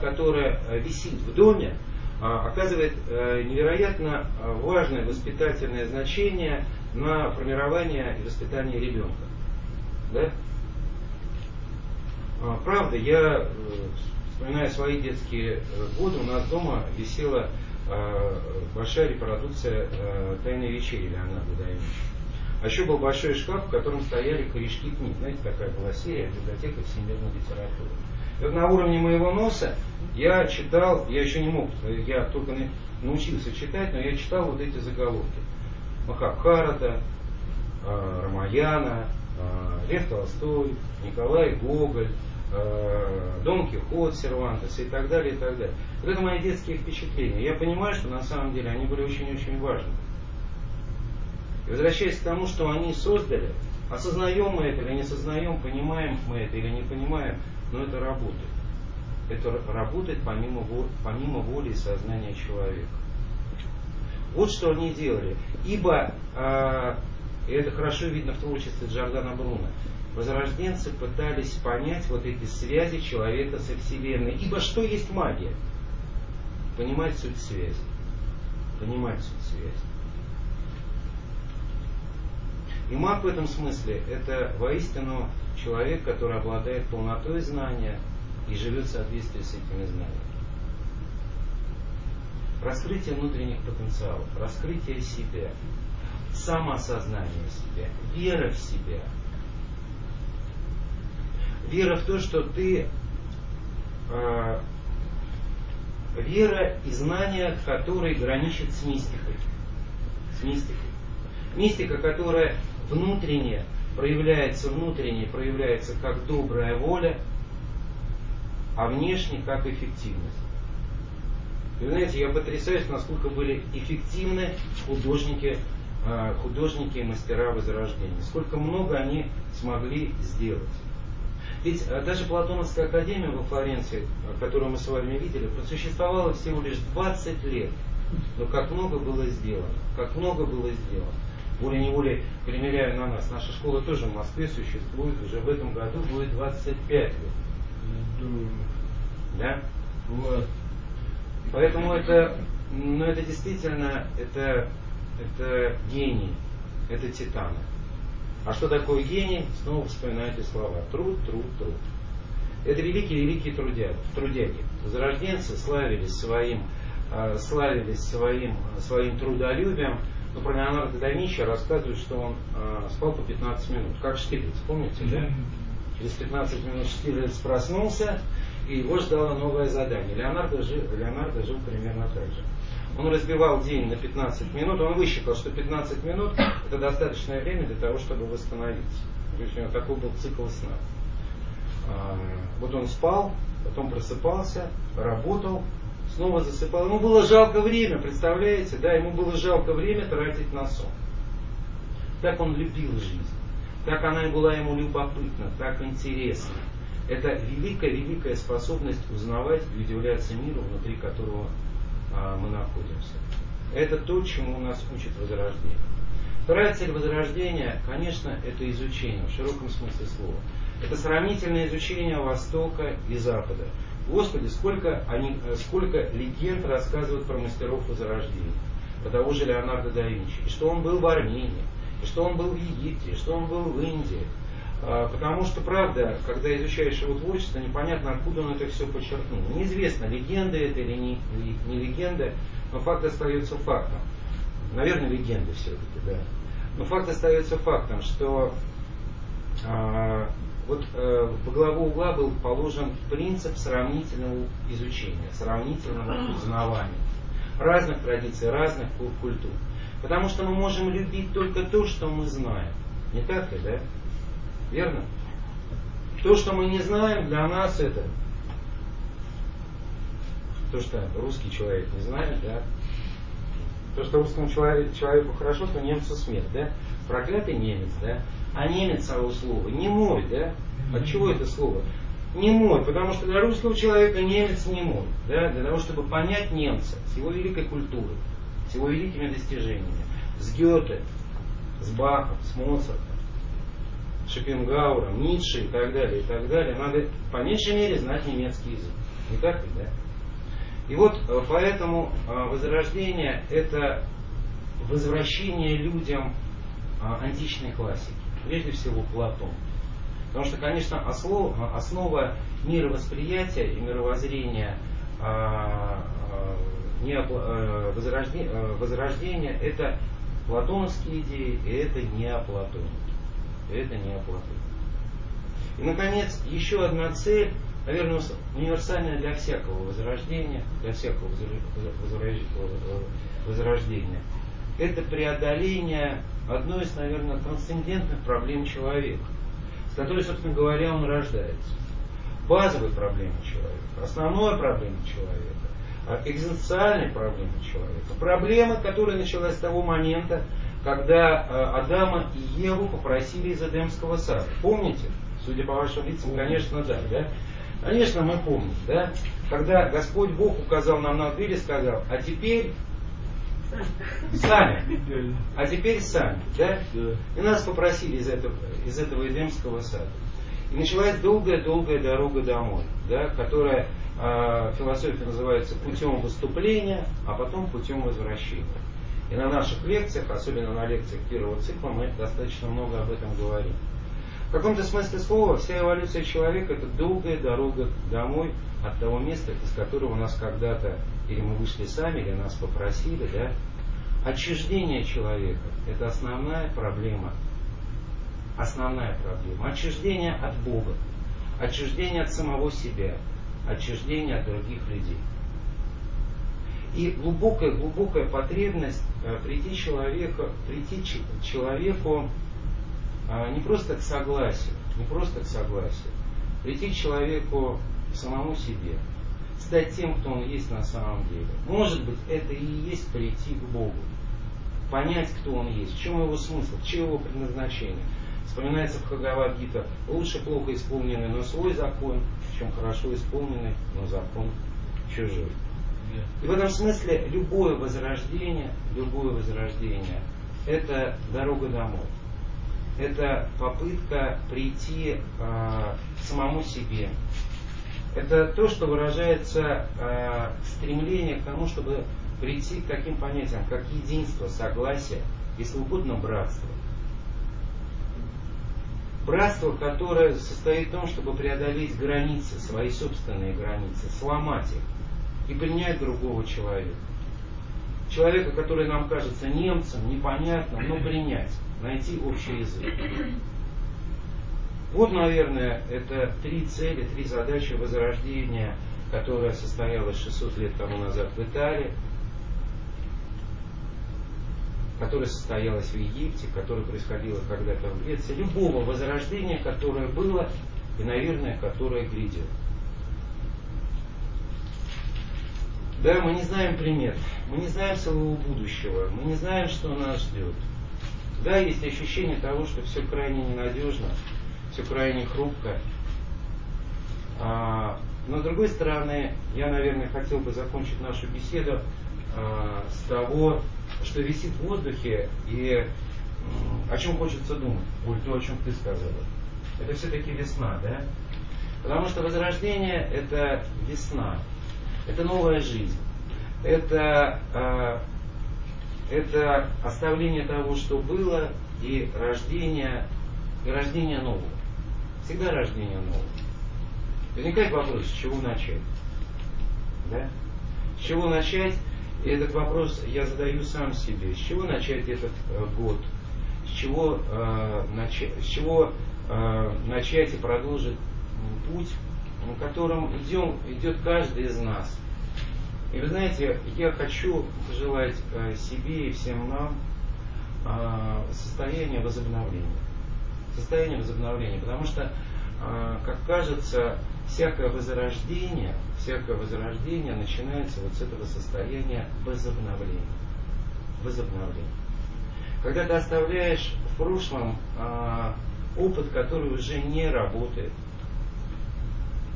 которая висит в доме, оказывает невероятно важное воспитательное значение на формирование и воспитание ребенка. Да? Правда, я вспоминаю свои детские годы, у нас дома висела большая репродукция «Тайной вечери» Леонардо да Винчи. А еще был большой шкаф, в котором стояли корешки книг. Знаете, такая была серия «Библиотека всемирной литературы». И вот на уровне моего носа я читал, я еще не мог, я только научился читать, но я читал вот эти заголовки. Махабхарата, Рамаяна, Лев Толстой, Николай Гоголь, Дон Кихот Сервантеса и так далее, и так далее. Вот это мои детские впечатления. Я понимаю, что на самом деле они были очень-очень важны. И возвращаясь к тому, что они создали, осознаем мы это или не сознаем, понимаем мы это или не понимаем, но это работает. Это работает помимо, помимо воли и сознания человека. Вот что они делали. Ибо, э, и это хорошо видно в творчестве Джордано Бруно, возрожденцы пытались понять вот эти связи человека со Вселенной. Ибо что есть магия? Понимать суть связи. Понимать суть связи. И маг в этом смысле – это воистину человек, который обладает полнотой знания и живет в соответствии с этими знаниями. Раскрытие внутренних потенциалов, раскрытие себя, самоосознание себя, вера в себя. Вера в то, что ты… Э, вера и знание, которые граничат с мистикой. С мистикой. Мистика, которая… внутренне проявляется, внутренне проявляется как добрая воля, а внешне как эффективность. И, знаете, я потрясаюсь, насколько были эффективны художники, художники и мастера Возрождения. Сколько много они смогли сделать. Ведь даже Платоновская академия во Флоренции, которую мы с вами видели, просуществовала всего лишь двадцать лет. Но как много было сделано, как много было сделано. Волей-неволей примеряю на нас. Наша школа тоже в Москве существует. Уже в этом году будет двадцать пять лет. Да? Вот. Поэтому это, ну, это действительно это, это гений, это титаны. А что такое гений? Снова вспоминайте слова. Труд, труд, труд. Это великие-великие трудяги. Возрожденцы славились своим, э, славились своим, своим трудолюбием. Но про Леонардо да Винчи рассказывают, что он э, спал по пятнадцать минут. Как Штирлиц, помните, да? Через пятнадцать минут Штирлиц проснулся, и его ждало новое задание. Леонардо жил, Леонардо жил примерно так же. Он разбивал день на пятнадцать минут. Он высчитал, что пятнадцать минут – это достаточное время для того, чтобы восстановиться. То есть у него такой был цикл сна. Вот он спал, потом просыпался, работал, снова засыпал. Ему было жалко время, представляете? Да, ему было жалко время тратить на сон. Так он любил жизнь. Так она и была ему любопытна, так интересна. Это великая-великая способность узнавать и удивляться миру, внутри которого мы находимся. Это то, чему нас учит Возрождение. Вторая цель Возрождения, конечно, это изучение, в широком смысле слова. Это сравнительное изучение Востока и Запада. Господи, сколько, они, сколько легенд рассказывают про мастеров Возрождения, про того же Леонардо да Винчи, и что он был в Армении, и что он был в Египте, и что он был в Индии. Потому что, правда, когда изучаешь его творчество, непонятно, откуда он это все почерпнул. Неизвестно, легенда это или не, не легенда, но факт остается фактом. Наверное, легенда все-таки, да. Но факт остается фактом, что э, вот, э, во главу угла был положен принцип сравнительного изучения, сравнительного узнавания разных традиций, разных культур. Потому что мы можем любить только то, что мы знаем. Не так ли, да? Верно? То, что мы не знаем, для нас это то, что русский человек не знает, да? То, что русскому человеку хорошо, то немцу смерть, да? Проклятый немец, да? А немец само слово немой, да? Отчего это слово? Немой, потому что для русского человека немец немой, да? Для того, чтобы понять немца с его великой культурой, с его великими достижениями, с Гёте, с Бахом, с Моцартом, Шопенгауэра, Ницше и так далее, и так далее, надо по меньшей мере знать немецкий язык. Не так ли, да? И вот поэтому Возрождение – это возвращение людям античной классики, прежде всего Платон. Потому что, конечно, основа мировосприятия и мировоззрения Возрождения – это платоновские идеи, и это неоплатон. Это не оплата. И, наконец, еще одна цель, наверное, универсальная для всякого возрождения, для всякого возрождения, это преодоление одной из, наверное, трансцендентных проблем человека, с которой, собственно говоря, он рождается. Базовой проблемы человека, основной проблемы человека, экзистенциальной проблемы человека, проблема, которая началась с того момента, когда Адама и Еву попросили из Эдемского сада. Помните? Судя по вашим лицам, конечно, да, да? Конечно, мы помним, да? Когда Господь Бог указал нам на дверь и сказал, а теперь сами, а теперь сами, да? И нас попросили из этого, из этого Эдемского сада. И началась долгая-долгая дорога домой, да? Которая э, философия называется путем выступления, а потом путем возвращения. И на наших лекциях, особенно на лекциях первого цикла, мы достаточно много об этом говорим. В каком-то смысле слова, вся эволюция человека – это долгая дорога домой от того места, из которого нас когда-то, или мы вышли сами, или нас попросили, да? Отчуждение человека – это основная проблема. Основная проблема. Отчуждение от Бога. Отчуждение от самого себя. Отчуждение от других людей. И глубокая-глубокая потребность прийти, человека, прийти человеку не просто к согласию, не просто к согласию, прийти человеку к самому себе, с стать тем, кто он есть на самом деле. Может быть, это и есть прийти к Богу. Понять, кто он есть, в чем его смысл, в чем его предназначение. Вспоминается в Бхагавад-гите: лучше плохо исполненный, но свой закон, чем хорошо исполненный, но закон чужой. И в этом смысле любое возрождение, любое возрождение, это дорога домой. Это попытка прийти э, к самому себе. Это то, что выражается э, стремление к тому, чтобы прийти к таким понятиям, как единство, согласие, если угодно, братство. Братство, которое состоит в том, чтобы преодолеть границы, свои собственные границы, сломать их и принять другого человека. Человека, который нам кажется немцем, непонятным, но принять, найти общий язык. Вот, наверное, это три цели, три задачи возрождения, которое состоялось шестьсот лет тому назад в Италии, которое состоялось в Египте, которое происходило когда-то в Греции, любого возрождения, которое было и, наверное, которое грядет. Да, мы не знаем примет, мы не знаем своего будущего, мы не знаем, что нас ждет. Да, есть ощущение того, что все крайне ненадежно, все крайне хрупко. Но, с другой стороны, я, наверное, хотел бы закончить нашу беседу с того, что висит в воздухе и о чем хочется думать. Оль, то, о чем ты сказала. Это все-таки весна, да? Потому что возрождение – это весна, это новая жизнь, это, это оставление того, что было, и рождение, и рождение нового. Всегда рождение нового. Возникает вопрос, с чего начать? Да? С чего начать? И этот вопрос я задаю сам себе. С чего начать этот э, год? С чего, э, начать, с чего э, начать и продолжить путь, на котором идем, идет каждый из нас? И вы знаете, я хочу пожелать э, себе и всем нам э, состояния возобновления. Состояние возобновления, потому что, э, как кажется, Всякое возрождение, всякое возрождение начинается вот с этого состояния возобновления. Возобновления. Когда ты оставляешь в прошлом э, опыт, который уже не работает,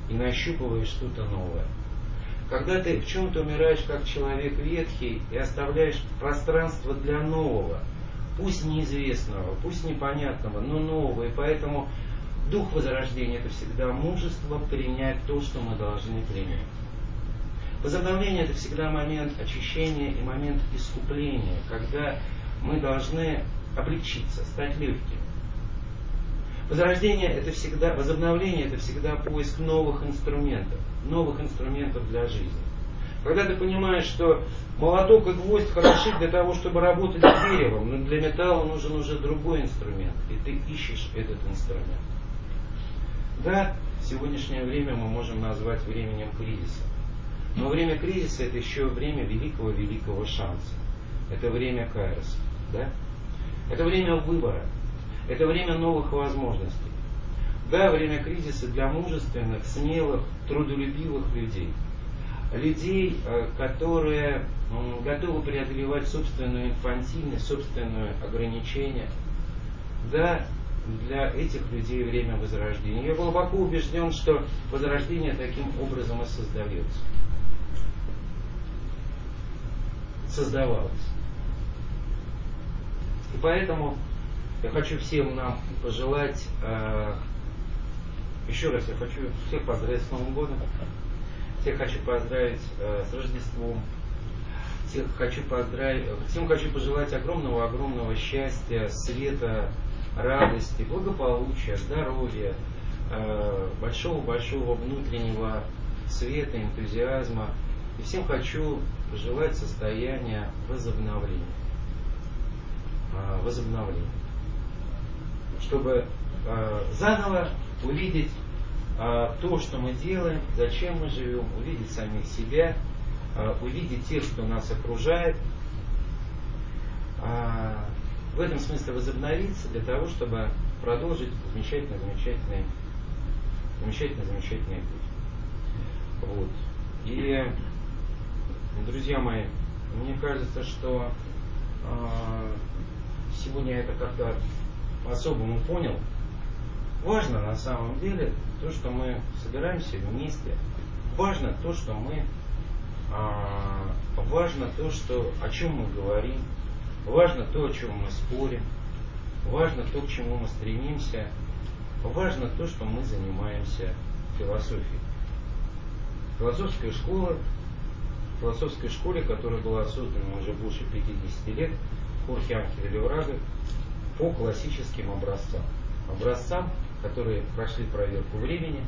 и нащупываешь что-то новое. Когда ты в чем-то умираешь как человек ветхий и оставляешь пространство для нового, пусть неизвестного, пусть непонятного, но нового, и поэтому... Дух возрождения – это всегда мужество принять то, что мы должны принять. Возобновление – это всегда момент очищения и момент искупления, когда мы должны облегчиться, стать легким. Возрождение – это всегда, возобновление – это всегда поиск новых инструментов, новых инструментов для жизни. Когда ты понимаешь, что молоток и гвоздь хороши для того, чтобы работать с деревом, но для металла нужен уже другой инструмент, и ты ищешь этот инструмент. Да, сегодняшнее время мы можем назвать временем кризиса. Но время кризиса – это еще время великого-великого шанса. Это время кайрос. Да? Это время выбора. Это время новых возможностей. Да, время кризиса для мужественных, смелых, трудолюбивых людей. Людей, которые готовы преодолевать собственную инфантильность, собственные ограничения. Да, для этих людей время возрождения. Я глубоко убежден, что возрождение таким образом и создается. Создавалось. И поэтому я хочу всем нам пожелать, э, еще раз я хочу всех поздравить с Новым годом, всех хочу поздравить э, с Рождеством, всех хочу поздравить, всем хочу пожелать огромного-огромного счастья, света, радости, благополучия, здоровья, большого-большого внутреннего света, энтузиазма. И всем хочу пожелать состояния возобновления. Возобновления. Чтобы заново увидеть то, что мы делаем, зачем мы живем, увидеть самих себя, увидеть тех, кто нас окружает. В этом смысле возобновиться для того, чтобы продолжить замечательный, замечательный, замечательный, замечательный путь. Вот. И, друзья мои, мне кажется, что э, сегодня я это как-то по-особому понял. Важно на самом деле то, что мы собираемся вместе. Важно то, что мы... Э, важно то, что, о чем мы говорим. Важно то, о чем мы спорим. Важно то, к чему мы стремимся. Важно то, что мы занимаемся философией. Философская школа, философской школе, которая была создана уже больше пятидесяти лет в Хорхе-Анхеле-Левраге по классическим образцам. Образцам, которые прошли проверку времени,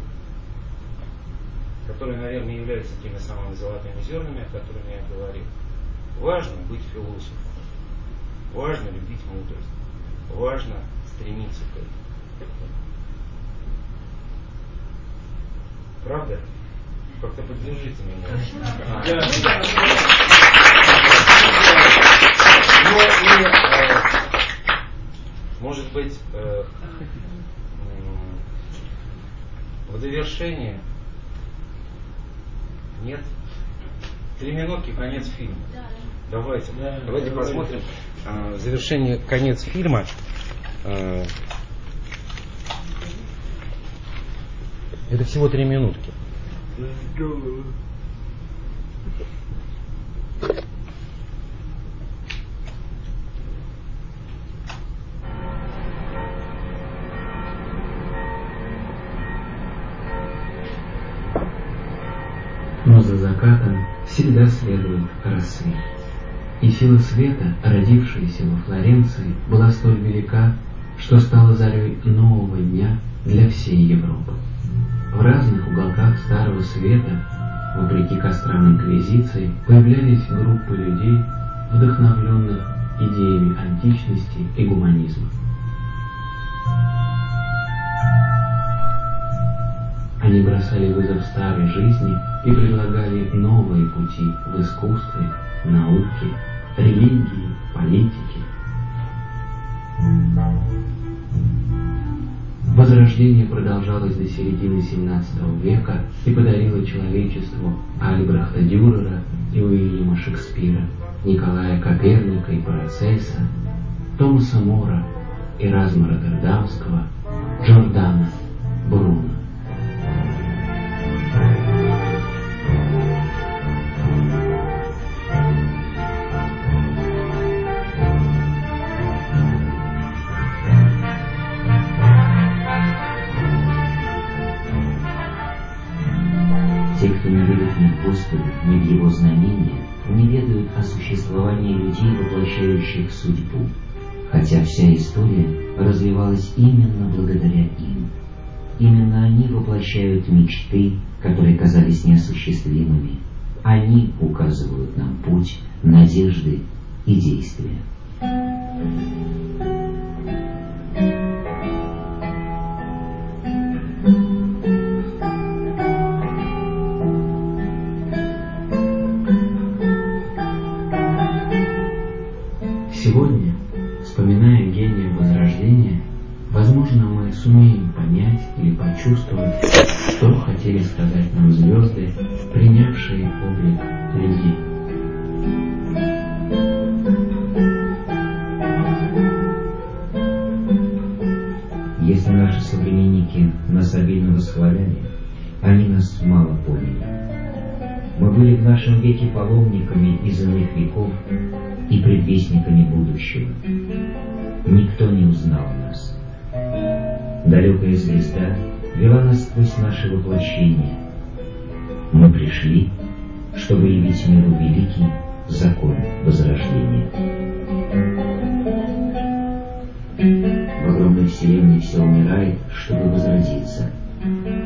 которые, наверное, являются теми самыми золотыми зернами, о которых я говорил. Важно быть философом. Важно любить мудрость. Важно стремиться к этому. Правда? Как-то поддержите меня. А, я... Но, и, э, может быть, э, э, в довершение... Нет? Три минутки, конец фильма. Да. Давайте, да, давайте да, посмотрим да. Э, завершение, конец фильма. Э, Это всего три минутки. Но за закатом всегда следует рассвет. И сила света, родившаяся во Флоренции, была столь велика, что стала зарей нового дня для всей Европы. В разных уголках Старого Света, вопреки кострам инквизиции, появлялись группы людей, вдохновленных идеями античности и гуманизма. Они бросали вызов старой жизни и предлагали новые пути в искусстве, науке, религии, политике. Возрождение продолжалось до середины семнадцатого века и подарило человечеству Альбрехта Дюрера и Уильяма Шекспира, Николая Коперника и Парацельса, Томаса Мора, Эразма Роттердамского, Джордано Бруно. Ни в его знамения не ведают о существовании людей, воплощающих судьбу, хотя вся история развивалась именно благодаря им. Именно они воплощают мечты, которые казались неосуществимыми. Они указывают нам путь, надежды и действия. Паломниками из иных веков и предвестниками будущего. Никто не узнал нас. Далекая звезда вела нас сквозь наше воплощение. Мы пришли, чтобы явить миру великий закон возрождения. В огромной вселенной все умирает, чтобы возродиться.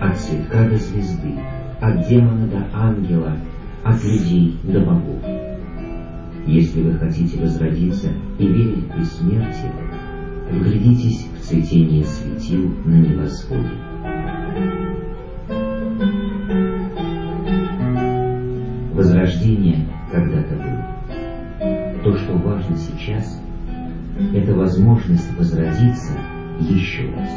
От цветка до звезды, от демона до ангела, от людей до богов. Если вы хотите возродиться и верить в бессмертие, вглядитесь в цветение светил на небосводе. Возрождение когда-то было. То, что важно сейчас, это возможность возродиться еще раз.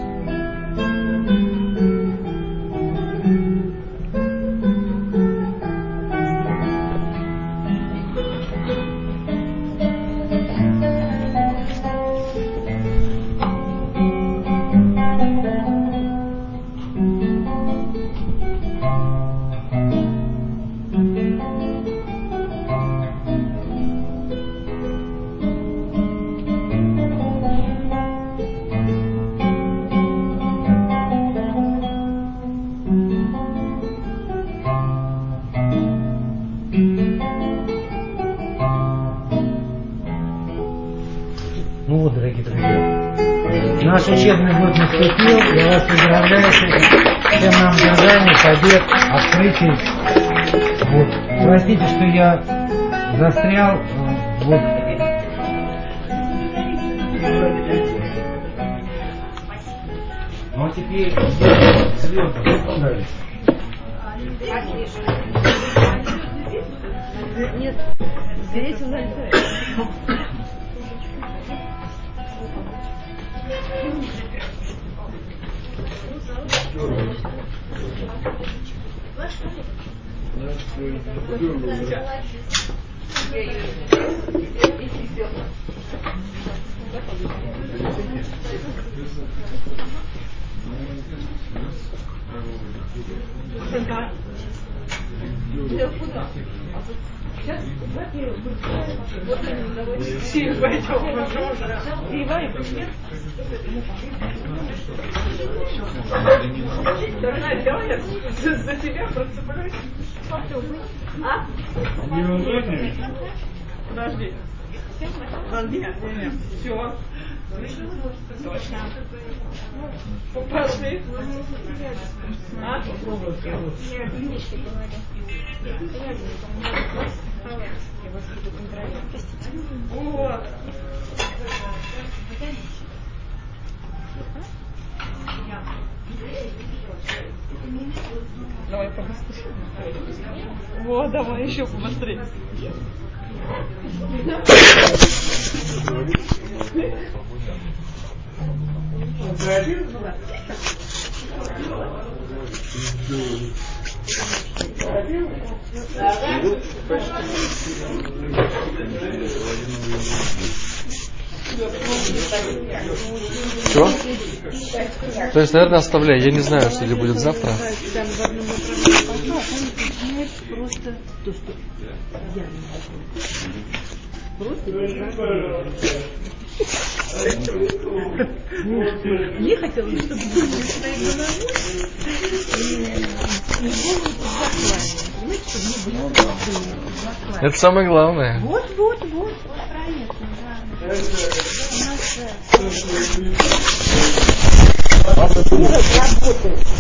победный год наступил. Я вас поздравляю всем нам годами, побед, открытий. Вот. Простите, что я застрял. Вот. Ну а теперь звезды остались. Нет, здесь у нас. Сейчас блокируем. Вот они на дороге. Все пойдем, пожалуйста. Кривая, нет? Давай, давай я за тебя процеплюсь. А? Не подожди. Подожди. Все. Пошли. А? Я клинички говорю. Вот. Давай побыстрее. Вот, давай еще побыстрее. Что? То есть, наверное, оставляю. Я не знаю, что ли будет завтра. Просто то, что я просто не хотела, чтобы были свои головы и голову подзаклали. Понимаете, чтобы не было подзаклали. Это самое главное. Вот, вот, вот. Конечно, да. У нас... У нас работает.